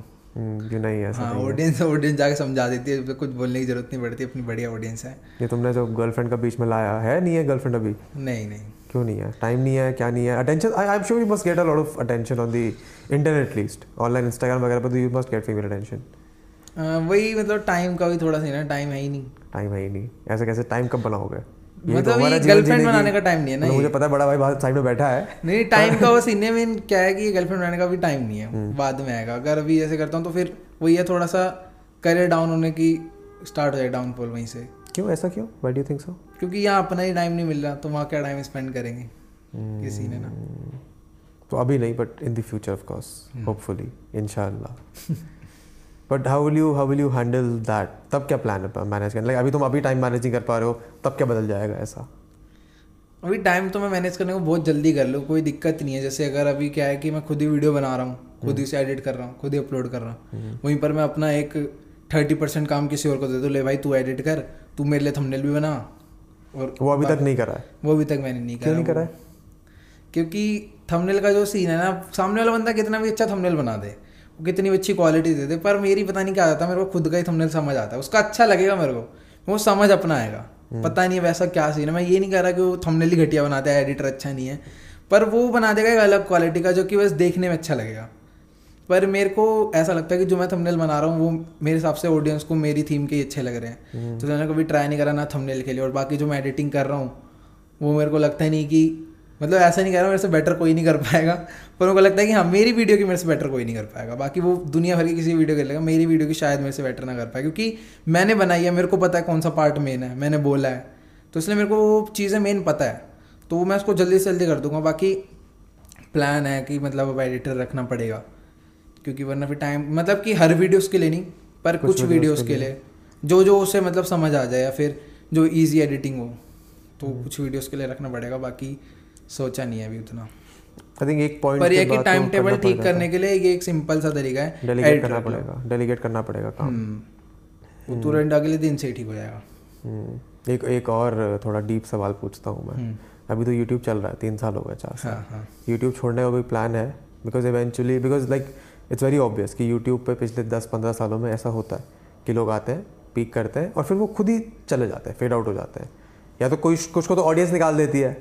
जो नहीं है। हाँ, ऑडियंस जाके समझा देती है, कुछ बोलने की जरूरत नहीं पड़ती, अपनी बढ़िया ऑडियंस है। ये तुमने जो गर्लफ्रेंड का बीच में लाया है, नहीं है गर्लफ्रेंड अभी? नहीं। क्यों नहीं है? टाइम नहीं है, क्या नहीं है? Attention, I am sure you must get a lot of attention on the internet, least online Instagram वगैरह पर, तो you must get female attention. वही मतलब टाइम का भी थोड़ा सा ना, टाइम है ही नहीं। टाइम है ही नहीं, ऐसे कैसे टाइम कब बनाओगे? मतलब गर्लफ्रेंड बनाने का टाइम नहीं है ना, मुझे पता है, बड़ा भाई साइड में बैठा है। नहीं, टाइम का वो सीने में क्या है कि गर्लफ्रेंड बनाने का भी टाइम नहीं है, बाद में आएगा। अगर अभी ऐसे करता हूँ तो फिर वही है, थोड़ा सा करियर डाउन होने की स्टार्ट हो जाए, डाउनफॉल वहीं से। क्यों ऐसा क्यों? Why do you think so? क्योंकि यहाँ अपना ही टाइम नहीं मिल रहा, तो वहाँ क्या टाइम स्पेंड करेंगे किसी ने ना, तो अभी नहीं, but in the future of course, hopefully, इंशाल्लाह। But how will you handle that? तब क्या प्लान है मैनेज करने? लाइक अभी तुम अभी टाइम मैनेज नहीं कर पा रहे हो, तब क्या बदल जाएगा ऐसा? अभी टाइम तो मैं मैनेज करने को बहुत जल्दी कर लूँ, कोई दिक्कत नहीं है। जैसे अगर अभी क्या है कि मैं खुद ही वीडियो बना रहा हूँ, खुद ही उसे एडिट कर रहा हूँ, खुद ही अपलोड कर रहा हूँ, वहीं पर मैं अपना एक 30% काम किसी और को दे दूँ, ले भाई तू एडिट कर, तू मेरे लिए थंबनेल भी बना। और वो अभी तक नहीं करा है, वो अभी तक मैंने नहीं करा है, क्योंकि थंबनेल का जो सीन है ना, सामने वाला बंदा कितना भी अच्छा थंबनेल बना दे, कितनी अच्छी क्वालिटी देते, पर मेरी पता नहीं क्या आता है, मेरे को खुद का ही थंबनेल समझ आता है, उसका अच्छा लगेगा मेरे को, वो समझ अपना आएगा। पता नहीं वैसा क्या सीन है, मैं ये नहीं कह रहा कि वो थंबनेल ही घटिया बनाता है, एडिटर अच्छा नहीं है, पर वो बना देगा एक अलग क्वालिटी का, जो कि बस देखने में अच्छा लगेगा। पर मेरे को ऐसा लगता है कि जो मैं थंबनेल बना रहा हूँ, वो मेरे हिसाब से ऑडियंस को मेरी थीम के ही अच्छे लग रहे हैं, तो मैंने कभी ट्राई नहीं करा ना थंबनेल के लिए। और बाकी जो मैं एडिटिंग कर रहा हूँ, वो मेरे को लगता ही नहीं कि, मतलब ऐसा नहीं कह रहा हूँ मेरे से बेटर कोई नहीं कर पाएगा, पर मेरे को लगता है कि हाँ मेरी वीडियो की मेरे से बेटर कोई नहीं कर पाएगा। बाकी वो दुनिया भर की किसी वीडियो कर लेगा, मेरी वीडियो की शायद मेरे से बेटर ना कर पाए, क्योंकि मैंने बनाई है, मेरे को पता है कौन सा पार्ट मेन है, मैंने बोला है, तो इसलिए मेरे को वो चीज़ें मेन पता है, तो मैं उसको जल्दी से जल्दी कर दूंगा। बाकी प्लान है कि मतलब अब एडिटर रखना पड़ेगा, क्योंकि वरना फिर टाइम, मतलब कि हर वीडियोज़ के लिए नहीं, पर कुछ वीडियोज़ के लिए जो उसे मतलब समझ आ जाए, या फिर जो ईजी एडिटिंग हो, तो कुछ वीडियोज़ के लिए रखना पड़ेगा। बाकी सोचा नहीं है अभी उतना, आई थिंक एक पॉइंट पर ये कि टाइम टेबल ठीक करने के लिए ये एक सिंपल सा तरीका है, डेलीगेट करना पड़ेगा काम, वो तुरंत अगले दिन से ठीक हो जाएगा। एक और थोड़ा डीप सवाल पूछता हूँ मैं, अभी तो यूट्यूब चल रहा है 3 साल हो गए 4 साल यूट्यूब छोड़ने का भी प्लान है because eventually because like it's very obvious कि यूट्यूब पे पिछले 10-15 सालों में ऐसा होता है कि लोग आते हैं पीक करते हैं और फिर वो खुद ही चले जाते हैं फेड आउट हो जाते हैं या तो कोई कुछ को तो ऑडियंस निकाल देती है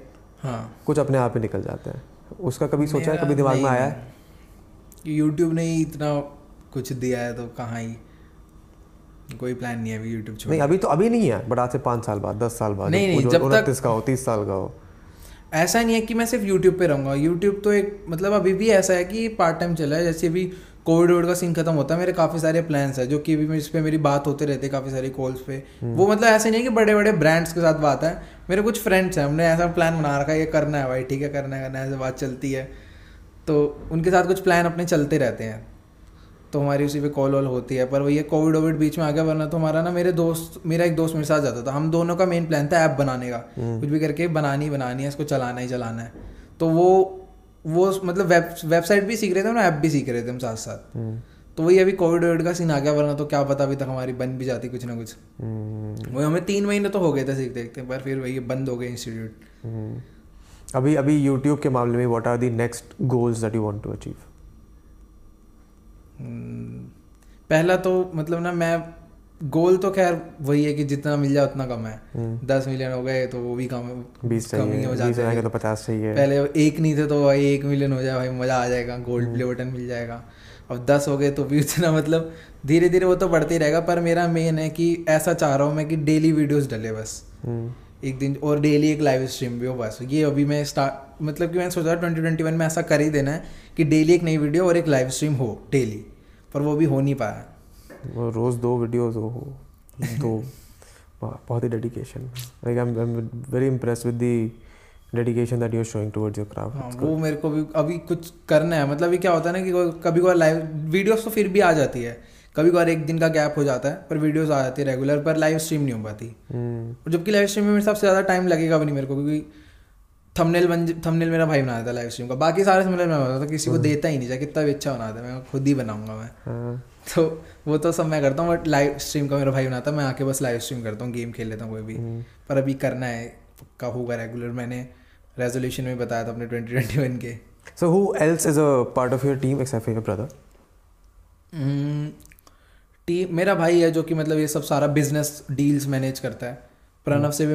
कुछ अपने आप ही निकल जाते हैं उसका कभी सोचा है कभी दिमाग में आया है यूट्यूब ने ही इतना कुछ दिया है तो कहाँ ही कोई प्लान नहीं है अभी यूट्यूब छोड़ने नहीं अभी तो अभी नहीं है बट आज से 5 साल बाद 10 साल बाद नहीं जब तक 29 का हो 30 साल का हो ऐसा नहीं है कि मैं सिर्फ यूट्यूब पे रहूँगा यूट्यूब तो एक मतलब अभी भी ऐसा है कि पार्ट टाइम चला है जैसे अभी कोविड का सीन खत्म होता है मेरे काफ़ी सारे प्लान्स है जो कि अभी इस पर मेरी बात होते रहते काफ़ी सारी कॉल्स पे वो मतलब ऐसा नहीं है कि बड़े बड़े ब्रांड्स के साथ बात है मेरे कुछ फ्रेंड्स हैं हमने ऐसा प्लान बना रखा है ये करना है भाई ठीक है करना है ऐसे बात चलती है तो उनके साथ कुछ प्लान अपने चलते रहते हैं तो हमारी उसी पे कॉल वॉल होती है पर वही कोविड बीच में आ गया वरना तो हमारा ना मेरा एक दोस्त मेरे साथ जाता था हम दोनों का मेन प्लान था ऐप बनाने का कुछ भी करके बनानी है इसको चलाना ही चलाना है तो वो मतलब वेबसाइट भी सीख रहे थे और ऐप भी सीख रहे थे हम साथ साथ तो वही अभी कोविड का सीन आ गया वरना तो क्या पता अभी तक हमारी बन भी जाती कुछ ना कुछ वही हमें 3 महीने तो हो गए थे सीखते देखते पर फिर वही बंद हो गए इंस्टीट्यूट अभी यूट्यूब के मामले में what are the next goals that you want to achieve पहला तो मतलब ना मैं गोल तो खैर वही है कि जितना मिल जाए उतना कम है 10 मिलियन हो गए तो वो भी कम 20 कमी हो जाते हैं तो 50 चाहिए पहले 1 नहीं थे तो भाई 1 मिलियन हो जाए भाई मज़ा आ जाएगा गोल्ड प्ले बटन मिल जाएगा अब 10 हो गए तो भी उतना मतलब धीरे धीरे वो तो बढ़ते ही रहेगा पर मेरा मेन है कि ऐसा चाह रहा हूँ मैं कि डेली वीडियोज़ डले बस एक दिन और डेली एक लाइव स्ट्रीम भी हो बस ये अभी मैं स्टार्ट मतलब कि मैंने सोचा 2021 में ऐसा कर ही देना है कि डेली एक नई वीडियो और एक लाइव स्ट्रीम हो डेली पर वो भी हो नहीं पाया रोज़ 2 वीडियोज़ हो 2 बहुत ही dedication like I am very impress with the dedication that you are showing towards your craft वो मेरे को भी अभी कुछ करना है मतलब ये क्या होता है ना कि कभी कभार लाइव वीडियोज़ तो फिर भी आ जाती है कभी कभार एक दिन का गैप हो जाता है पर वीडियोस आ जाती है रेगुलर पर लाइव स्ट्रीम नहीं हो पाती और जबकि लाइव स्ट्रीम में मेरे सबसे ज़्यादा टाइम लगेगा भी नहीं मेरे को क्योंकि थंबनेल मेरा भाई बनाता है लाइव स्ट्रीम का बाकी सारे थंबनेल मैं बनाता था किसी को देता ही नहीं चाहे कितना भी अच्छा बनाता है मैं खुद ही बनाऊंगा मैं तो वो तो सब मैं करता हूँ बट लाइव स्ट्रीम का मेरा भाई बनाता है मैं आके बस लाइव स्ट्रीम करता हूँ गेम खेल लेता हूँ कोई भी पर अभी करना है पक्का होगा रेगुलर मैंने रेजोल्यूशन में बताया था अपने 2021 के so who else is a part of your team except for your brother team मेरा भाई है जो कि मतलब ये सब सारा बिजनेस डील्स मैनेज करता है प्रणव से भी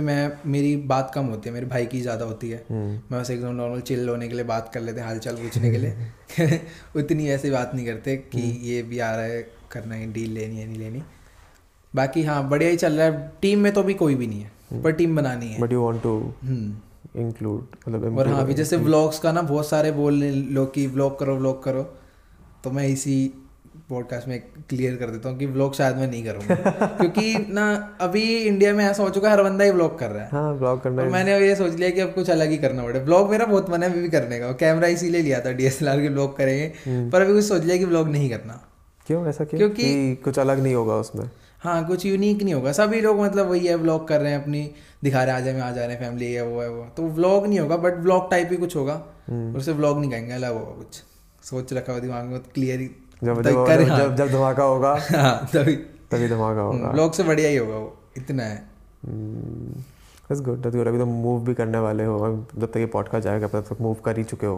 मेरी बात कम होती है मेरे भाई की ज़्यादा होती है मैं बस एकदम नॉर्मल चिल होने के लिए बात कर लेते हैं हालचाल पूछने के लिए उतनी ऐसी बात नहीं करते कि ये भी आ रहा है करना है डील लेनी है नहीं लेनी बाकी हाँ बढ़िया ही चल रहा है टीम में तो अभी कोई भी नहीं है पर टीम बनानी है but you want to include मतलब और हाँ अभी जैसे व्लॉग्स का ना बहुत सारे बोल लोग कि व्लॉग करो तो मैं इसी पॉडकास्ट में क्लियर कर देता हूँ कि व्लॉग शायद मैं नहीं करूँगा क्योंकि ना अभी इंडिया में ऐसा हो चुका है हर बंदा ही व्लॉग कर रहा है हाँ व्लॉग करना है मैंने ये सोच लिया कि अब कुछ अलग ही करना पड़े व्लॉग मेरा बहुत मन है अभी भी करने का कैमरा इसीलिए लिया था DSLR के व्लॉग करेंगे पर अभी कुछ सोच लिया कि व्लॉग नहीं करना क्यों ऐसा क्योंकि कुछ अलग नहीं होगा उसमें हाँ कुछ यूनिक नहीं होगा सभी लोग मतलब वही है व्लॉग कर रहे हैं अपनी दिखा रहे हैं आज हम आ जा रहे हैं फैमिली है वो तो व्लॉग नहीं होगा बट व्लॉग टाइप ही कुछ होगा उससे व्लॉग नहीं कहेंगे अलग होगा कुछ सोच रखा हुआ दिमाग में क्लियर जब धमाका होगा तभी धमाका होगा लोग से बढ़िया ही होगा वो इतना है बस गुड अभी तो मूव भी करने वाले हो जब तक ये पॉडकास्ट जाएगा तब तक मूव कर ही चुके हो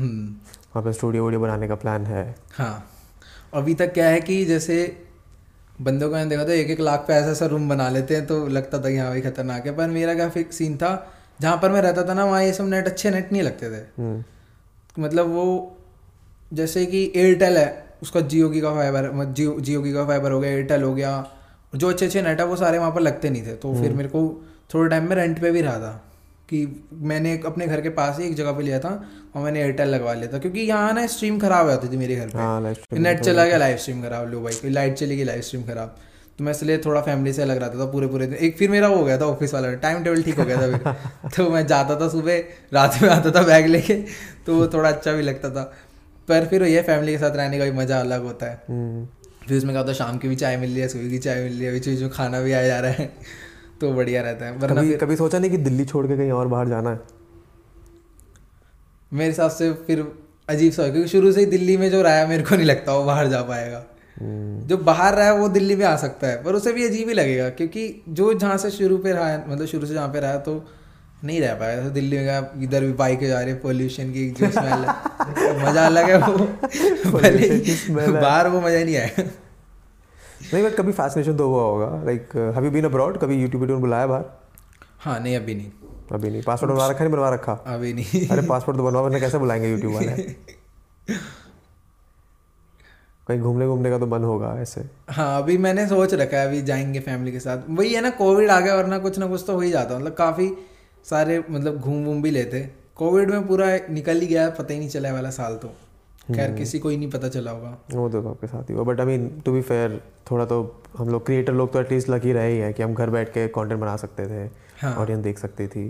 अपना स्टूडियो वूडियो बनाने का प्लान है हाँ अभी तक क्या है कि जैसे बंदों को मैंने देखा था 1-1 लाख पे ऐसा रूम बना लेते हैं तो लगता था कि हाँ भाई खतरनाक है पर मेरा क्या फिक्स सीन था जहाँ पर मैं रहता था ना वहाँ ये सब नेट अच्छे नेट नहीं लगते थे मतलब वो जैसे कि एयरटेल है उसका जियो की का फाइबर हो गया एयरटेल हो गया जो अच्छे अच्छे नेट है वो सारे वहाँ पर लगते नहीं थे तो फिर मेरे को थोड़े टाइम में रेंट पे भी रहा था कि मैंने अपने घर के पास ही एक जगह पे लिया था और मैंने एयरटेल लगवा लिया था क्योंकि यहाँ ना स्ट्रीम खराब हो जाती थी मेरे घर पे नेट चला गया लाइव स्ट्रीम खराब लो भाई लाइट चली गई लाइव स्ट्रीम खराब तो मैं इसलिए थोड़ा फैमिली से अलग रहता था पूरे दिन एक फिर मेरा वो हो गया था ऑफिस वाला टाइम टेबल ठीक हो गया था तो मैं जाता था सुबह रात में आता था बैग लेके तो वो थोड़ा अच्छा भी लगता था पर फिर ये फैमिली के साथ रहने का भी मज़ा अलग होता है फिर उसमें क्या होता है शाम की भी चाय मिल रही है सुबह की चाय मिल रही है बीच बीच में खाना भी आया जा रहा है तो बढ़िया रहता है वरना कभी सोचा नहीं कि दिल्ली छोड़ के कहीं और बाहर जाना है मेरे हिसाब से फिर अजीब सा है क्योंकि शुरू से ही दिल्ली में जो रहा है मेरे को नहीं लगता वो बाहर जा पाएगा जो बाहर रहा है वो दिल्ली में आ सकता है पर उसे भी अजीब ही लगेगा क्योंकि जो जहाँ से शुरू पे रहा है मतलब शुरू से जहाँ पे रहा है तो नहीं रह पाया था। दिल्ली में गया, इधर भी बाइक जा रहे, पोल्यूशन की जो स्मेल है मजा अलग है वो, बाहर वो मजा नहीं आया। नहीं बट कभी फैसिनेशन तो हुआ होगा, like have you been abroad, कभी यूट्यूब वीडियो बुलाया बाहर? हाँ नहीं अभी नहीं, अभी नहीं। पासपोर्ट बनवा रखा? नहीं बनवा रखा अभी नहीं। अरे पासपोर्ट तो बनवा, वरना कैसे बुलाएंगे यूट्यूब वाले। कहीं घूमने घूमने का तो मन होगा ऐसे? हाँ अभी मैंने सोच रखा है, अभी जाएंगे फैमिली के साथ। वही है ना, कोविड आ गया वरना कुछ ना कुछ तो हो ही जाता, मतलब काफ़ी सारे मतलब घूम घूम भी लेते। कोविड में पूरा निकल ही गया, पता ही नहीं चला वाला साल तो। खैर किसी को ही नहीं पता चला होगा, वो तो आपके साथ ही हुआ। But I mean to be fair, थोड़ा तो हम लोग क्रिएटर लोग तो एटलीस्ट लकी रहे ही है कि हम घर बैठ के कंटेंट बना सकते थे, ऑडियंस देख सकती थी,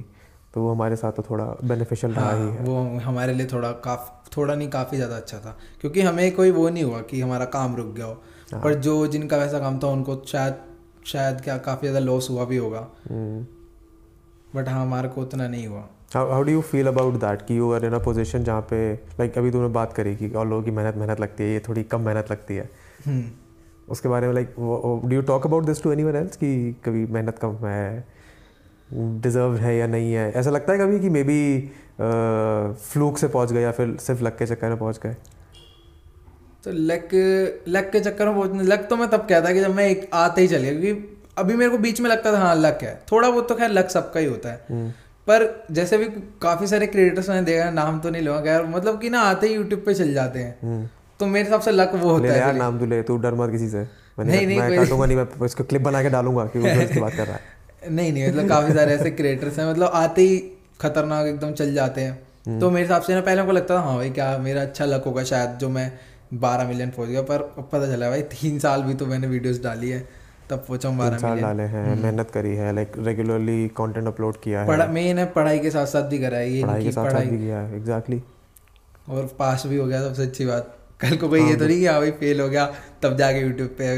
तो वो हमारे साथ तो थोड़ा बेनिफिशियल रहा ही है। वो हमारे लिए काफ़ी ज़्यादा अच्छा था, क्योंकि हमें कोई वो नहीं हुआ कि हमारा काम रुक गया हो। पर जो जिनका वैसा काम था उनको शायद क्या काफ़ी ज़्यादा लॉस हुआ भी होगा, बट हाँ हमारे को उतना नहीं हुआ। How do you feel about that कि you are in a position जहाँ पे लाइक अभी तुमने बात करी कि और लोगों की मेहनत लगती है, ये थोड़ी कम मेहनत लगती है, उसके बारे में like do you talk about this to anyone else कि कभी मेहनत कम है, डिजर्व है या नहीं है? ऐसा लगता है कभी कि मे बी फ्लूक से पहुँच गए या फिर सिर्फ लक के चक्कर में पहुँच गए? तो लक के चक्कर में पहुँचने, लक तो मैं तब कहता कि जब मैं एक आते ही चल गया, क्योंकि अभी मेरे को बीच में लगता था हाँ लक है थोड़ा बहुत, तो खैर लक सबका ही होता है। पर जैसे भी काफ़ी सारे क्रिएटर्स मैंने देखा, नाम तो नहीं लूँगा खैर, मतलब कि ना आते ही यूट्यूब पे चल जाते हैं, तो मेरे हिसाब से लक वो होता है। यार नाम तो ले, तू डर मत किसी से। मैं काटूंगा नहीं, मैं इसको क्लिप बना के डालूंगा कि उस की बात कर रहा है। नहीं मतलब काफ़ी सारे ऐसे क्रिएटर्स हैं, मतलब आते ही खतरनाक एकदम चल जाते हैं। तो मेरे हिसाब से ना पहले हमको लगता था हाँ भाई क्या मेरा अच्छा लक होगा शायद जो मैं 12 मिलियन पहुँच गया, पर पता चला भाई 3 साल भी तो मैंने वीडियोज़ डाली है, तब पहुँचा 12 मिलियन। डाले हैं, मेहनत करी है, लाइक रेगुलरली कंटेंट अपलोड किया है, मेन है पढ़ाई के साथ साथ भी करा है, ये पढ़ाई के साथ भी किया है। एग्जैक्टली, और पास भी हो गया सबसे अच्छी बात। कल को भाई ये तो नहीं कि हाँ भाई फेल हो गया तब जाके यूट्यूब पे,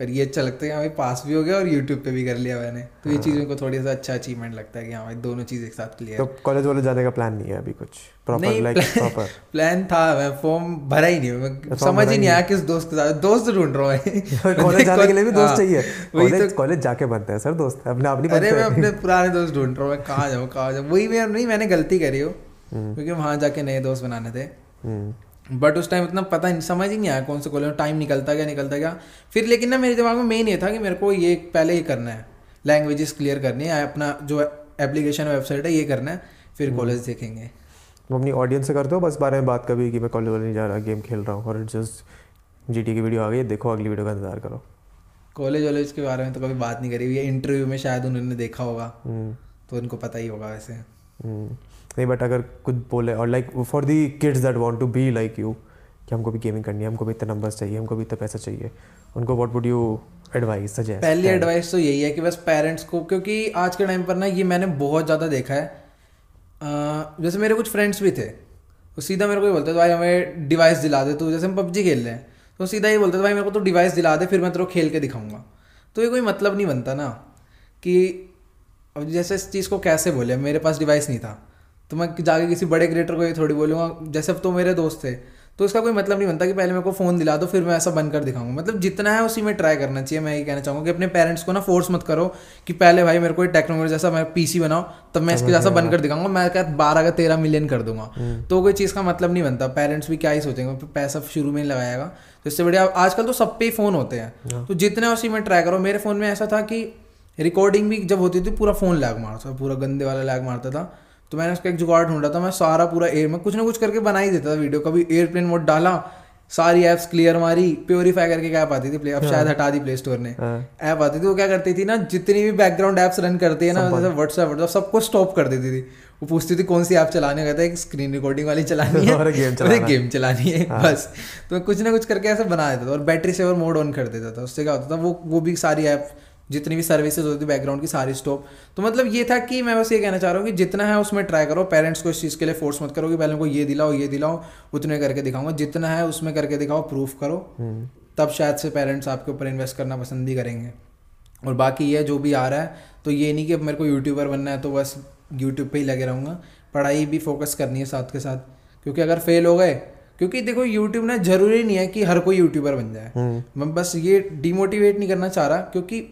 पर ये अच्छा लगता है हाँ भाई पास भी हो गया और यूट्यूब पे भी कर लिया मैंने, तो ये चीज़ मेरे को थोड़ी सा अच्छा अचीवमेंट लगता है कि हाँ भाई दोनों चीज़ एक साथ क्लियर। तो कॉलेज वाले जाने का प्लान नहीं है अभी कुछ प्रॉपर? लाइक प्रॉपर प्लान था, मैं फॉर्म भरा ही नहीं, समझ ही नहीं आया किस दोस्त के साथ, दोस्त ढूंढ रहा हूँ। कॉलेज जाने के लिए भी दोस्त चाहिए, वही तो कॉलेज जाके बनते हैं सर दोस्त, अपने आप नहीं। अरे मैं अपने पुराने दोस्त ढूंढ रहा हूँ, मैं कहाँ जाऊँ। वही मैं नहीं, मैंने गलती करी हो क्योंकि वहाँ जाके नए दोस्त बनाने थे, बट उस टाइम इतना पता नहीं, समझ ही नहीं आया कौन से कॉलेज में, टाइम निकलता गया। फिर लेकिन ना मेरे दिमाग में मेन ये था कि मेरे को ये पहले ये करना है, लैंग्वेजेस क्लियर करनी है, अपना जो एप्लीकेशन वेबसाइट है ये करना है, फिर कॉलेज देखेंगे। तुम अपनी ऑडियंस से करते हो बस बारे में बात कभी कि मैं कॉलेज वाले नहीं जा रहा, गेम खेल रहा हूँ और जस्ट GTA की वीडियो आ गई देखो, अगली वीडियो का इंतजार करो? कॉलेज वॉलेज के बारे में तो कभी बात नहीं करी, ये इंटरव्यू में शायद उन्होंने देखा होगा तो उनको पता ही होगा वैसे। नहीं बट अगर कुछ बोले और like for the kids that want to be like you कि हमको भी गेमिंग करनी है, हमको भी इतने नंबर्स चाहिए, हमको भी इतना पैसा चाहिए, उनको what would you advice suggest? पहली एडवाइस तो यही है कि बस पेरेंट्स को, क्योंकि आज के टाइम पर ना ये मैंने बहुत ज़्यादा देखा है। जैसे मेरे कुछ फ्रेंड्स भी थे, तो सीधा मेरे को ये बोलते थे भाई हमें डिवाइस दिला दे, तो जैसे हम PUBG खेल रहे हैं तो सीधा ये बोलते थे भाई मेरे को तो डिवाइस दिला दे फिर मैं तेरे को खेल के दिखाऊंगा। तो ये कोई मतलब नहीं बनता ना कि अब जैसे इस चीज़ को कैसे बोले, मेरे पास डिवाइस नहीं था तो मैं जाके किसी बड़े क्रिएटर को ये थोड़ी बोलूँगा। जैसे अब तो मेरे दोस्त थे, तो इसका कोई मतलब नहीं बनता कि पहले मेरे को फ़ोन दिला दो फिर मैं ऐसा बनकर दिखाऊंगा। मतलब जितना है उसी में ट्राई करना चाहिए। मैं ये कहना चाहूँगा कि अपने पेरेंट्स को ना फोर्स मत करो कि पहले भाई मेरे को टेक्नोलॉजी जैसा मैं PC बनाओ तब मैं इसके जैसा बनकर दिखाऊंगा, मैं क्या 12 का 13 मिलियन कर दूंगा, तो कोई चीज़ का मतलब नहीं बनता। पेरेंट्स भी क्या ही सोचेंगे, पैसा शुरू में लगाएगा तो इससे बढ़िया। आजकल तो सब पे ही फ़ोन होते हैं, तो जितना उसी में ट्राई करो। मेरे फ़ोन में ऐसा था कि रिकॉर्डिंग भी जब होती थी पूरा फ़ोन लैग मारता था, पूरा गंदे वाला लैग मारता था, तो मैंने उसका एक जुगाड़ ढूंढा था। मैं सारा पूरा एयर में कुछ ना कुछ करके बना ही देता था वीडियो, कभी एयरप्लेन मोड डाला, सारी ऐप्स क्लियर मारी, प्योरीफाई करके ऐप आती थी, अब शायद हटा दी प्ले स्टोर ने, ऐप आती थी वो क्या करती थी ना, जितनी भी बैकग्राउंड ऐप्स रन करती है ना जैसे व्हाट्सएप सबको स्टॉप कर देती थी। वो पूछती थी कौन सी ऐप चलाने का था, एक स्क्रीन रिकॉर्डिंग वाली चलानी है और गेम चलानी है बस। तो मैं कुछ ना कुछ करके ऐसा बना देता था और बैटरी सेवर मोड ऑन कर देता था, उससे क्या होता था वो भी सारी ऐप जितनी भी सर्विसेज होती थी बैकग्राउंड की सारी स्टॉप। तो मतलब ये था कि मैं बस ये कहना चाह रहा हूँ कि जितना है उसमें ट्राई करो। पेरेंट्स को इस चीज़ के लिए फोर्स मत करो कि पहले उनको ये दिलाओ उतने करके दिखाऊंगा, जितना है उसमें करके दिखाओ, प्रूफ करो, तब शायद से पेरेंट्स आपके ऊपर इन्वेस्ट करना पसंद ही करेंगे। और बाकी ये जो भी आ रहा है तो ये नहीं कि अब मेरे को यूट्यूबर बनना है तो बस यूट्यूब पर ही लगे रहूँगा, पढ़ाई भी फोकस करनी है साथ के साथ, क्योंकि अगर फेल हो गए, क्योंकि देखो यूट्यूब ना ज़रूरी नहीं है कि हर कोई यूट्यूबर बन जाए। मैं बस ये डिमोटिवेट नहीं करना चाह रहा, क्योंकि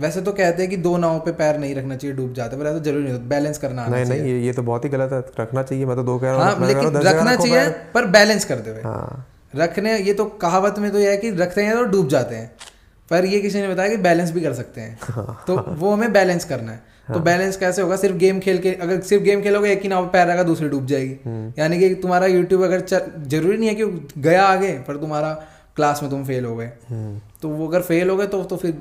वैसे तो कहते हैं कि दो नाव पे पैर नहीं रखना चाहिए, डूब जाते हैं, पर ऐसा जरूरी नहीं होता, बैलेंस करना आना चाहिए। नहीं, ये तो बहुत ही गलत है, रखना चाहिए, मैं तो दो कह रहा हूं, लेकिन रखना चाहिए पर बैलेंस करते हुए रखने। ये तो कहावत में तो यह है कि रखते हैं तो डूब जाते हैं, पर ये किसी ने बताया कि बैलेंस भी कर सकते हैं, तो वो हमें बैलेंस करना है। तो बैलेंस कैसे होगा? सिर्फ गेम खेल के, अगर सिर्फ गेम खेलोगे एक ही नाव पे पैर रखा दूसरी डूब जाएगी, यानी कि तुम्हारा यूट्यूब अगर जरूरी नहीं है कि गया आगे, पर तुम्हारा क्लास में तुम फेल हो गए, तो वो अगर फेल हो गए तो फिर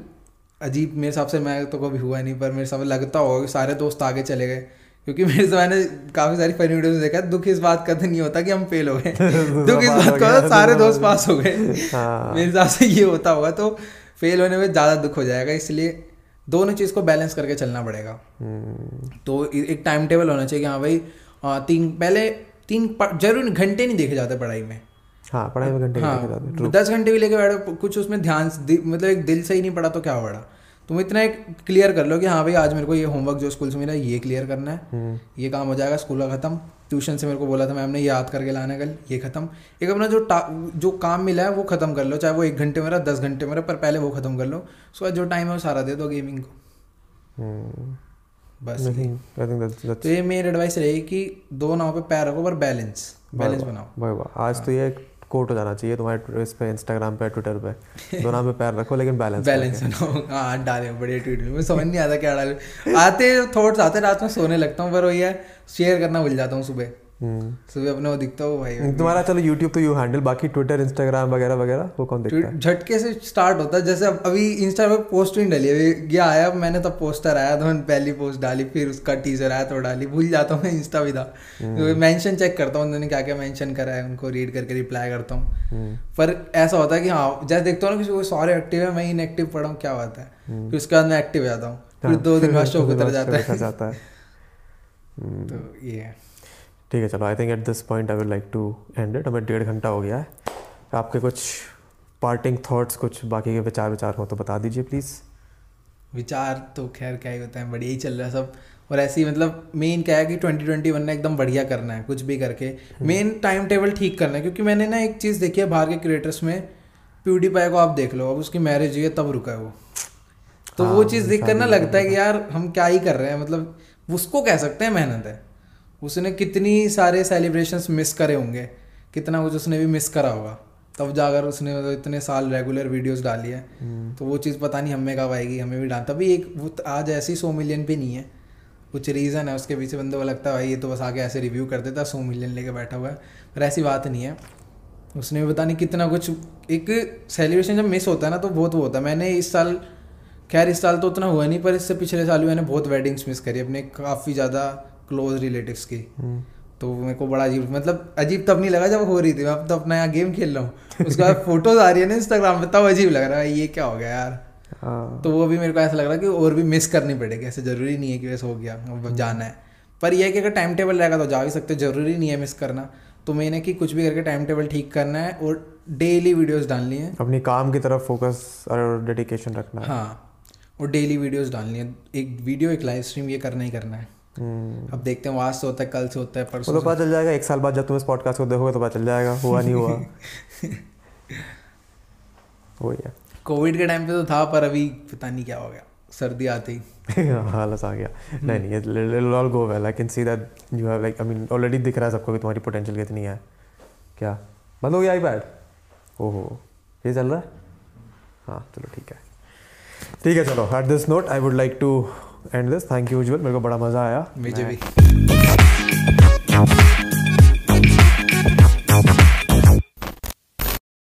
अजीब, मेरे हिसाब से, मैं तो कभी हुआ नहीं, पर मेरे हिसाब से लगता होगा कि सारे दोस्त आगे चले गए, क्योंकि मेरे से मैंने काफी सारी फनी वीडियोस में देखा है। दुख इस बात का नहीं होता कि हम फेल हो गए दुख इस बात का होता सारे दोस्त पास हो गए मेरे हिसाब से ये होता होगा, तो फेल होने में ज़्यादा दुख हो जाएगा, इसलिए दोनों चीज़ को बैलेंस करके चलना पड़ेगा। तो एक टाइम टेबल होना चाहिए कि हाँ भाई पहले तीन जरूर घंटे नहीं देखे जाते पढ़ाई में, पढ़ाई में घंटे नहीं, 10 घंटे भी लेके बैठो, कुछ उसमें ध्यान, मतलब एक दिल से ही नहीं पढ़ा तो क्या पढ़ा, तुम इतना एक क्लियर कर लो कि हाँ भाई आज मेरे को ये होमवर्क जो स्कूल से मिला ये क्लियर करना है, ये काम हो जाएगा स्कूल का खत्म, ट्यूशन से मेरे को बोला था मैम ने याद करके लाना कल, ये खत्म, एक अपना जो काम मिला है वो खत्म कर लो, चाहे वो 1 घंटे मेरा 10 घंटे मेरा, पर पहले वो खत्म कर लो, उसके बाद जो टाइम है वो सारा दे दो गेमिंग को, बस। तो ये मेरी एडवाइस रहेगी कि दो नाव पे पैर रखो पर बैलेंस बनाओ। आज तो ये कोट हो जाना चाहिए तुम्हारे इस पे, इंस्टाग्राम पे, ट्विटर पे, दोनों पे पैर रखो लेकिन बैलेंस बनाओ। हाँ डाले बड़े ट्वीट में, समझ नहीं आता क्या डाले, आते थॉट्स आते, रात में सोने लगता हूँ, पर वही है शेयर करना भूल जाता हूँ, सुबह अपने वो दिखता हो भाई तुम्हारा। चलो यूट्यूब तो यू हैंडल, बाकी ट्विटर इंस्टाग्राम वगैरह वगैरह वो कौन देखता है? झटके से स्टार्ट होता है, जैसे अभी इंस्टा पे पोस्ट नहीं डाली, अभी गया आया मैंने तब पोस्टर आया तो मैंने पहली पोस्ट डाली, फिर उसका टीजर आया तो डाली, भूल जाता हूँ मैं इंस्टा भी था, मेंशन चेक करता हूँ उन्होंने क्या क्या मेंशन करा है, उनको रीड करके रिप्लाई करता हूँ, पर ऐसा होता है कि हाँ जैसे देखता हूँ ना किसी को सारे एक्टिव है, मैं इनएक्टिव पड़ा हूँ, क्या बात है, फिर उसके बाद मैं एक्टिव हो जाता हूँ, फिर 2 दिन बाद शौक उतर जाता है। तो ये ठीक है, चलो I think at this point I would like to end it, हमें 1.5 घंटा हो गया है, आपके कुछ पार्टिंग थॉट्स, कुछ बाकी के विचार हो तो बता दीजिए प्लीज़। विचार तो खैर क्या ही होता है, बढ़िया ही चल रहा है सब, और ऐसे ही मतलब मेन क्या है कि 2021 में एकदम बढ़िया करना है कुछ भी करके, मेन टाइम टेबल ठीक करना है, क्योंकि मैंने ना एक चीज़ देखी है बाहर के क्रिएटर्स में, PewDiePie को आप देख लो, अब उसकी मैरिज हुई है तब रुका है वो, तो वो चीज़ देख कर ना लगता है कि यार हम क्या ही कर रहे हैं, मतलब उसको कह सकते हैं मेहनत है, उसने कितनी सारे सेलिब्रेशंस मिस करे होंगे, कितना कुछ उसने भी मिस करा होगा, तब जाकर उसने मतलब इतने साल रेगुलर वीडियोस डाली है, तो वो चीज़ पता नहीं हमें कब आएगी, हमें भी डाल, तभी एक वो आज ऐसी 100 मिलियन भी नहीं है, कुछ रीज़न है उसके पीछे, बंदे को लगता है भाई ये तो बस आके ऐसे रिव्यू कर देता, 100 मिलियन लेके बैठा हुआ है, पर ऐसी बात नहीं है, उसने भी पता नहीं कितना कुछ, एक सेलिब्रेशन जब मिस होता है ना तो बहुत वो होता है। मैंने इस साल, खैर इस साल तो उतना हुआ नहीं, पर इससे पिछले साल भी मैंने बहुत वेडिंग्स मिस करी अपने काफ़ी ज़्यादा क्लोज रिलेटिव्स की, तो मेरे को बड़ा अजीब, मतलब अजीब तब नहीं लगा जब हो रही थी, मैं अब तो अपना यहाँ गेम खेल रहा हूँ, उसके बाद फोटोज आ रही है ना इंस्टाग्राम पे, तब अजीब लग रहा है ये क्या हो गया यार, तो वो भी मेरे को ऐसा लग रहा है कि और भी मिस करनी पड़ेगी, ऐसे जरूरी नहीं है कि वैसे हो गया अब जाना है, पर यह है कि अगर टाइम टेबल रहेगा तो जा भी सकते, जरूरी नहीं है मिस करना, तो मैंने कि कुछ भी करके टाइम टेबल ठीक करना है और डेली वीडियोज़ डालनी है, अपने काम की तरफ फोकस और डेडिकेशन रखना है, हाँ और डेली वीडियोज़ डालनी है, एक वीडियो एक लाइव स्ट्रीम ये करना ही करना है। अब देखते हैं आज से होता है कल से होता है परसों, तो पता चल जाएगा 1 साल बाद जब तुम इस पॉडकास्ट को देखोगे तो पता चल जाएगा हुआ नहीं हुआ वो यार कोविड के टाइम पे तो था, पर अभी पता नहीं क्या हो गया, सर्दी आते ही हालत आ गया। नहीं it all go well, I can see that you have like, I mean already दिख रहा है सबको कि तुम्हारी पोटेंशियल कितनी है, क्या मतलब ये आईपैड, ओहो ये चल रहा है, हाँ चलो ठीक है ठीक है, चलो at this note I would like to end this, thank you Ujjwal, मेरे को बड़ा मज़ा आया, मुझे भी।